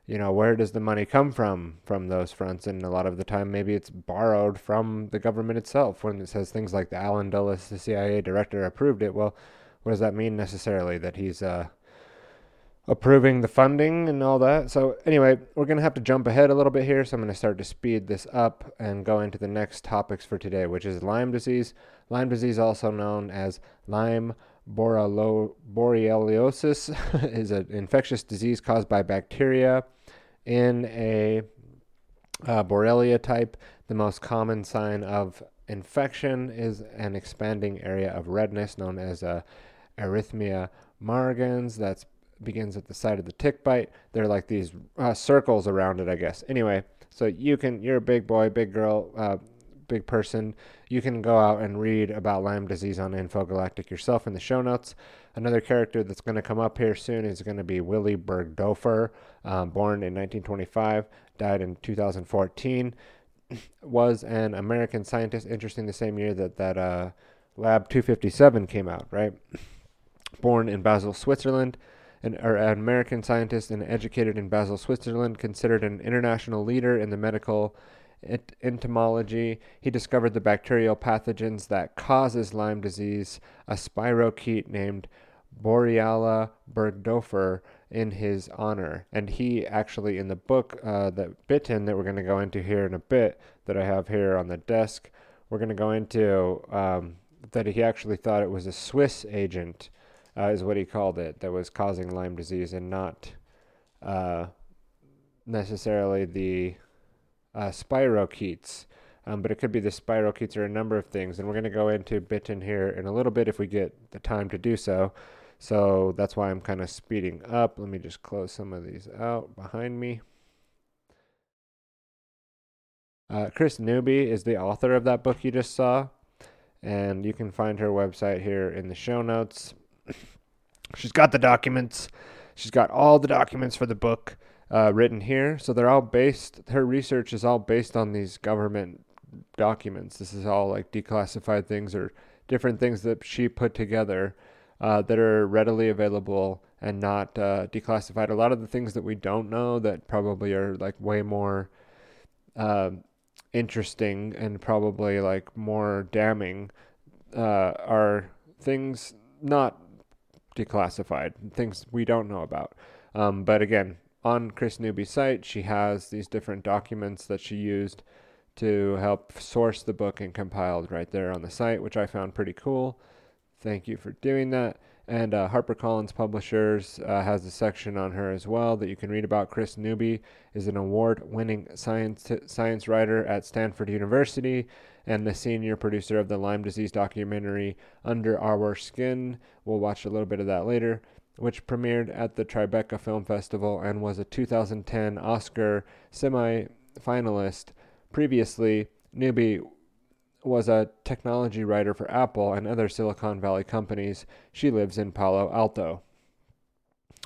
you know, where does the money come from from those fronts? And a lot of the time, maybe it's borrowed from the government itself. When it says things like the Alan Dulles, the C I A director, approved it, well, what does that mean necessarily? That he's uh, approving the funding and all that? So anyway, we're going to have to jump ahead a little bit here. So I'm going to start to speed this up and go into the next topics for today, which is Lyme disease. Lyme disease, also known as Lyme Borreliosis, is an infectious disease caused by bacteria in a uh, Borrelia type. The most common sign of infection is an expanding area of redness known as uh, erythema margens. That begins at the site of the tick bite. They're like these uh, circles around it, I guess. Anyway, so you can, you're a big boy, big girl, uh, big person, you can go out and read about Lyme disease on Infogalactic yourself in the show notes. Another character that's going to come up here soon is going to be Willy Burgdorfer, um, born in nineteen twenty-five, died in two thousand fourteen, was an American scientist. Interesting, the same year that that uh, Lab two fifty-seven came out, right? Born in Basel, Switzerland, an, or an American scientist and educated in Basel, Switzerland, considered an international leader in the medical It, entomology. He discovered the bacterial pathogens that causes Lyme disease, a spirochete named Borrelia burgdorferi, in his honor. And he actually, in the book uh, that Bitten, that we're going to go into here in a bit, that I have here on the desk, we're going to go into um, that he actually thought it was a Swiss agent, uh, is what he called it, that was causing Lyme disease, and not uh, necessarily the Uh, spirochetes, um, but it could be the spirochetes or a number of things, and we're going to go into Bitten here in a little bit if we get the time to do so. So that's why I'm kind of speeding up. Let me just close some of these out behind me. Uh, Chris Newby is the author of that book you just saw, and you can find her website here in the show notes. She's got the documents. She's got all the documents for the book uh, written here. So they're all based, her research is all based on these government documents. This is all like declassified things or different things that she put together uh, that are readily available and not uh, declassified. A lot of the things that we don't know that probably are like way more uh, interesting and probably like more damning uh, are things not declassified, things we don't know about. Um, but again, on Chris Newby's site, she has these different documents that she used to help source the book and compiled right there on the site, which I found pretty cool. Thank you for doing that. And uh, HarperCollins Publishers uh, has a section on her as well that you can read about. Chris Newby is an award-winning science science writer at Stanford University and the senior producer of the Lyme disease documentary Under Our Skin. We'll watch a little bit of that later, which premiered at the Tribeca Film Festival and was a two thousand ten Oscar semi-finalist. Previously, Newby was a technology writer for Apple and other Silicon Valley companies. She lives in Palo Alto.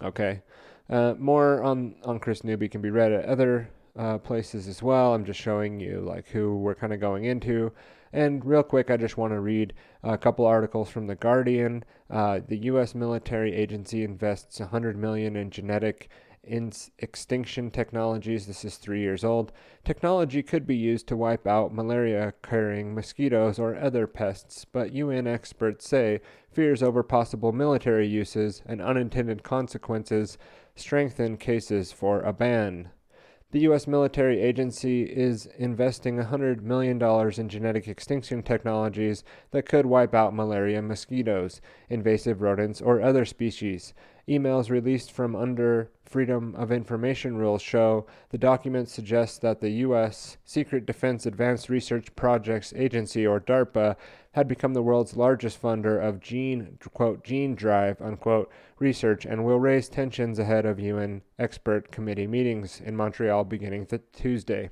Okay. Uh, more on, on Chris Newby can be read at other uh, places as well. I'm just showing you like who we're kind of going into. And real quick, I just want to read a couple articles from The Guardian. Uh, the U S military agency invests one hundred million dollars in genetic in extinction technologies. This is three years old. Technology could be used to wipe out malaria-carrying mosquitoes or other pests, but U N experts say fears over possible military uses and unintended consequences strengthen cases for a ban. The U S military agency is investing one hundred million dollars in genetic extinction technologies that could wipe out malaria mosquitoes, invasive rodents, or other species. Emails released from under Freedom of Information rules show the document suggests that the U S Secret Defense Advanced Research Projects Agency, or DARPA, had become the world's largest funder of gene, quote, gene drive, unquote, research and will raise tensions ahead of U N expert committee meetings in Montreal beginning th- Tuesday.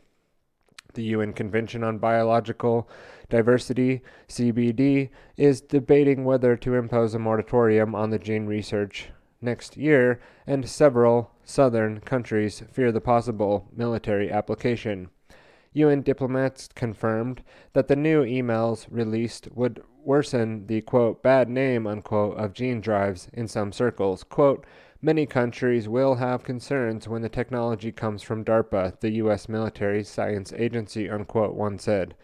The U N Convention on Biological Diversity, C B D, is debating whether to impose a moratorium on the gene research next year, and several southern countries fear the possible military application. U N diplomats confirmed that the new emails released would worsen the, quote, bad name, unquote, of gene drives in some circles. Quote, many countries will have concerns when the technology comes from DARPA, the U S military science agency, unquote, one said.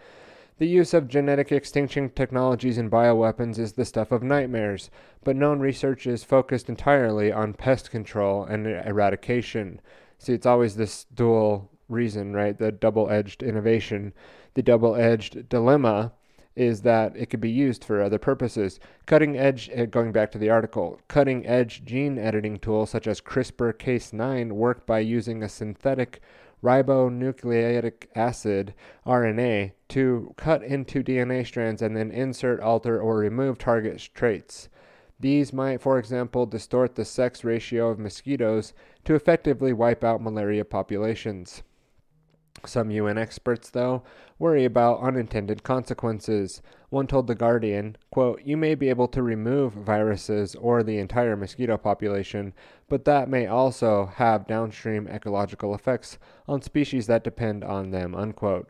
The use of genetic extinction technologies in bioweapons is the stuff of nightmares, but known research is focused entirely on pest control and eradication. See, it's always this dual reason, right? The double-edged innovation. The double-edged dilemma is that it could be used for other purposes. Cutting-edge, going back to the article, cutting-edge gene editing tools such as CRISPR Cas nine work by using a synthetic ribonucleic acid, R N A, to cut into D N A strands and then insert, alter, or remove target traits. These might, for example, distort the sex ratio of mosquitoes to effectively wipe out malaria populations. Some U N experts, though, worry about unintended consequences. One told The Guardian, quote, you may be able to remove viruses or the entire mosquito population, but that may also have downstream ecological effects on species that depend on them, unquote.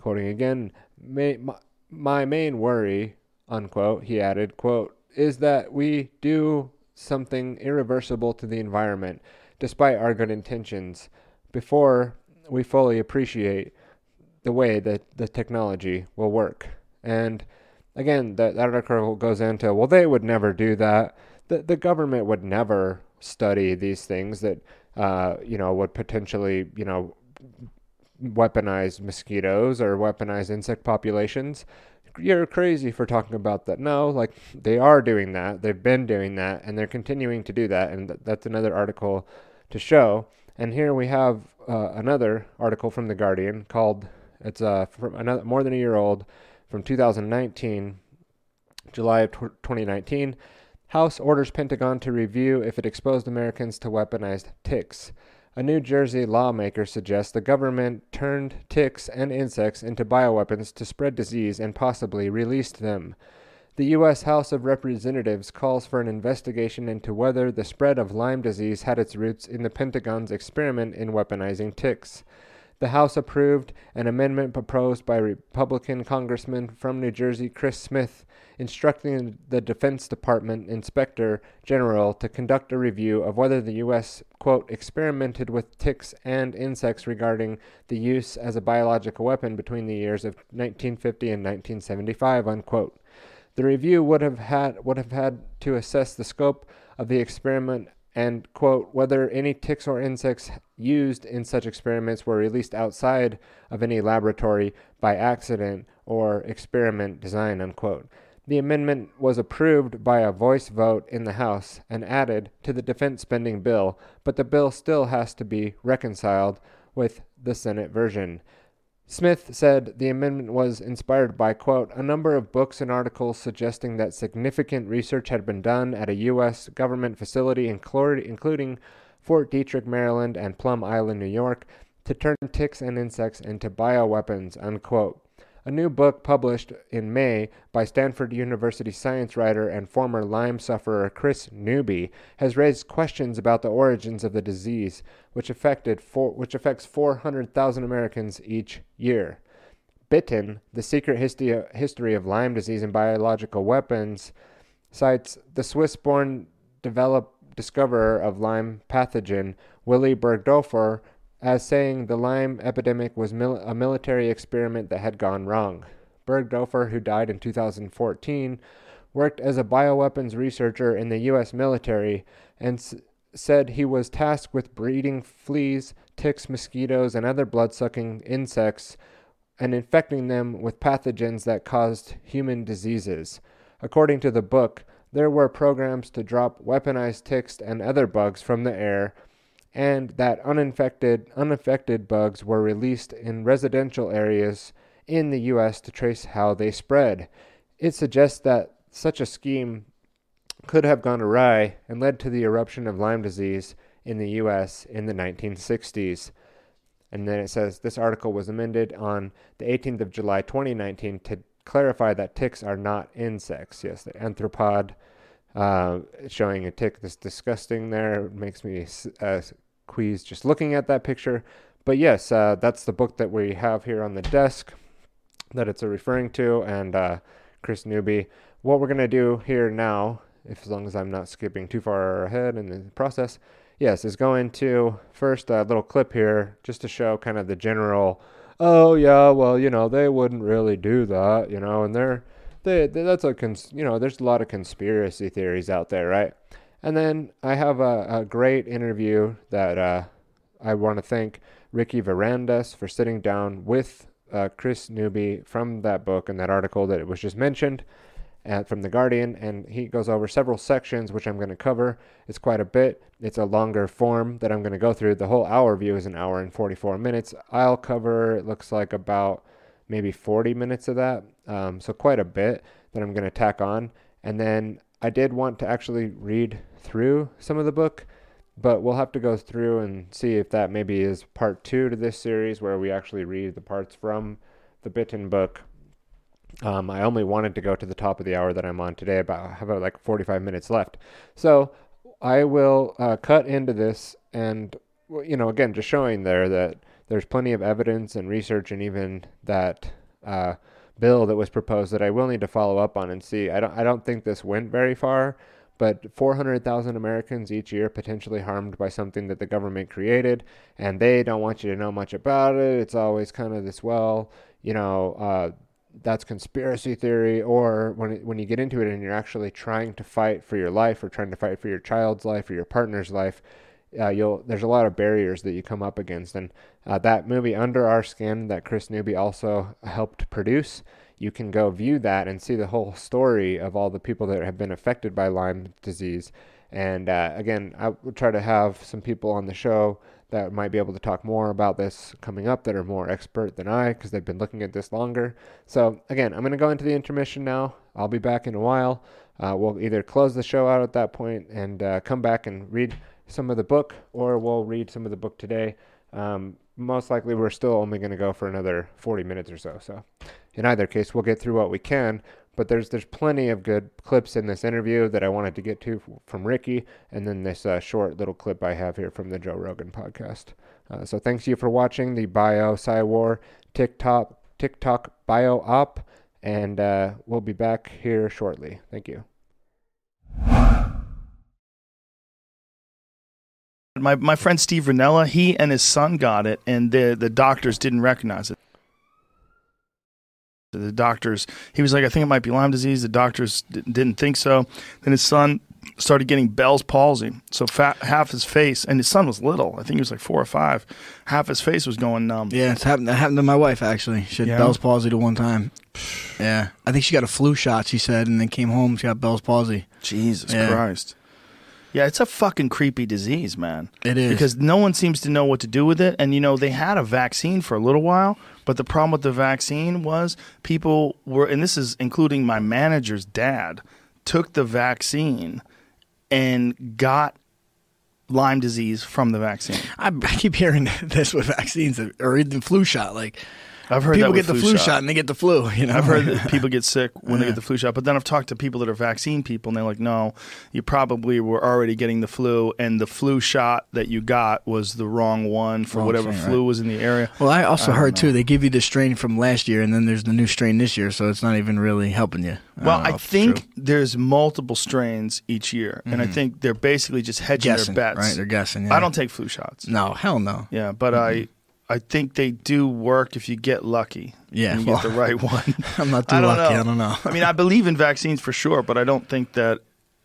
Quoting again, my, my main worry, unquote, he added, quote, is that we do something irreversible to the environment, despite our good intentions, before we fully appreciate the way that the technology will work. And again, that, that article goes into, well, they would never do that. The, the government would never study these things that, uh, you know, would potentially, you know, weaponize mosquitoes or weaponize insect populations. You're crazy for talking about that. No, like they are doing that. They've been doing that and they're continuing to do that. And th- that's another article to show. And here we have uh, another article from The Guardian called, it's uh, from another, more than a year old, from two thousand nineteen, July of twenty nineteen. House orders Pentagon to review if it exposed Americans to weaponized ticks. A New Jersey lawmaker suggests the government turned ticks and insects into bioweapons to spread disease and possibly released them. The U S House of Representatives calls for an investigation into whether the spread of Lyme disease had its roots in the Pentagon's experiment in weaponizing ticks. The House approved an amendment proposed by Republican Congressman from New Jersey Chris Smith, instructing the Defense Department Inspector General to conduct a review of whether the U S, quote, experimented with ticks and insects regarding the use as a biological weapon between the years of nineteen fifty and nineteen seventy-five, unquote. The review would have had, would have had to assess the scope of the experiment and, quote, whether any ticks or insects used in such experiments were released outside of any laboratory by accident or experiment design, unquote. The amendment was approved by a voice vote in the House and added to the defense spending bill, but the bill still has to be reconciled with the Senate version. Smith said the amendment was inspired by, quote, a number of books and articles suggesting that significant research had been done at a U S government facility, including Fort Detrick, Maryland, and Plum Island, New York, to turn ticks and insects into bioweapons, unquote. A new book published in May by Stanford University science writer and former Lyme sufferer Chris Newby has raised questions about the origins of the disease, which affected four, which affects four hundred thousand Americans each year. Bitten, The Secret History of Lyme Disease and Biological Weapons, cites the Swiss-born develop, discoverer of Lyme pathogen, Willy Burgdorfer, as saying the Lyme epidemic was mil- a military experiment that had gone wrong. Burgdorfer, who died in two thousand fourteen, worked as a bioweapons researcher in the U S military and s- said he was tasked with breeding fleas, ticks, mosquitoes, and other blood-sucking insects and infecting them with pathogens that caused human diseases. According to the book, there were programs to drop weaponized ticks and other bugs from the air, and that uninfected unaffected bugs were released in residential areas in the U S to trace how they spread. It suggests that such a scheme could have gone awry and led to the eruption of Lyme disease in the U S in the nineteen sixties. And then it says, this article was amended on the eighteenth of July twenty nineteen to clarify that ticks are not insects. Yes, the arthropod. Uh, showing a tick that's disgusting there. It makes me uh, queasy just looking at that picture. But yes, uh, that's the book that we have here on the desk that it's referring to, and uh, Chris Newby. What we're going to do here now, if, as long as I'm not skipping too far ahead in the process, yes, is go into first a little clip here just to show kind of the general, oh yeah, well, you know, they wouldn't really do that, you know, and they're They, they, that's a cons- you know there's a lot of conspiracy theories out there, right? And then I have a, a great interview that uh, I want to thank Ricky Verandes for sitting down with uh, Chris Newby from that book and that article that it was just mentioned uh, from The Guardian, and he goes over several sections which I'm going to cover. It's quite a bit. It's a longer form that I'm going to go through. The whole hour view is an hour and forty-four minutes. I'll cover, it looks like, about maybe forty minutes of that. Um, so quite a bit that I'm going to tack on. And then I did want to actually read through some of the book, but we'll have to go through and see if that maybe is part two to this series where we actually read the parts from the Bitten book. Um, I only wanted to go to the top of the hour that I'm on today, about I have like forty-five minutes left. So I will uh, cut into this and, you know, again, just showing there that there's plenty of evidence and research, and even that uh, bill that was proposed that I will need to follow up on and see. I don't I don't think this went very far, but four hundred thousand Americans each year potentially harmed by something that the government created, and they don't want you to know much about it. It's always kind of this, well, you know, uh, that's conspiracy theory, or when it, when you get into it and you're actually trying to fight for your life or trying to fight for your child's life or your partner's life, Uh, you'll, there's a lot of barriers that you come up against. And uh, that movie Under Our Skin that Chris Newby also helped produce, you can go view that and see the whole story of all the people that have been affected by Lyme disease. And uh, again, I will try to have some people on the show that might be able to talk more about this coming up that are more expert than I, because they've been looking at this longer. So again, I'm going to go into the intermission now. I'll be back in a while. Uh, we'll either close the show out at that point and uh, come back and read some of the book, or we'll read some of the book today. Um, most likely we're still only going to go for another forty minutes or so. So in either case, we'll get through what we can, but there's there's plenty of good clips in this interview that I wanted to get to from Ricky, and then this uh, short little clip I have here from the Joe Rogan podcast. Uh, so thanks you for watching the BioCyWar TikTok, TikTok BioOp, and uh, we'll be back here shortly. Thank you. My my friend Steve Rinella, he and his son got it, and the the doctors didn't recognize it. The doctors, he was like, I think it might be Lyme disease. The doctors d- didn't think so. Then his son started getting Bell's palsy. So fat, half his face, and his son was little. I think he was like four or five. Half his face was going numb. Yeah, it's happened. That happened to my wife, actually. She had yeah. Bell's palsy to one time. Yeah. I think she got a flu shot, she said, and then came home. She got Bell's palsy. Jesus yeah. Christ. Yeah, it's a fucking creepy disease, man. It is. Because no one seems to know what to do with it. And, you know, they had a vaccine for a little while, but the problem with the vaccine was people were, and this is including my manager's dad, took the vaccine and got Lyme disease from the vaccine. I, I keep hearing this with vaccines or even flu shot, like... I've heard people that get the flu shot. shot and they get the flu. You know, I've heard that people get sick when yeah. they get the flu shot. But then I've talked to people that are vaccine people, and they're like, "No, you probably were already getting the flu, and the flu shot that you got was the wrong one for wrong whatever strain, flu right? was in the area." Well, I also I heard know. too they give you the strain from last year, and then there's the new strain this year, so it's not even really helping you. I well, I think there's multiple strains each year, mm-hmm. and I think they're basically just hedging guessing, their bets. Right? They're guessing. Yeah. I don't take flu shots. No, hell no. Yeah, but mm-hmm. I. I think they do work if you get lucky. Yeah, and you well, get the right one. I'm not too I lucky. Know. I don't know. I mean, I believe in vaccines for sure, but I don't think that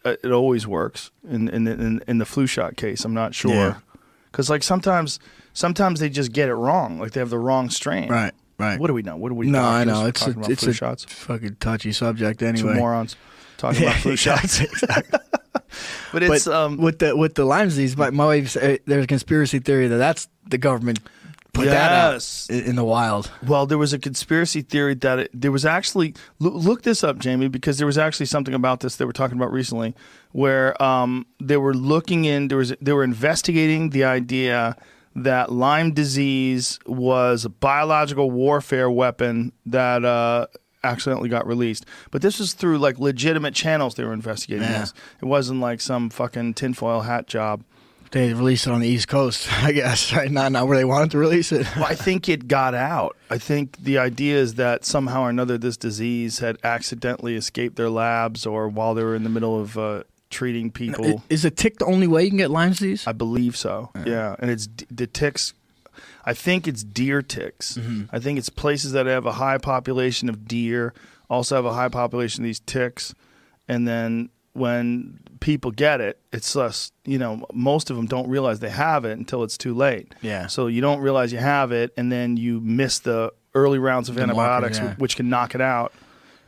it always works. In in in, in the flu shot case, I'm not sure. Because yeah. like sometimes, sometimes they just get it wrong. Like they have the wrong strain. Right. Right. What do we know? What do we? No, I know. It's a, it's a shots? fucking touchy subject anyway. Two morons talking yeah, about flu shots. Exactly. But it's but um, with the with the Lyme disease. My my wife, there's a conspiracy theory that that's the government. Put yes. that out in the wild. Well, there was a conspiracy theory that it, there was actually look, look this up, Jamie, because there was actually something about this they were talking about recently, where um, they were looking in. There was they were investigating the idea that Lyme disease was a biological warfare weapon that uh, accidentally got released. But this was through like legitimate channels they were investigating yeah. this. It wasn't like some fucking tinfoil hat job. They released it on the East Coast, I guess, right? Not, not where they wanted to release it. Well, I think it got out. I think the idea is that somehow or another this disease had accidentally escaped their labs or while they were in the middle of uh, treating people. Is a tick the only way you can get Lyme disease? I believe so, yeah. yeah. And it's the ticks, I think it's deer ticks. Mm-hmm. I think it's places that have a high population of deer, also have a high population of these ticks, and then when people get it, it's less, you know, most of them don't realize they have it until it's too late. Yeah. So you don't realize you have it, and then you miss the early rounds of the antibiotics, market, yeah. which can knock it out.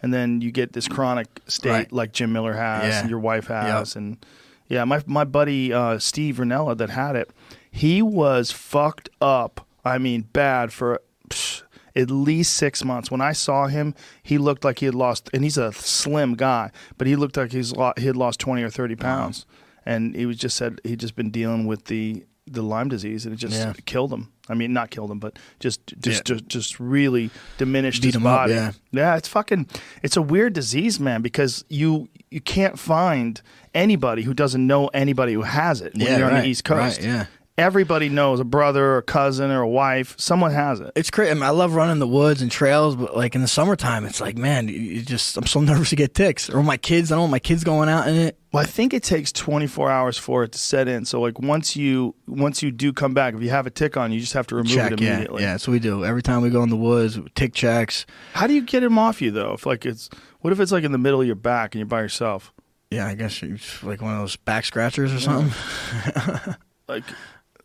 And then you get this chronic state right. like Jim Miller has, yeah. and your wife has. Yep. And yeah, my my buddy uh, Steve Rinella that had it, he was fucked up, I mean, bad for psh, at least six months. When I saw him, he looked like he had lost, and he's a slim guy, but he looked like he's lo- he had lost twenty or thirty pounds. Wow. And he was just said he'd just been dealing with the, the Lyme disease, and it just yeah. killed him. I mean, not killed him, but just just yeah. just, just really diminished Beat his him body. Up, yeah. yeah, it's fucking, it's a weird disease, man, because you you can't find anybody who doesn't know anybody who has it when yeah, you're right, on the East Coast. Right, yeah. Everybody knows a brother or a cousin or a wife. Someone has it. It's crazy. I mean, I love running the woods and trails, but like in the summertime, it's like, man, you just I'm so nervous to get ticks. Or my kids, I don't want my kids going out in it. Well, I think it takes twenty-four hours for it to set in. So like once you once you do come back, if you have a tick on, you just have to remove check, it immediately. Yeah, yeah, that's what we do. Every time we go in the woods, tick checks. How do you get them off you though? If like it's what if it's like in the middle of your back and you're by yourself? Yeah, I guess you're like one of those back scratchers or yeah. something. Like.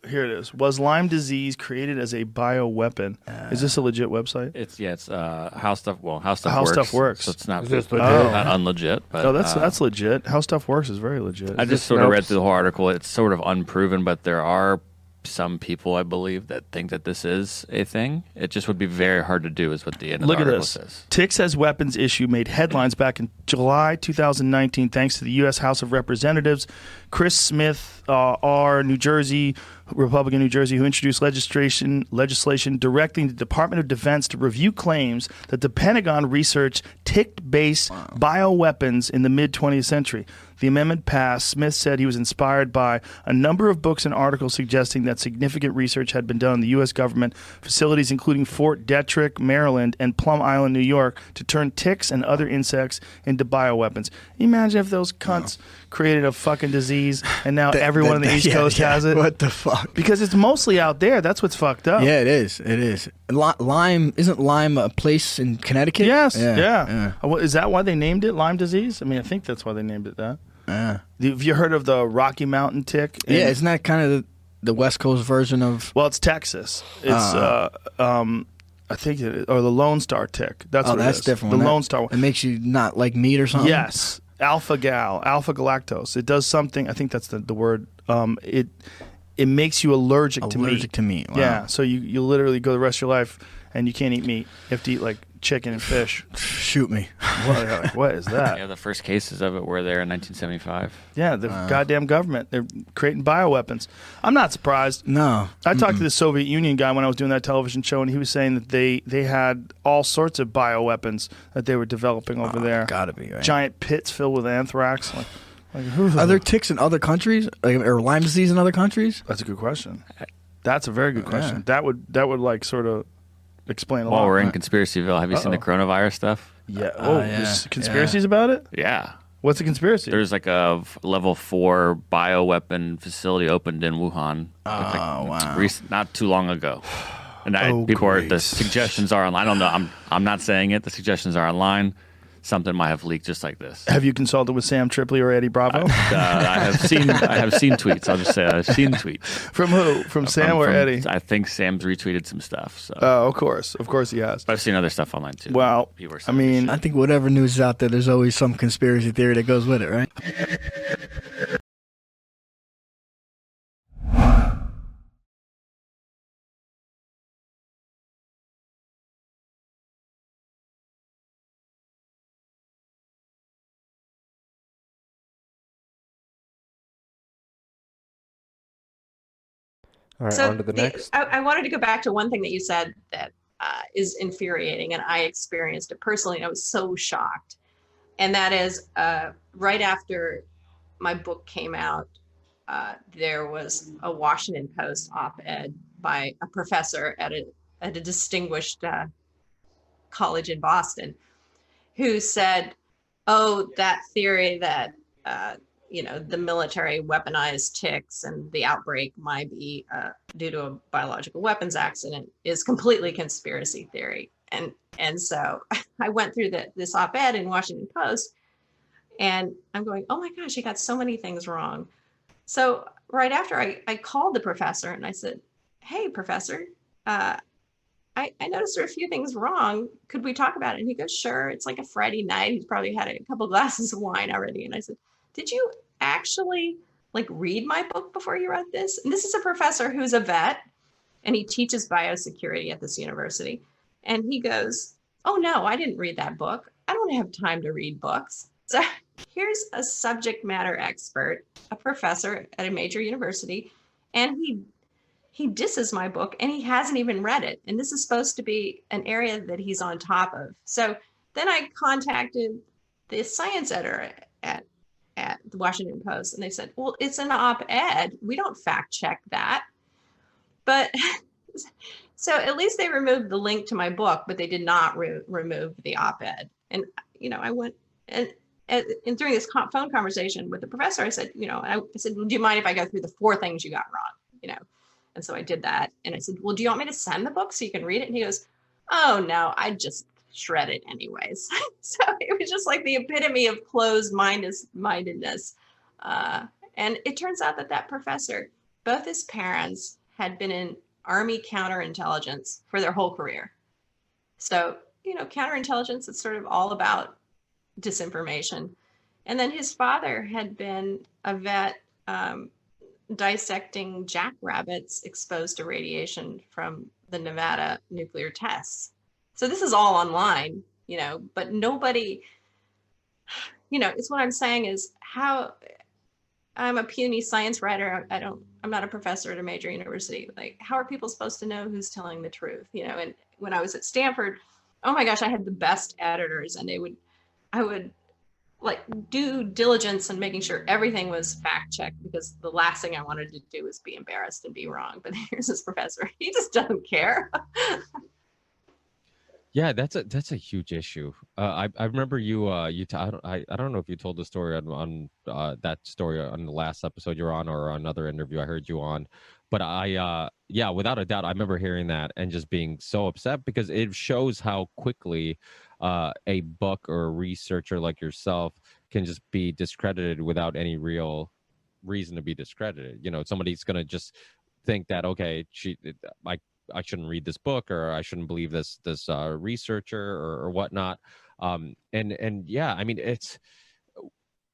Here it is. Was Lyme disease created as a bioweapon? Uh, is this a legit website? It's yeah. It's uh, how stuff. Well, how stuff. How works. Stuff works. So it's not, it's oh. not unlegit. But, no, that's uh, that's legit. How stuff works is very legit. I just sort of read through the whole article. It's sort of unproven, but there are some people, I believe, that think that this is a thing. It just would be very hard to do, is what the end of the article says. Look at this. Ticks as weapons issue made headlines back in July twenty nineteen thanks to the U S House of Representatives. Chris Smith, uh, R. New Jersey, Republican New Jersey, who introduced legislation legislation directing the Department of Defense to review claims that the Pentagon researched tick-based wow. bioweapons in the mid-twentieth century. The amendment passed. Smith said he was inspired by a number of books and articles suggesting that significant research had been done in the U S government facilities, including Fort Detrick, Maryland, and Plum Island, New York, to turn ticks and other insects into bioweapons. Imagine if those cunts wow. created a fucking disease, and now the, everyone the, on the, the East yeah, Coast yeah. has it. What the fuck? Because it's mostly out there. That's what's fucked up. Yeah, it is. It is. Lyme, isn't Lyme a place in Connecticut? Yes. Yeah. yeah. yeah. Is that why they named it Lyme disease? I mean, I think that's why they named it that. Yeah. Have you heard of the Rocky Mountain tick? Yeah, isn't that kind of the, the West Coast version of? Well, it's Texas. It's uh, uh um, I think, it, or the Lone Star tick. That's oh, what that's it is. Different. The that, Lone Star one. It makes you not like meat or something. Yes, alpha gal, alpha galactose. It does something. I think that's the, the word. Um, it it makes you allergic, allergic to meat. Allergic to meat. Wow. Yeah. So you you literally go the rest of your life and you can't eat meat. You have to eat like chicken and fish. Shoot me. What, what is that? Yeah, the first cases of it were there in nineteen seventy-five. Yeah, the uh, goddamn government. They're creating bioweapons. I'm not surprised. No. I talked Mm-mm. to the Soviet Union guy when I was doing that television show, and he was saying that they, they had all sorts of bioweapons that they were developing over oh, there. Gotta be, right? Giant pits filled with anthrax. Like, like, are there ticks in other countries? Like, or Lyme disease in other countries? That's a good question. That's a very good question. Yeah. That would That would, like, sort of... explain a lot. While we're in Conspiracyville, have you Uh-oh. seen the coronavirus stuff? Yeah. Uh, oh, yeah. There's conspiracies yeah. about it? Yeah. What's a conspiracy? There's like a level four bioweapon facility opened in Wuhan. Oh, like wow. Recent, not too long ago. And I, oh, before, the suggestions are online. I don't know. I'm, I'm not saying it. The suggestions are online. Something might have leaked just like this. Have you consulted with Sam Tripoli or Eddie Bravo? I, uh, I have seen I have seen tweets. I'll just say I've seen tweets. From who? From Sam from, or from, Eddie? I think Sam's retweeted some stuff. So. Oh, of course. Of course he has. But I've seen other stuff online too. Well, I mean, I think whatever news is out there, there's always some conspiracy theory that goes with it, right? All right, so on to the next. The, I, I wanted to go back to one thing that you said that uh, is infuriating, and I experienced it personally, and I was so shocked. And that is, uh, right after my book came out, uh, there was a Washington Post op-ed by a professor at a, at a distinguished uh, college in Boston, who said, "Oh, that theory that." Uh, you know, the military weaponized ticks and the outbreak might be uh, due to a biological weapons accident is completely conspiracy theory." And and so I went through the, this op-ed in Washington Post, and I'm going, oh my gosh, he got so many things wrong. So right after I, I called the professor and I said, "Hey, professor, uh, I, I noticed there are a few things wrong. Could we talk about it?" And he goes, "Sure. It's like a Friday night. He's probably had a couple glasses of wine already." And I said, "Did you actually like read my book before you wrote this?" And this is a professor who's a vet, and he teaches biosecurity at this university. And he goes, "Oh no, I didn't read that book. I don't have time to read books." So here's a subject matter expert, a professor at a major university, and he he disses my book, and he hasn't even read it. And this is supposed to be an area that he's on top of. So then I contacted the science editor at at the Washington Post, and they said, "Well, it's an op-ed. We don't fact check that." But so at least they removed the link to my book, but they did not re- remove the op-ed. And, you know, I went and, and, and during this co- phone conversation with the professor, I said, you know, I, I said, "Well, do you mind if I go through the four things you got wrong?" You know? And so I did that. And I said, "Well, do you want me to send the book so you can read it?" And he goes, "Oh no, I just shred it anyways." So it was just like the epitome of closed mindedness. Uh, and it turns out that that professor, both his parents had been in Army counterintelligence for their whole career. So, you know, counterintelligence is sort of all about disinformation. And then his father had been a vet, um, dissecting jackrabbits exposed to radiation from the Nevada nuclear tests. So this is all online, you know, but nobody, you know, it's what I'm saying is how, I'm a puny science writer. I don't, I'm not a professor at a major university. Like, how are people supposed to know who's telling the truth? You know, and when I was at Stanford, oh my gosh, I had the best editors, and they would, I would like due diligence and making sure everything was fact checked, because the last thing I wanted to do was be embarrassed and be wrong. But here's this professor, he just doesn't care. Yeah, that's a that's a huge issue. Uh, I I remember you uh you t- I don't I, I don't know if you told the story on on uh, that story on the last episode you're on or on another interview I heard you on, but I uh yeah without a doubt I remember hearing that and just being so upset, because it shows how quickly uh a book or a researcher like yourself can just be discredited without any real reason to be discredited. You know, somebody's gonna just think that, okay, she I. I shouldn't read this book, or I shouldn't believe this this uh, researcher or, or whatnot. Um, and and yeah, I mean, it's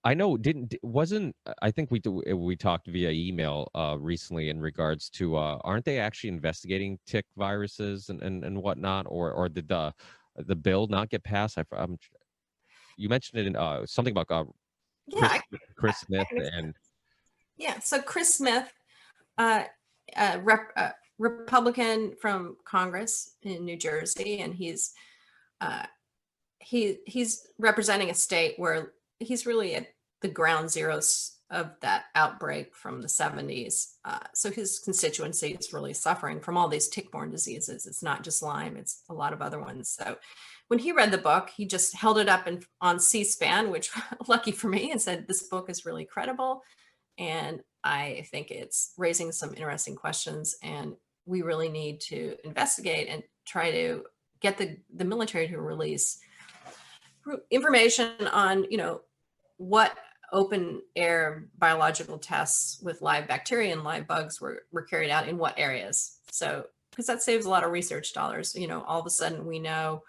I know didn't wasn't I think we we talked via email uh, recently in regards to uh, aren't they actually investigating tick viruses and, and, and whatnot, or or did the the bill not get passed? I, I'm, you mentioned it in uh, something about uh, Chris, yeah, I, Chris Smith I, I and yeah, so Chris Smith, uh, uh, rep. Uh, Republican from Congress in New Jersey, and he's uh, he he's representing a state where he's really at the ground zeros of that outbreak from the seventies. Uh, so his constituency is really suffering from all these tick-borne diseases. It's not just Lyme; it's a lot of other ones. So when he read the book, he just held it up in, on C-SPAN, which lucky for me, and said, "This book is really credible, and I think it's raising some interesting questions, and we really need to investigate and try to get the, the military to release information on, you know, what open air biological tests with live bacteria and live bugs were, were carried out in what areas." So, because that saves a lot of research dollars. You know, all of a sudden we know,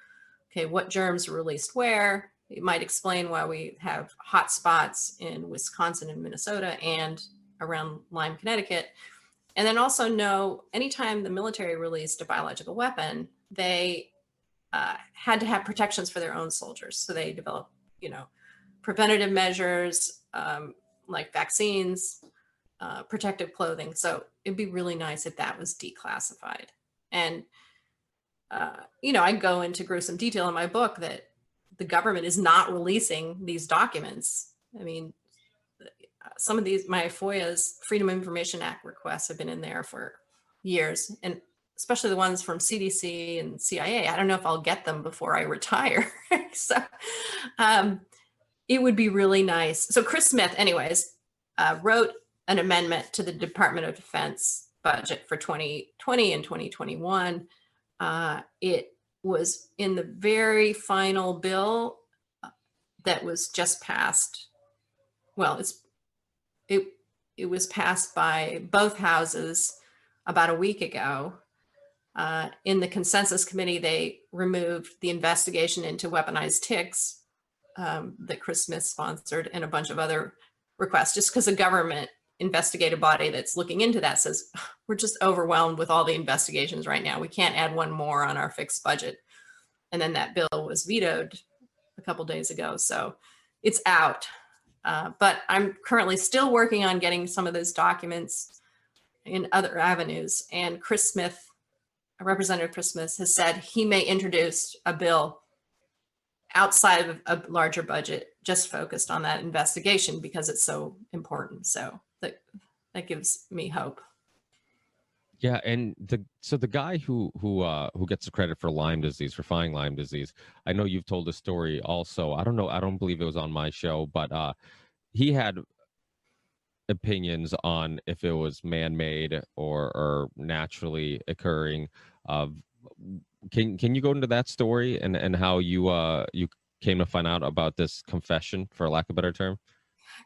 okay, what germs were released where. It might explain why we have hot spots in Wisconsin and Minnesota and around Lyme, Connecticut. And then also know, anytime the military released a biological weapon, they uh, had to have protections for their own soldiers. So they developed, you know, preventative measures um, like vaccines, uh, protective clothing. So it'd be really nice if that was declassified. And, uh, you know, I go into gruesome detail in my book that the government is not releasing these documents. I mean, some of these, my FOIA's Freedom of Information Act requests have been in there for years, and especially the ones from C D C and C I A. I don't know if I'll get them before I retire. so um, it would be really nice. So Chris Smith, anyways, uh, wrote an amendment to the Department of Defense budget for twenty twenty and twenty twenty-one. Uh, it was in the very final bill that was just passed. Well, it's It it was passed by both houses about a week ago. Uh, in the consensus committee, they removed the investigation into weaponized ticks um, that Chris Smith sponsored, and a bunch of other requests, just because the government investigative body that's looking into that says, we're just overwhelmed with all the investigations right now. We can't add one more on our fixed budget. And then that bill was vetoed a couple days ago. So it's out. Uh, but I'm currently still working on getting some of those documents in other avenues. And Chris Smith, Representative Chris Smith, has said he may introduce a bill outside of a larger budget, just focused on that investigation because it's so important. So that that gives me hope. Yeah, and the so the guy who who uh, who gets the credit for Lyme disease, for finding Lyme disease, I know you've told a story also. I don't know, I don't believe it was on my show, but uh, he had opinions on if it was man-made or or naturally occurring. Uh, can can you go into that story and, and how you uh you came to find out about this confession, for lack of a better term?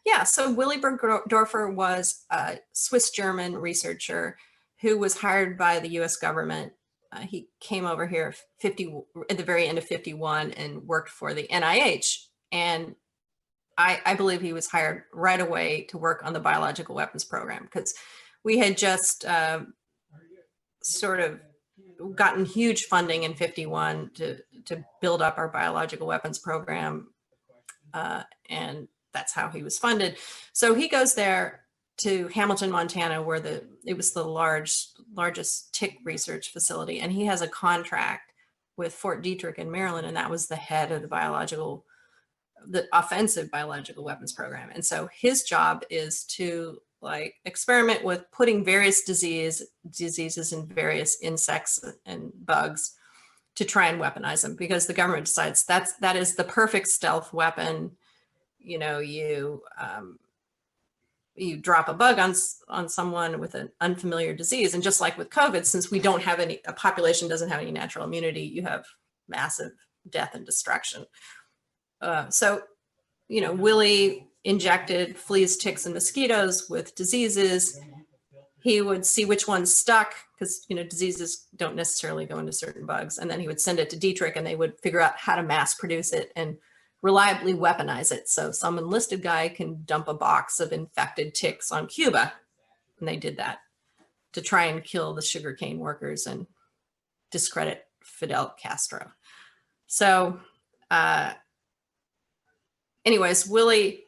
Yeah, so Willy Burgdorfer was a Swiss-German researcher who was hired by the U S government. Uh, he came over here fifty at the very end of fifty-one and worked for the N I H. And I, I believe he was hired right away to work on the biological weapons program, because we had just uh, sort of gotten huge funding in fifty-one to, to build up our biological weapons program. Uh, and that's how he was funded. So he goes there to Hamilton, Montana, where the it was the large largest tick research facility. And he has a contract with Fort Detrick in Maryland. And that was the head of the biological, the offensive biological weapons program. And so his job is to like experiment with putting various disease diseases in various insects and bugs to try and weaponize them, because the government decides that's, that is the perfect stealth weapon. You know, you, um, you drop a bug on, on someone with an unfamiliar disease. And just like with COVID, since we don't have any, a population doesn't have any natural immunity, you have massive death and destruction. Uh, so, you know, Willie injected fleas, ticks, and mosquitoes with diseases. He would see which one stuck, because, you know, diseases don't necessarily go into certain bugs. And then he would send it to Detrick, and they would figure out how to mass produce it and reliably weaponize it. So some enlisted guy can dump a box of infected ticks on Cuba. And they did that to try and kill the sugarcane workers and discredit Fidel Castro. So uh, anyways, Willie,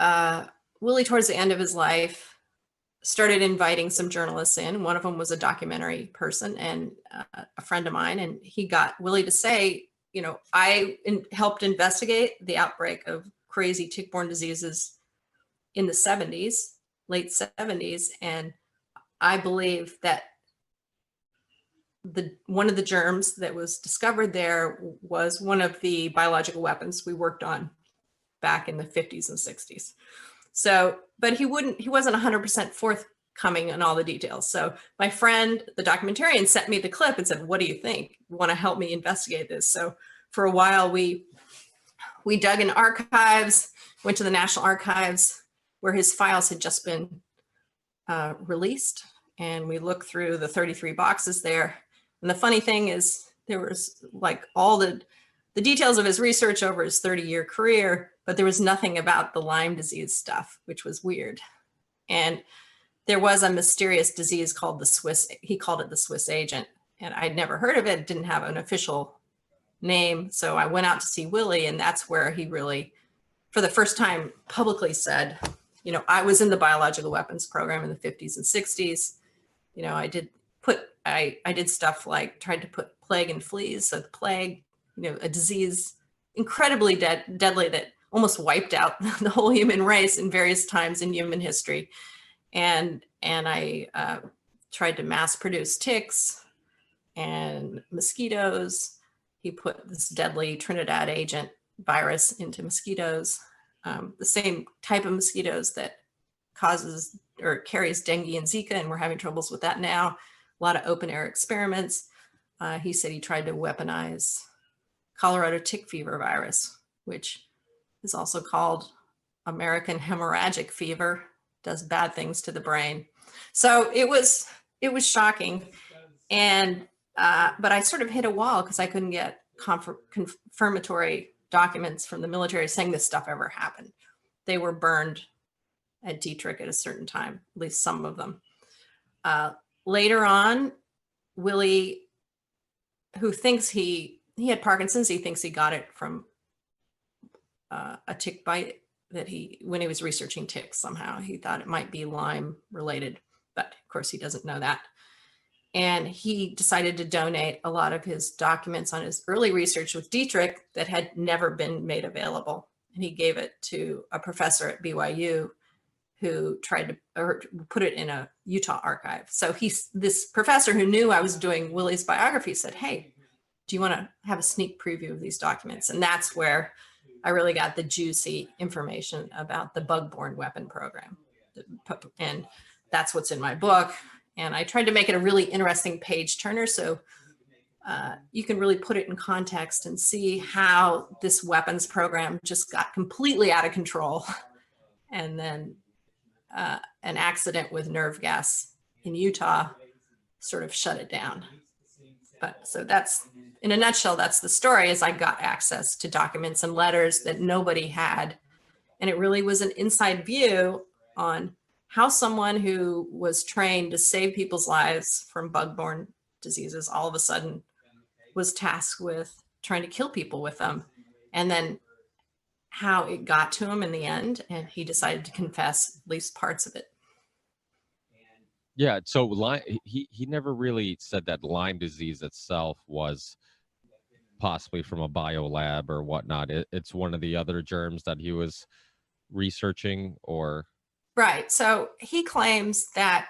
uh, Willie towards the end of his life, started inviting some journalists in. One of them was a documentary person and uh, a friend of mine. And he got Willie to say, you know, I in, helped investigate the outbreak of crazy tick-borne diseases in the seventies, late seventies. And I believe that the one of the germs that was discovered there was one of the biological weapons we worked on back in the fifties and sixties. So, but he wouldn't, he wasn't one hundred percent forthcoming on all the details. So my friend, the documentarian, sent me the clip and said, what do you think? You want to help me investigate this? So for a while, we, we dug in archives, went to the National Archives where his files had just been uh, released. And we looked through the thirty-three boxes there. And the funny thing is there was like all the, the details of his research over his thirty year career, but there was nothing about the Lyme disease stuff, which was weird. And there was a mysterious disease called the Swiss, he called it the Swiss agent. And I'd never heard of it, it didn't have an official name. So I went out to see Willie, and that's where he really, for the first time, publicly said, you know, I was in the biological weapons program in the fifties and sixties. You know, I did put, I, I did stuff like tried to put plague and fleas. So the plague, you know, a disease incredibly dead, deadly that almost wiped out the whole human race in various times in human history. And, and I uh, tried to mass produce ticks and mosquitoes. He put this deadly Trinidad agent virus into mosquitoes, um, the same type of mosquitoes that causes or carries dengue and Zika, and we're having troubles with that now. A lot of open air experiments. Uh, he said he tried to weaponize Colorado tick fever virus, which is also called American hemorrhagic fever, does bad things to the brain. So it was, it was shocking. And, uh, but I sort of hit a wall because I couldn't get confirm confirmatory documents from the military saying this stuff ever happened. They were burned at Detrick at a certain time, at least some of them. Uh, later on, Willie, who thinks he, he had Parkinson's, he thinks he got it from Uh, a tick bite that he, when he was researching ticks somehow, he thought it might be Lyme related, but of course he doesn't know that. And he decided to donate a lot of his documents on his early research with Detrick that had never been made available. And he gave it to a professor at B Y U who tried to or put it in a Utah archive. So he, this professor who knew I was doing Willie's biography said, hey, do you want to have a sneak preview of these documents? And that's where I really got the juicy information about the bug-borne weapon program. And that's what's in my book. And I tried to make it a really interesting page turner so uh, you can really put it in context and see how this weapons program just got completely out of control. And then uh, an accident with nerve gas in Utah sort of shut it down. But so that's, in a nutshell, that's the story. Is I got access to documents and letters that nobody had And it really was an inside view on how someone who was trained to save people's lives from bug-borne diseases all of a sudden was tasked with trying to kill people with them. And then how it got to him in the end, and he decided to confess at least parts of it. Yeah, so Lyme, he, he never really said that Lyme disease itself was possibly from a bio lab or whatnot. It, it's one of the other germs that he was researching, or... Right, so he claims that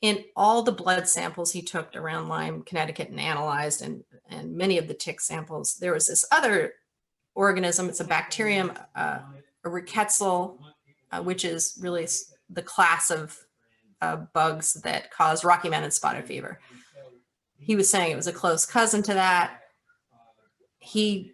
in all the blood samples he took around Lyme, Connecticut, and analyzed, and, and many of the tick samples, there was this other organism. It's a bacterium, uh, a rickettsial, uh, which is really the class of uh, bugs that cause Rocky Mountain spotted fever. He was saying it was a close cousin to that. He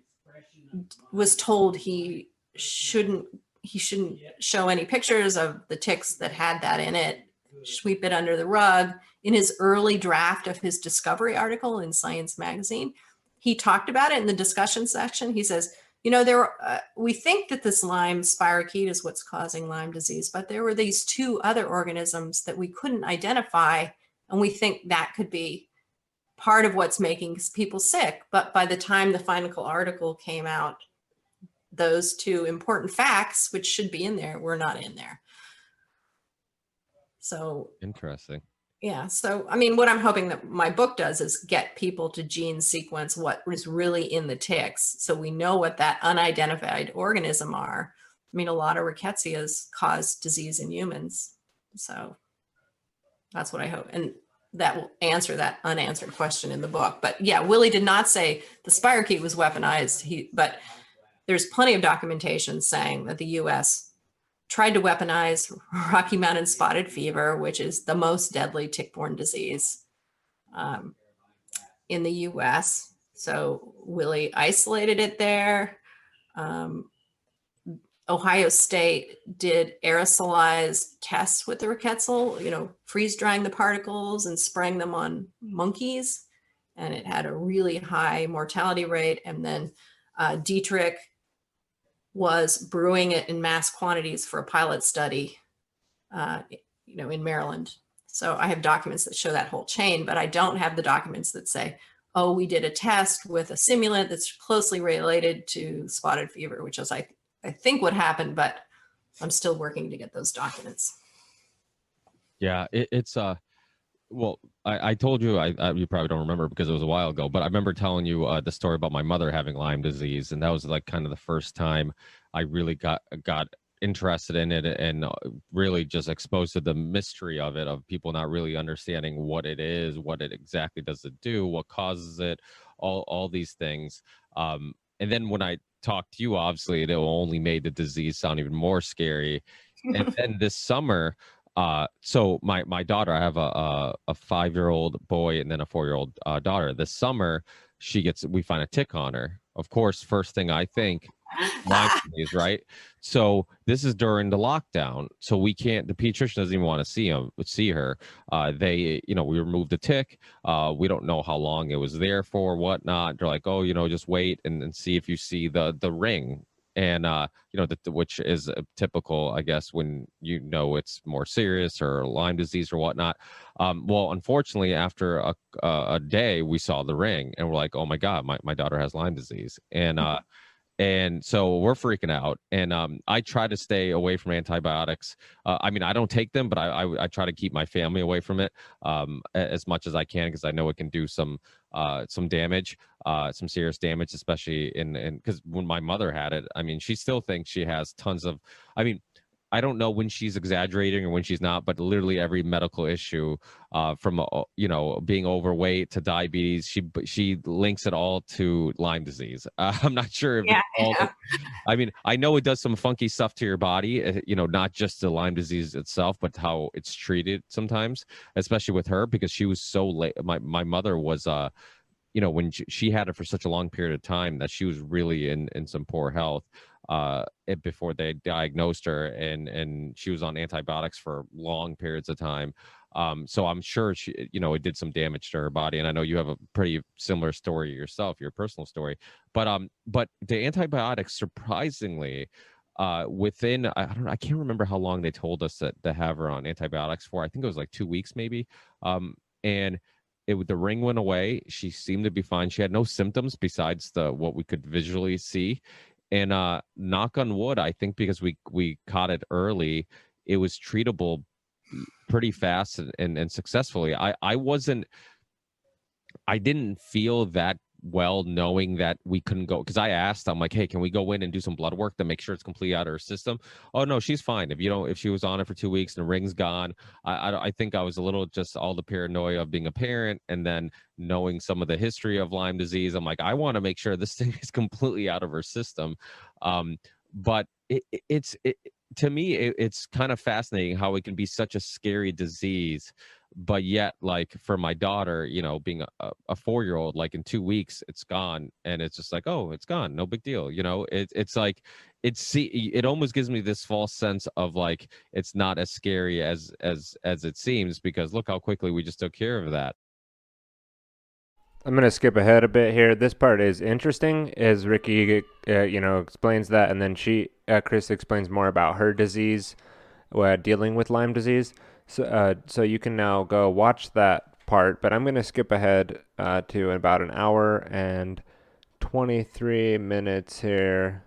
was told he shouldn't he shouldn't show any pictures of the ticks that had that in it, sweep it under the rug. In his early draft of his discovery article in Science magazine, he talked about it in the discussion section. He says, you know, there were, uh, we think that this Lyme spirochete is what's causing Lyme disease, but there were these two other organisms that we couldn't identify, and we think that could be part of what's making people sick. But by the time the final article came out, those two important facts, which should be in there, were not in there. So interesting. Yeah. So, I mean, what I'm hoping that my book does is get people to gene sequence what is really in the ticks, so we know what that unidentified organism are. I mean, a lot of rickettsias cause disease in humans. So that's what I hope. And that will answer that unanswered question in the book. But yeah, Willie did not say the spirochete was weaponized. He, but there's plenty of documentation saying that the U S tried to weaponize Rocky Mountain spotted fever, which is the most deadly tick-borne disease um, in the U S. So Willie isolated it there. Um, Ohio State did aerosolized tests with the rickettsial, you know, freeze-drying the particles and spraying them on monkeys. And it had a really high mortality rate. And then uh, Dietrich was brewing it in mass quantities for a pilot study, uh, you know, in Maryland. So I have documents that show that whole chain, but I don't have the documents that say, oh, we did a test with a simulant that's closely related to spotted fever, which is, I, I think what happened, but I'm still working to get those documents. Yeah, it, it's, uh, well, I, I told you, I, I you probably don't remember because it was a while ago, but I remember telling you uh, the story about my mother having Lyme disease. And that was like kind of the first time I really got got interested in it and really just exposed to the mystery of it, of people not really understanding what it is, what it exactly does it do, what causes it, all, all these things. Um, and then when I talked to you, obviously, it only made the disease sound even more scary. And then this summer... Uh, so my, my daughter, I have a, a, a five-year-old boy and then a four-year-old uh, daughter. This summer, she gets, we find a tick on her. Of course, first thing I think, Lyme disease, right? So this is during the lockdown. So we can't, the pediatrician doesn't even want to see him, see her. Uh, they, you know, we removed the tick. Uh, we don't know how long it was there for, whatnot. They're like, oh, you know, just wait and, and see if you see the, the ring. And, uh, you know, the, which is typical, I guess, when you know it's more serious or Lyme disease or whatnot. Um, well, unfortunately, after a, a day, we saw the ring and we're like, oh, my God, my, my daughter has Lyme disease. And uh, and so we're freaking out. And um, I try to stay away from antibiotics. Uh, I mean, I don't take them, but I, I, I try to keep my family away from it um, as much as I can, because I know it can do some Uh, some damage, uh, some serious damage, especially in, in, because when my mother had it, I mean, she still thinks she has tons of, I mean, I don't know when she's exaggerating or when she's not, but literally every medical issue uh, from, uh, you know, being overweight to diabetes, she, she links it all to Lyme disease. Uh, I'm not sure. If yeah, it's all yeah. the, I mean, I know it does some funky stuff to your body, you know, not just the Lyme disease itself, but how it's treated sometimes, especially with her, because she was so late. My, my mother was, uh, you know, when she, she had it for such a long period of time that she was really in, in some poor health. Uh, it, before they diagnosed her, and and she was on antibiotics for long periods of time. Um, so I'm sure she, you know, it did some damage to her body. And I know you have a pretty similar story yourself, your personal story. But um, but the antibiotics, surprisingly, uh, within, I don't know, I can't remember how long they told us that to have her on antibiotics for. I think it was like two weeks maybe. Um, and it, the ring went away. She seemed to be fine. She had no symptoms besides the, what we could visually see. And uh, knock on wood, I think because we, we caught it early, it was treatable pretty fast and, and, and successfully. I, I wasn't, I didn't feel that well knowing that we couldn't go, because I asked, I'm like, hey, can we go in and do some blood work to make sure it's completely out of her system? Oh no, she's fine. If you don't, if she was on it for two weeks and the ring's gone, I, I, I think I was a little just all the paranoia of being a parent and then knowing some of the history of Lyme disease. I'm like, I want to make sure this thing is completely out of her system. Um, but it, it, it's it, to me, it, it's kind of fascinating how it can be such a scary disease. But yet, like for my daughter, you know, being a, a four-year-old, like in two weeks, it's gone. And it's just like, oh, it's gone. No big deal. You know, it, it's like it's it almost gives me this false sense of like it's not as scary as as as it seems, because look how quickly we just took care of that. I'm going to skip ahead a bit here. This part is interesting as Ricky, uh, you know, explains that. And then she uh, Chris explains more about her disease, uh, dealing with Lyme disease. So, uh, so you can now go watch that part, but I'm going to skip ahead uh, to about an hour and twenty-three minutes here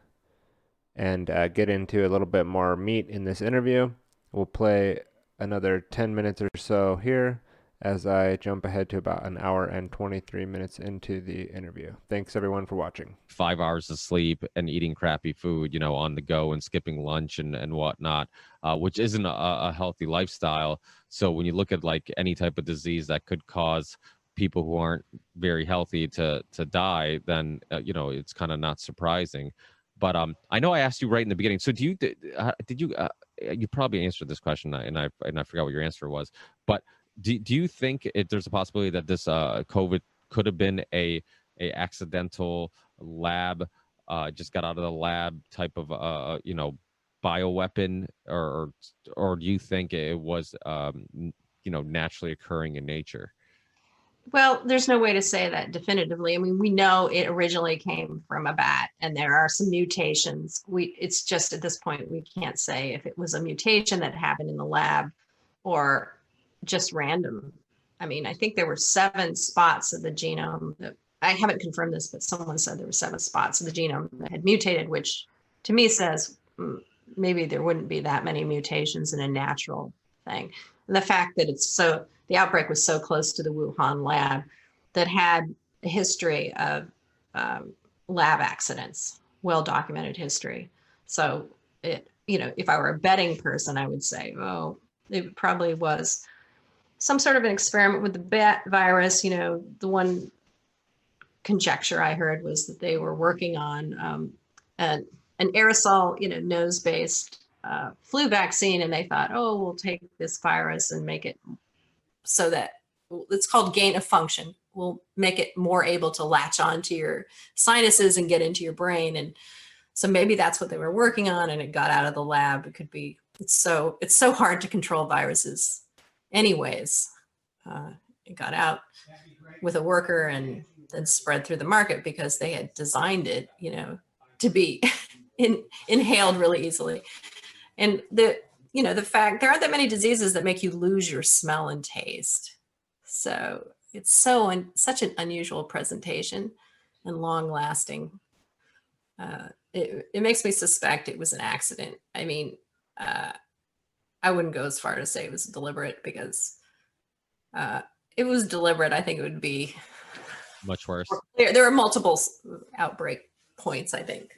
and uh, get into a little bit more meat in this interview. We'll play another ten minutes or so here as I jump ahead to about an hour and twenty-three minutes into the interview. Thanks everyone for watching. Five hours of sleep and eating crappy food, you know, on the go and skipping lunch and, and whatnot. Uh, which isn't a, a healthy lifestyle. So when you look at like any type of disease that could cause people who aren't very healthy to to die, then uh, you know, it's kind of not surprising. But um, I know I asked you right in the beginning. So do you did, uh, did you uh, you probably answered this question, and I and I forgot what your answer was. But do do you think if there's a possibility that this uh, COVID could have been a a accidental lab, uh, just got out of the lab type of uh, you know, bioweapon, or or do you think it was, um, you know, naturally occurring in nature? Well, there's no way to say that definitively. I mean, we know it originally came from a bat, and there are some mutations. We it's just at this point we can't say if it was a mutation that happened in the lab or just random. I mean, I think there were seven spots of the genome that, I haven't confirmed this, but someone said there were seven spots of the genome that had mutated, which to me says, mm, maybe there wouldn't be that many mutations in a natural thing. And the fact that it's so, the outbreak was so close to the Wuhan lab that had a history of um, lab accidents, well-documented history. So it, you know, if I were a betting person, I would say, oh, it probably was some sort of an experiment with the bat virus. You know, the one conjecture I heard was that they were working on um, an an aerosol, you know, nose-based uh, flu vaccine. And they thought, oh, we'll take this virus and make it so that it's called gain of function. We'll make it more able to latch onto your sinuses and get into your brain. And so maybe that's what they were working on. And it got out of the lab. It could be, it's so, it's so hard to control viruses anyways. Uh, it got out with a worker and then spread through the market because they had designed it, you know, to be In, inhaled really easily. And the, you know, the fact there aren't that many diseases that make you lose your smell and taste. So it's so un, such an unusual presentation and long lasting. Uh, it, it makes me suspect it was an accident. I mean, uh, I wouldn't go as far to say it was deliberate, because uh, it was deliberate. I think it would be much worse. There, there are multiple outbreak points, I think.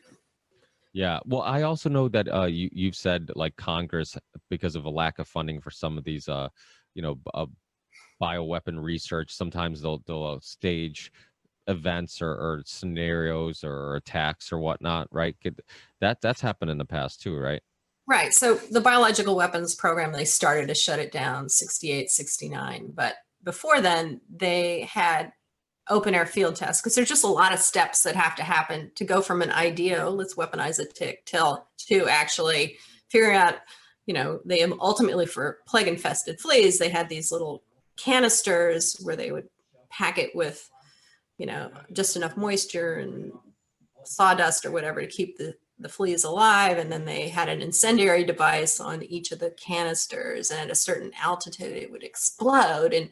Yeah. Well, I also know that uh, you, you've said like Congress, because of a lack of funding for some of these, uh, you know, uh, bioweapon research, sometimes they'll, they'll stage events or, or scenarios or attacks or whatnot. Right. Could, that that's happened in the past too. Right. Right. So the biological weapons program, they started to shut it down sixty-eight, sixty-nine. But before then they had open air field tests, because there's just a lot of steps that have to happen to go from an idea, oh, let's weaponize a tick, till to actually figuring out, you know, they ultimately for plague infested fleas, they had these little canisters where they would pack it with, you know, just enough moisture and sawdust or whatever to keep the the flea is alive, and then they had an incendiary device on each of the canisters, and at a certain altitude it would explode and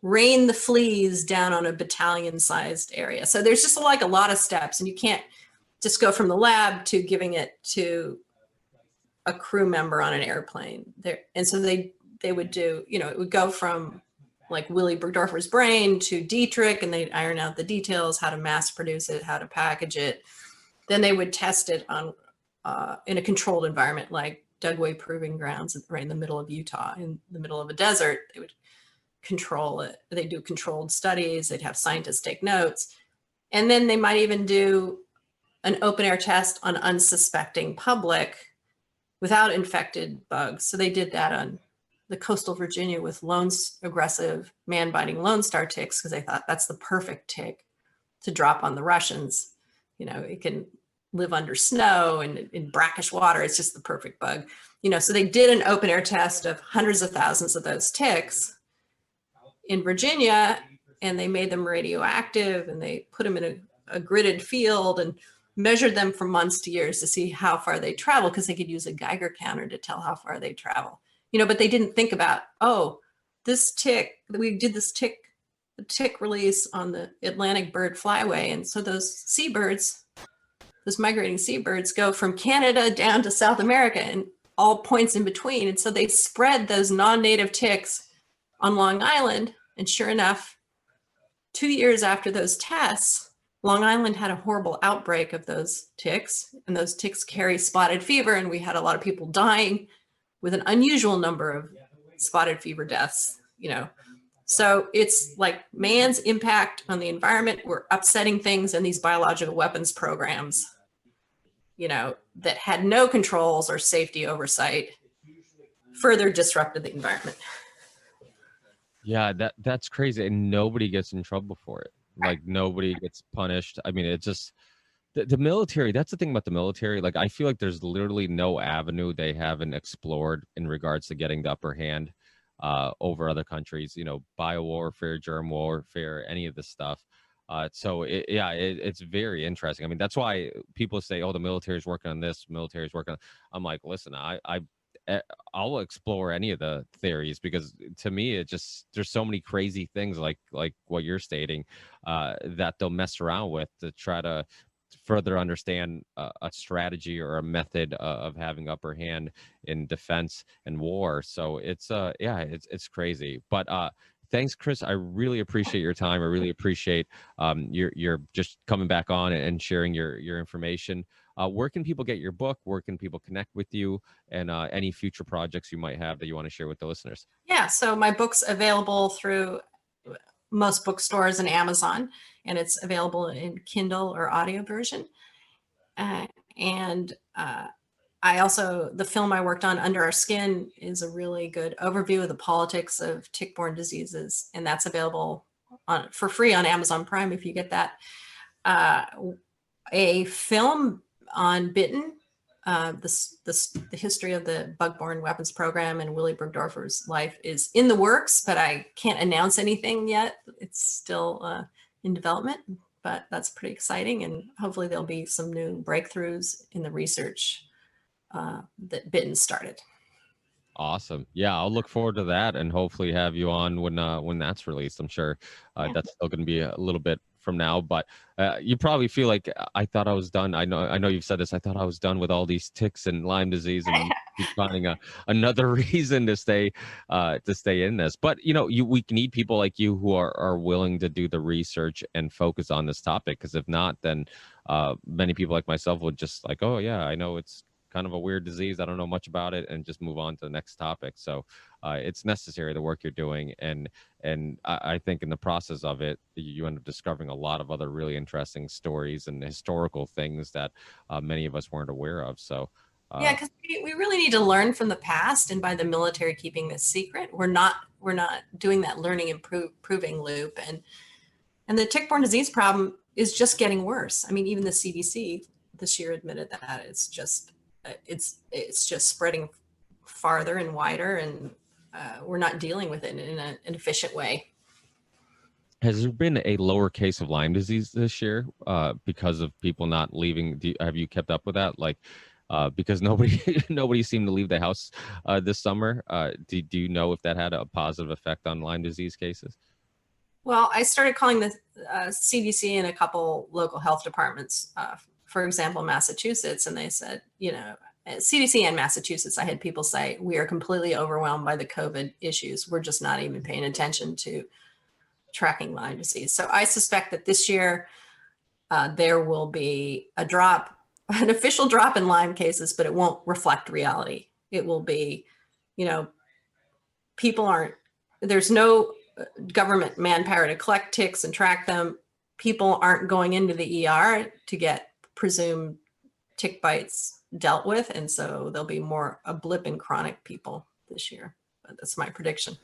rain the fleas down on a battalion-sized area. So there's just like a lot of steps, and you can't just go from the lab to giving it to a crew member on an airplane. There, and so they they would do, you know, it would go from like Willy Burgdorfer's brain to Dietrich, and they'd iron out the details, how to mass produce it, how to package it. Then they would test it on uh, in a controlled environment like Dugway Proving Grounds right in the middle of Utah, in the middle of a desert. They would control it. They do controlled studies. They'd have scientists take notes. And then they might even do an open air test on unsuspecting public without infected bugs. So they did that on the coastal Virginia with lone aggressive man-biting Lone Star ticks, because they thought that's the perfect tick to drop on the Russians. You know, it can live under snow and in brackish water. It's just the perfect bug. You know, so they did an open air test of hundreds of thousands of those ticks in Virginia, and they made them radioactive, and they put them in a, a gridded field and measured them from months to years to see how far they travel, because they could use a Geiger counter to tell how far they travel. You know, but they didn't think about, oh, this tick, we did this tick, the tick release on the Atlantic bird flyway. And so those seabirds, those migrating seabirds go from Canada down to South America and all points in between. And so they spread those non-native ticks on Long Island. And sure enough, two years after those tests, Long Island had a horrible outbreak of those ticks, and those ticks carry spotted fever. And we had a lot of people dying with an unusual number of spotted fever deaths, you know. So it's like man's impact on the environment. We're upsetting things in these biological weapons programs, you know, that had no controls or safety oversight, further disrupted the environment. Yeah, that that's crazy. And nobody gets in trouble for it. Like nobody gets punished. I mean, it's just the, the military. That's the thing about the military. Like, I feel like there's literally no avenue they haven't explored in regards to getting the upper hand uh, over other countries, you know, biowarfare, germ warfare, any of this stuff. Uh, so, it, yeah, it, it's very interesting. I mean, that's why people say, oh, the military is working on this, military is working on. I'm like, listen, I, I I'll explore any of the theories, because to me, it just, there's so many crazy things like, like what you're stating, uh, that they'll mess around with to try to further understand a, a strategy or a method uh, of having upper hand in defense and war. So it's, uh, yeah, it's, it's crazy, but, uh, thanks, Chris. I really appreciate your time. I really appreciate um, your your just coming back on and sharing your your information. Uh, where can people get your book? Where can people connect with you? And uh, any future projects you might have that you want to share with the listeners? Yeah, so my book's available through most bookstores and Amazon, and it's available in Kindle or audio version. Uh, and uh, I also, the film I worked on, Under Our Skin, is a really good overview of the politics of tick-borne diseases, and that's available on, for free on Amazon Prime if you get that. Uh, a film on Bitten, uh, this, this, the history of the bug-borne weapons program and Willy Burgdorfer's life, is in the works, but I can't announce anything yet. It's still uh, in development, but that's pretty exciting, and hopefully there'll be some new breakthroughs in the research Uh, that Bitten started. Awesome. Yeah, I'll look forward to that, and hopefully have you on when uh, when that's released. I'm sure uh, yeah. that's still going to be a little bit from now, but uh, you probably feel like I thought I was done. I know, I know you've said this. I thought I was done with all these ticks and Lyme disease, and keep finding a, another reason to stay uh, to stay in this. But you know, you we need people like you who are are willing to do the research and focus on this topic, because if not, then uh, many people like myself would just like, oh yeah, I know it's kind of a weird disease, I don't know much about it, and just move on to the next topic. So uh, it's necessary, the work you're doing. And and I, I think in the process of it, you end up discovering a lot of other really interesting stories and historical things that uh, many of us weren't aware of. So uh, yeah, because we, we really need to learn from the past. And by the military keeping this secret, we're not we're not doing that learning and pro- proving loop. And and the tick-borne disease problem is just getting worse. I mean, even the C D C this year admitted that it's just It's it's just spreading farther and wider, and uh, we're not dealing with it in a, an efficient way. Has there been a lower case of Lyme disease this year uh, because of people not leaving? Do you, have you kept up with that? Like, uh, because nobody nobody seemed to leave the house uh, this summer. Uh, do, do you know if that had a positive effect on Lyme disease cases? Well, I started calling the uh, C D C and a couple local health departments, uh, for example, Massachusetts, and they said, you know, at C D C and Massachusetts, I had people say, we are completely overwhelmed by the COVID issues. We're just not even paying attention to tracking Lyme disease. So I suspect that this year uh, there will be a drop, an official drop in Lyme cases, but it won't reflect reality. It will be, you know, people aren't, there's no government manpower to collect ticks and track them. People aren't going into the E R to get presumed tick bites dealt with. And so there'll be more a blip in chronic people this year. But that's my prediction.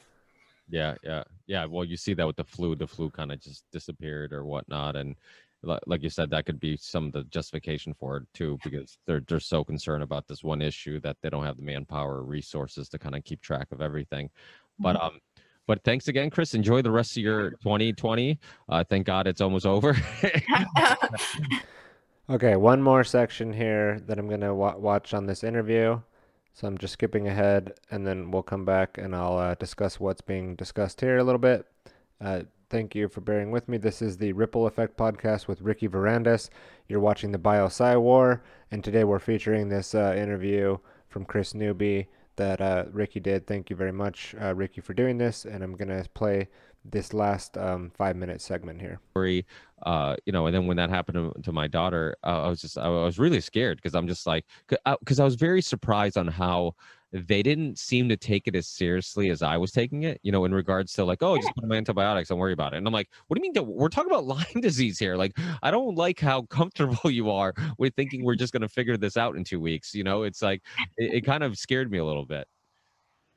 Yeah, yeah, yeah. Well, you see that with the flu. The flu kind of just disappeared or whatnot, and like you said, that could be some of the justification for it too, because they're they're so concerned about this one issue that they don't have the manpower or resources to kind of keep track of everything. But mm-hmm. um, but thanks again, Chris. Enjoy the rest of your twenty twenty. Uh, thank God it's almost over. Okay, one more section here that I'm gonna wa- watch on this interview. So I'm just skipping ahead, and then we'll come back and I'll uh, discuss what's being discussed here a little bit. Uh, thank you for bearing with me. This is the Ripple Effect Podcast with Ricky Varandas. You're watching the Bio-Sci War, and today we're featuring this uh, interview from Chris Newby that uh, Ricky did. Thank you very much, uh, Ricky, for doing this, and I'm going to play this last um, five-minute segment here. Uh, you know, and then when that happened to, to my daughter, uh, I was just, I was really scared because I'm just like, because I, I was very surprised on how they didn't seem to take it as seriously as I was taking it, you know, in regards to like, oh, just put them on antibiotics, don't worry about it. And I'm like, what do you mean? To, we're talking about Lyme disease here. Like, I don't like how comfortable you are with thinking we're just going to figure this out in two weeks. You know, it's like, it, it kind of scared me a little bit.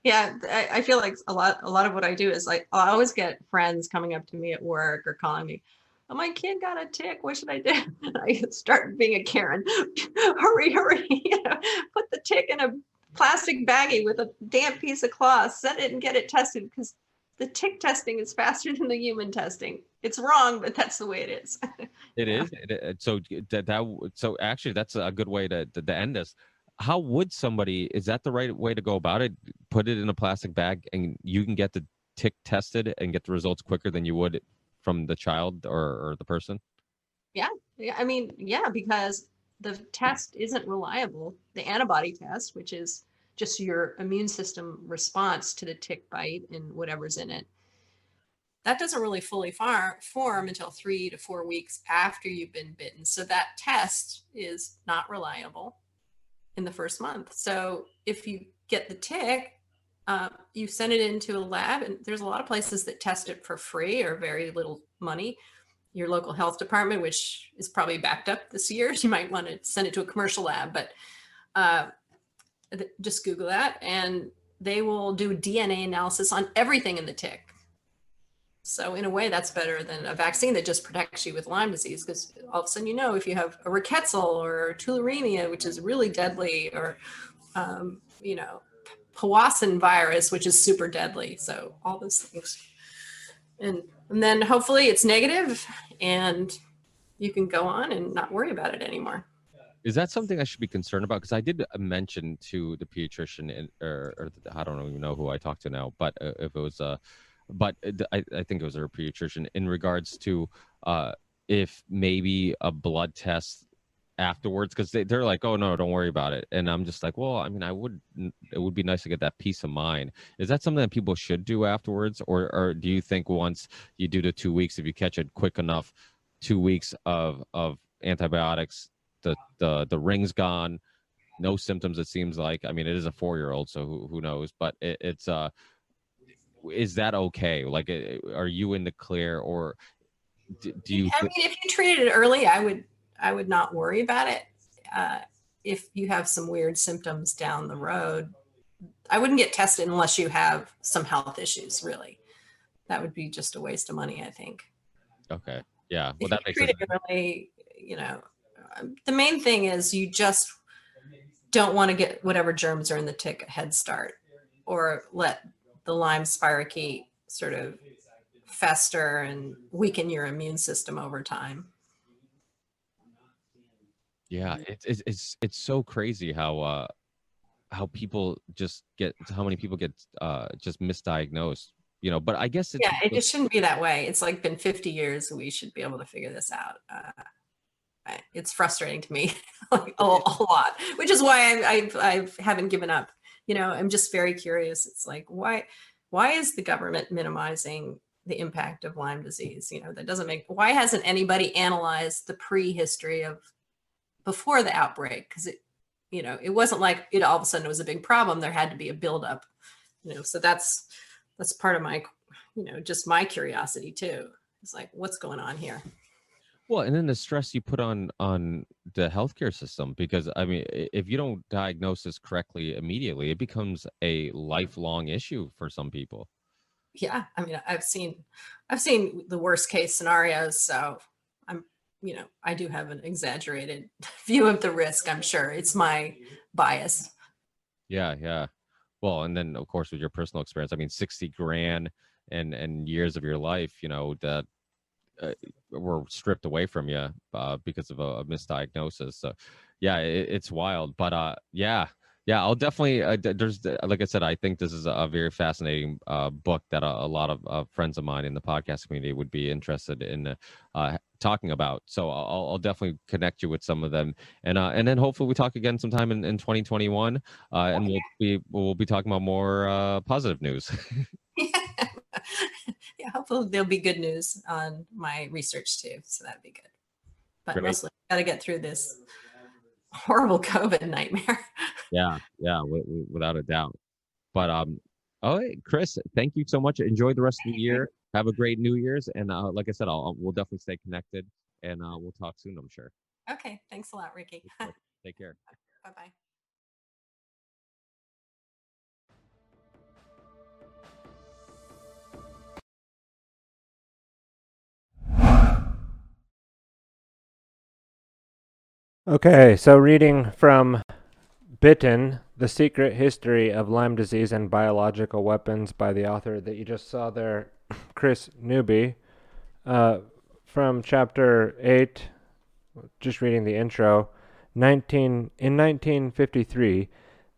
Yeah, I, I feel like a lot a lot of what I do is like, I always get friends coming up to me at work or calling me, oh, my kid got a tick, what should I do? And I start being a Karen, hurry, hurry, you know, put the tick in a plastic baggie with a damp piece of cloth, send it and get it tested because the tick testing is faster than the human testing. It's wrong, but that's the way it is. It is. So that, that so actually, that's a good way to to end this. How would somebody, is that the right way to go about it? Put it in a plastic bag and you can get the tick tested and get the results quicker than you would from the child or, or the person? Yeah. yeah. I mean, yeah, because the test isn't reliable. The antibody test, which is just your immune system response to the tick bite and whatever's in it, that doesn't really fully far, form until three to four weeks after you've been bitten. So that test is not reliable in the first month. So if you get the tick, uh, you send it into a lab, and there's a lot of places that test it for free or very little money. Your local health department, which is probably backed up this year, you might want to send it to a commercial lab, but uh, th- just Google that, and they will do D N A analysis on everything in the tick. So in a way, that's better than a vaccine that just protects you with Lyme disease, because all of a sudden, you know, if you have a rickettsial or tularemia, which is really deadly, or, um, you know, Powassan virus, which is super deadly. So all those things. And, and then hopefully it's negative and you can go on and not worry about it anymore. Is that something I should be concerned about? Because I did mention to the pediatrician, in, or, or the, I don't even know who I talked to now, but uh, if it was a, uh, But I, I think it was a pediatrician in regards to uh, if maybe a blood test afterwards, because they, they're like, oh, no, don't worry about it. And I'm just like, well, I mean, I would it would be nice to get that peace of mind. Is that something that people should do afterwards? Or, or do you think once you do the two weeks, if you catch it quick enough, two weeks of, of antibiotics, the, the, the ring's gone, no symptoms, it seems like. I mean, it is a four-year-old, so who, who knows? But it, it's uh, – is that okay? Like, are you in the clear, or do, do you? I mean, if you treated it early, I would, I would not worry about it. Uh, if you have some weird symptoms down the road, I wouldn't get tested unless you have some health issues. Really, that would be just a waste of money, I think. Okay. Yeah. Well, if that you makes sense. Early, you know, the main thing is you just don't want to get whatever germs are in the tick a head start, or let the Lyme spirochete sort of fester and weaken your immune system over time. Yeah, it's it's it's, it's so crazy how uh, how people just get how many people get uh, just misdiagnosed, you know. But I guess it's, yeah, it, it shouldn't be that way. It's like been fifty years. We should be able to figure this out. Uh, it's frustrating to me like, a, a lot, which is why I, I I haven't given up. You know, I'm just very curious. It's like why why is the government minimizing the impact of Lyme disease? You know, that doesn't make. Why hasn't anybody analyzed the prehistory of before the outbreak, because it, you know, it wasn't like it all of a sudden it was a big problem. There had to be a buildup, you know. So that's that's part of my, you know, just my curiosity too. It's like, what's going on here? Well, and then the stress you put on on the healthcare system, because I mean, if you don't diagnose this correctly immediately, it becomes a lifelong issue for some people. Yeah, I mean, I've seen I've seen the worst case scenarios, so. You know, I do have an exaggerated view of the risk, I'm sure. It's my bias. Yeah, yeah. Well, and then, of course, with your personal experience, I mean, sixty grand and, and years of your life, you know, that uh, were stripped away from you uh, because of a, a misdiagnosis. So, yeah, it, it's wild. But, uh, yeah, yeah, I'll definitely, uh, there's, like I said, I think this is a very fascinating uh, book that a, a lot of uh, friends of mine in the podcast community would be interested in uh talking about. So I'll, I'll definitely connect you with some of them, and uh, and then hopefully we talk again sometime in, in twenty twenty-one, uh, and we'll be we'll be talking about more uh, positive news. Yeah. Yeah, hopefully there'll be good news on my research too, so that'd be good. But Great. Mostly got to get through this horrible COVID nightmare. Yeah, yeah, w- w- without a doubt. But um, all right, Chris, thank you so much. Enjoy the rest of the year. Have a great New Year's. And uh, like I said, I'll, we'll definitely stay connected, and uh, we'll talk soon, I'm sure. Okay. Thanks a lot, Ricky. Take care. Bye-bye. Okay. So reading from Bitten, The Secret History of Lyme Disease and Biological Weapons by the author that you just saw there, Chris Newby, uh, from chapter eight, just reading the intro, nineteen, in nineteen fifty-three,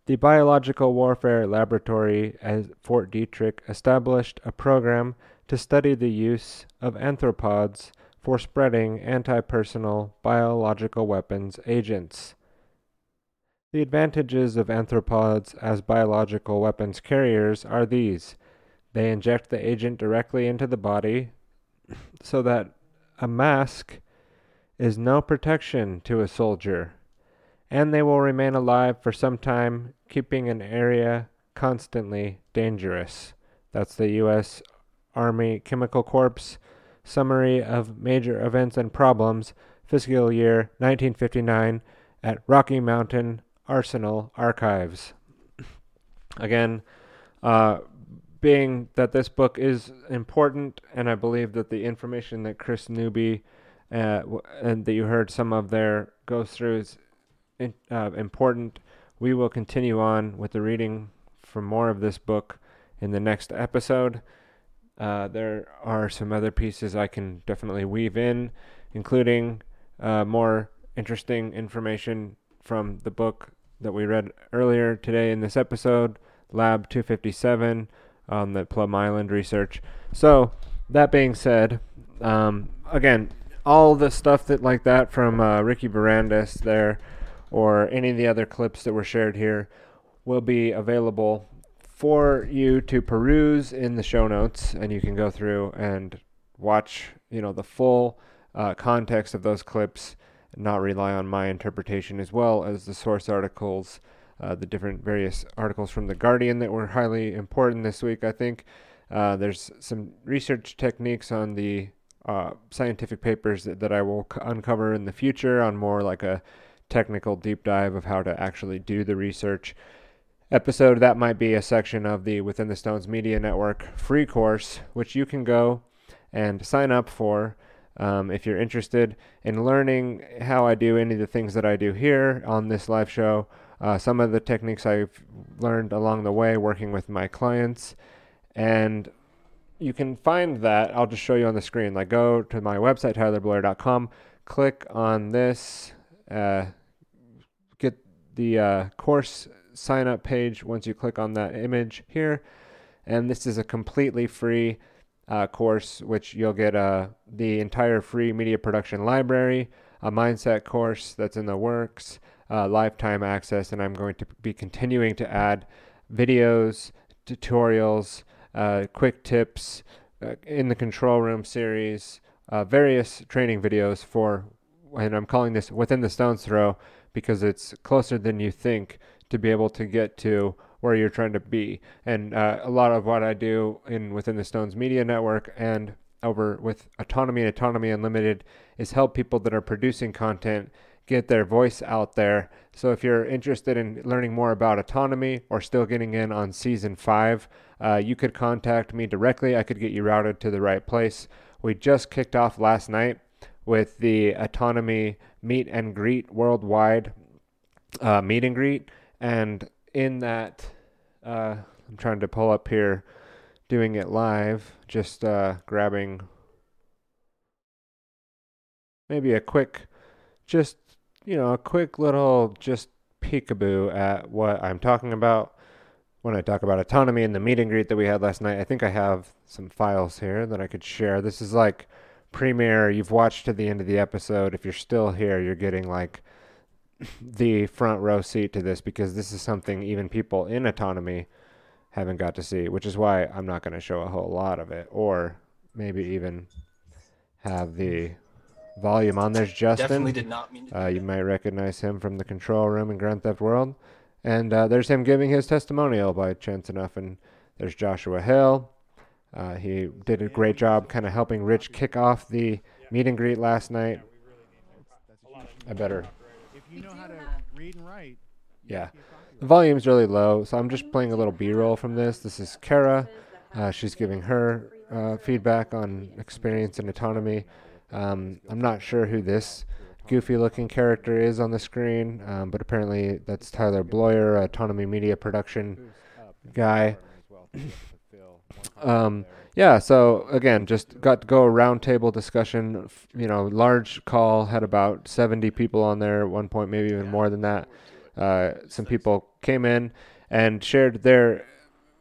the Biological Warfare Laboratory at Fort Detrick established a program to study the use of anthropods for spreading anti-personal biological weapons agents. The advantages of anthropods as biological weapons carriers are these. They inject the agent directly into the body so that a mask is no protection to a soldier, and they will remain alive for some time, keeping an area constantly dangerous. That's the U S Army Chemical Corps Summary of Major Events and Problems, Fiscal Year nineteen fifty-nine, at Rocky Mountain Arsenal Archives. Again, uh, being that this book is important, and I believe that the information that Chris Newby uh, w- and that you heard some of there goes through is in, uh, important, we will continue on with the reading for more of this book in the next episode. Uh, there are some other pieces I can definitely weave in, including uh, more interesting information from the book that we read earlier today in this episode, Lab two fifty-seven, on the Plum Island research. So that being said, um, again, all the stuff that like that from uh, Ricky Barandas there, or any of the other clips that were shared here, will be available for you to peruse in the show notes, and you can go through and watch, you know, the full uh, context of those clips, and not rely on my interpretation, as well as the source articles. Uh, the different various articles from The Guardian that were highly important this week, I think. Uh, there's some research techniques on the uh, scientific papers that, that I will c- uncover in the future on more like a technical deep dive of how to actually do the research episode. That might be a section of the Within the Stones Media Network free course, which you can go and sign up for. Um, if you're interested in learning how I do any of the things that I do here on this live show, Uh, some of the techniques I've learned along the way working with my clients, and you can find that. I'll just show you on the screen. Like, go to my website, tyler blair dot com, click on this, uh, get the uh, course sign up page once you click on that image here. And this is a completely free uh, course, which you'll get uh, the entire free media production library, a mindset course that's in the works, uh, lifetime access, and I'm going to be continuing to add videos, tutorials, uh, quick tips, uh, in the control room series, uh, various training videos for, and I'm calling this Within the Stone's Throw because it's closer than you think to be able to get to where you're trying to be. And uh, a lot of what I do in Within the Stones Media Network and over with Autonomy and Autonomy Unlimited is help people that are producing content get their voice out there. So if you're interested in learning more about autonomy or still getting in on season five, uh, you could contact me directly. I could get you routed to the right place. We just kicked off last night with the Autonomy Meet and Greet Worldwide uh, Meet and Greet. And in that, uh, I'm trying to pull up here, doing it live, just uh, grabbing maybe a quick, just, you know, a quick little just peekaboo at what I'm talking about when I talk about autonomy and the meet and greet that we had last night. I think I have some files here that I could share. This is like premiere. You've watched to the end of the episode. If you're still here, you're getting like the front row seat to this, because this is something even people in autonomy haven't got to see, which is why I'm not going to show a whole lot of it, or maybe even have the volume on. There's Justin. Definitely did not mean to uh, you might recognize him from the control room in Grand Theft World. And uh, there's him giving his testimonial by chance enough. And there's Joshua Hill. Uh, he did a great job kind of helping Rich kick off the meet and greet last night. I better... You know how to read and write. Yeah. The volume's really low, so I'm just playing a little B-roll from this. This is Kara. Uh, she's giving her uh, feedback on experience and autonomy. Um, I'm not sure who this goofy-looking character is on the screen, um, but apparently that's Tyler Bloyer, autonomy media production guy. um, yeah, so again, just got to go a roundtable discussion, you know, large call, had about seventy people on there at one point, maybe even more than that. Uh, some people came in and shared their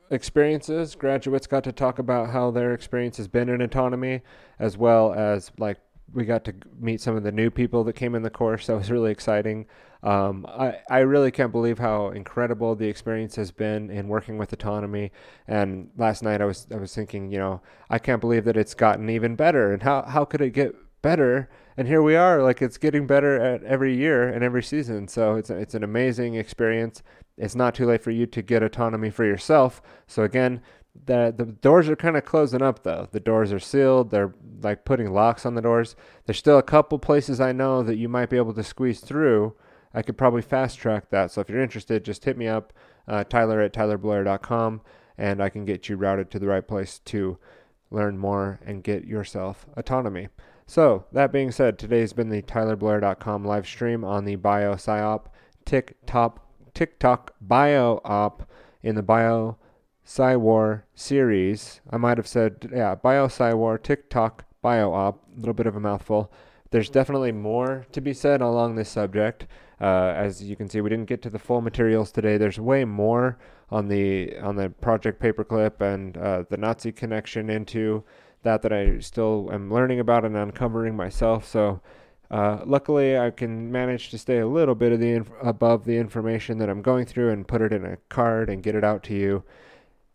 experiences. Graduates got to talk about how their experience has been in autonomy, as well as like we got to meet some of the new people that came in the course. That was really exciting. Um, I, I really can't believe how incredible the experience has been in working with autonomy. And last night I was, I was thinking, you know, I can't believe that it's gotten even better, and how, how could it get better? And here we are, like it's getting better at every year and every season. So it's, a, it's an amazing experience. It's not too late for you to get autonomy for yourself. So again, The the doors are kind of closing up, though. The doors are sealed. They're like putting locks on the doors. There's still a couple places I know that you might be able to squeeze through. I could probably fast track that. So if you're interested, just hit me up, uh, Tyler at tyler blair dot com, and I can get you routed to the right place to learn more and get yourself autonomy. So that being said, today's been the tyler blair dot com live stream on the Bio PsyOp TikTok, TikTok Bio Op in the Bio PsyWar series. I might have said, yeah, Bio PsyWar, TikTok, Bio Op, a little bit of a mouthful. There's definitely more to be said along this subject. Uh, as you can see, we didn't get to the full materials today. There's way more on the on the Project Paperclip and uh, the Nazi connection into that that I still am learning about and uncovering myself. So uh, luckily, I can manage to stay a little bit of the inf- above the information that I'm going through and put it in a card and get it out to you,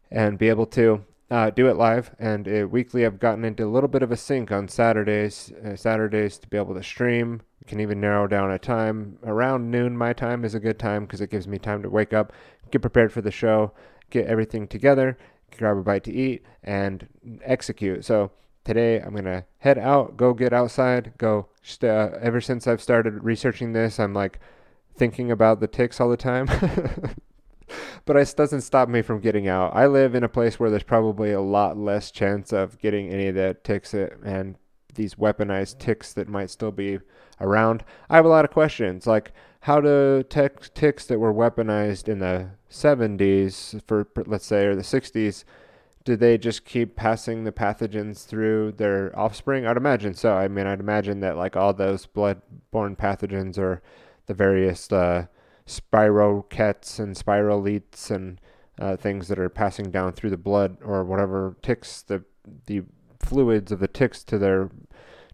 and be able to uh, do it live. And uh, weekly, I've gotten into a little bit of a sync on Saturdays. Uh, Saturdays to be able to stream. You can even narrow down a time. Around noon, my time is a good time because it gives me time to wake up, get prepared for the show, get everything together, grab a bite to eat, and execute. So today, I'm going to head out, go get outside, go. St- uh, ever since I've started researching this, I'm like thinking about the ticks all the time. But it doesn't stop me from getting out. I live in a place where there's probably a lot less chance of getting any of the ticks and these weaponized ticks that might still be around. I have a lot of questions, like how do tech ticks that were weaponized in the seventies, for let's say, or the sixties, do they just keep passing the pathogens through their offspring? I'd imagine so. I mean, I'd imagine that like all those blood-borne pathogens or the various uh, spirochets and spiroletes and uh, things that are passing down through the blood or whatever ticks, the the fluids of the ticks to their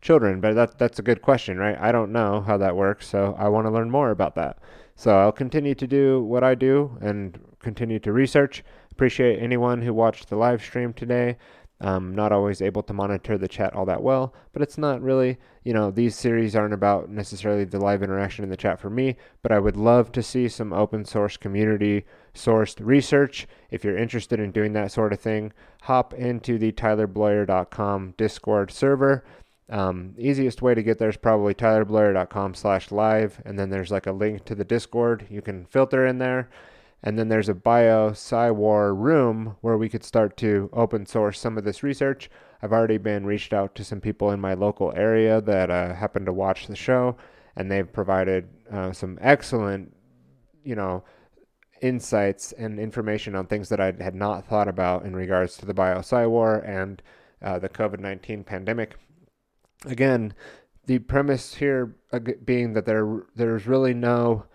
children. But that that's a good question, right? I don't know how that works, so I want to learn more about that. So I'll continue to do what I do and continue to research. Appreciate anyone who watched the live stream today. Um, not always able to monitor the chat all that well, but it's not really, you know, these series aren't about necessarily the live interaction in the chat for me, but I would love to see some open source community sourced research. If you're interested in doing that sort of thing, hop into the tyler blair dot com Discord server. Um, easiest way to get there is probably tyler blair dot com slash live. And then there's like a link to the Discord. You can filter in there. And then there's a bio SciWar room where we could start to open source some of this research. I've already been reached out to some people in my local area that uh, happen to watch the show, and they've provided uh, some excellent, you know, insights and information on things that I had not thought about in regards to the bio SciWar and uh, the covid nineteen pandemic. Again, the premise here being that there there's really no...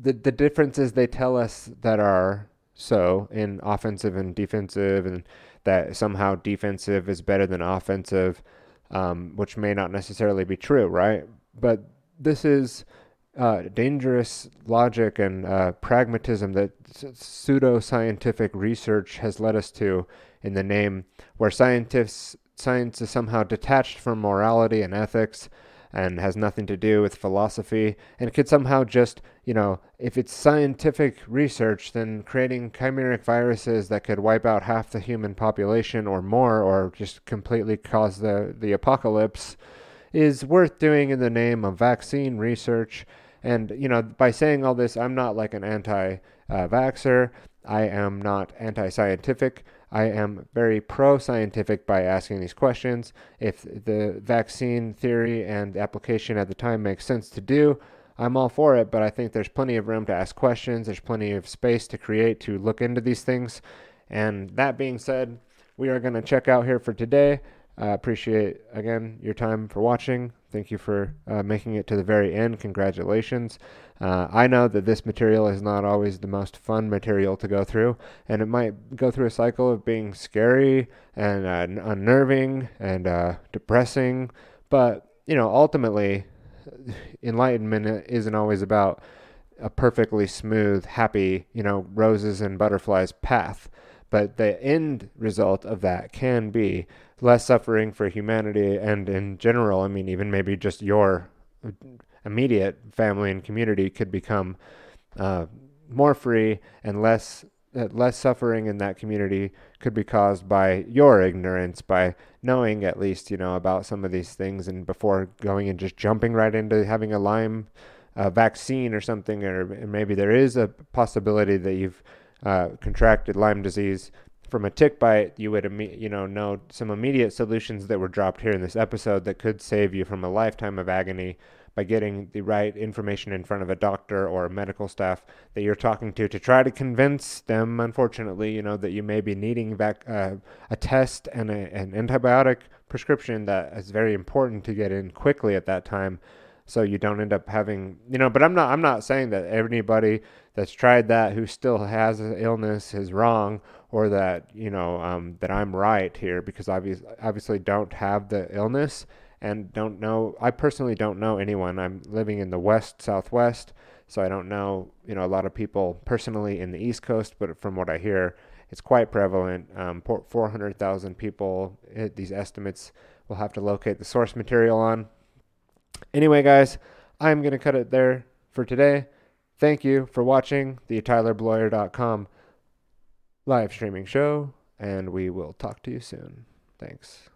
The the differences they tell us that are so in offensive and defensive, and that somehow defensive is better than offensive, um, which may not necessarily be true, right? But this is uh, dangerous logic and uh, pragmatism that pseudo-scientific research has led us to in the name, where scientists, science is somehow detached from morality and ethics and has nothing to do with philosophy, and could somehow just, you know, if it's scientific research, then creating chimeric viruses that could wipe out half the human population or more, or just completely cause the, the apocalypse, is worth doing in the name of vaccine research. And, you know, by saying all this, I'm not like an anti-vaxxer. I am not anti-scientific. I am very pro-scientific by asking these questions. If the vaccine theory and application at the time makes sense to do, I'm all for it, but I think there's plenty of room to ask questions. There's plenty of space to create, to look into these things. And that being said, we are going to check out here for today. I uh, appreciate, again, your time for watching. Thank you for uh, making it to the very end. Congratulations. Uh, I know that this material is not always the most fun material to go through, and it might go through a cycle of being scary and uh, unnerving and uh, depressing. But, you know, ultimately, enlightenment isn't always about a perfectly smooth, happy, you know, roses and butterflies path. But the end result of that can be less suffering for humanity and in general. I mean, even maybe just your immediate family and community could become uh, more free, and less uh, less suffering in that community could be caused by your ignorance, by knowing at least, you know, about some of these things, and before going and just jumping right into having a Lyme uh, vaccine or something, or maybe there is a possibility that you've uh, contracted Lyme disease from a tick bite. You would, you know, know some immediate solutions that were dropped here in this episode that could save you from a lifetime of agony by getting the right information in front of a doctor or a medical staff that you're talking to, to try to convince them, unfortunately, you know, that you may be needing vac- uh, a test and a, an antibiotic prescription that is very important to get in quickly at that time, so you don't end up having, you know. But I'm not I'm not saying that anybody that's tried that who still has an illness is wrong, or that, you know, um, that I'm right here, because obviously, obviously don't have the illness and don't know. I personally don't know anyone. I'm living in the West, Southwest, so I don't know, you know, a lot of people personally in the East Coast, but from what I hear, it's quite prevalent. Um, four hundred thousand people, these estimates, will have to locate the source material on. Anyway, guys, I'm going to cut it there for today. Thank you for watching the tyler blair dot com live streaming show, and we will talk to you soon. Thanks.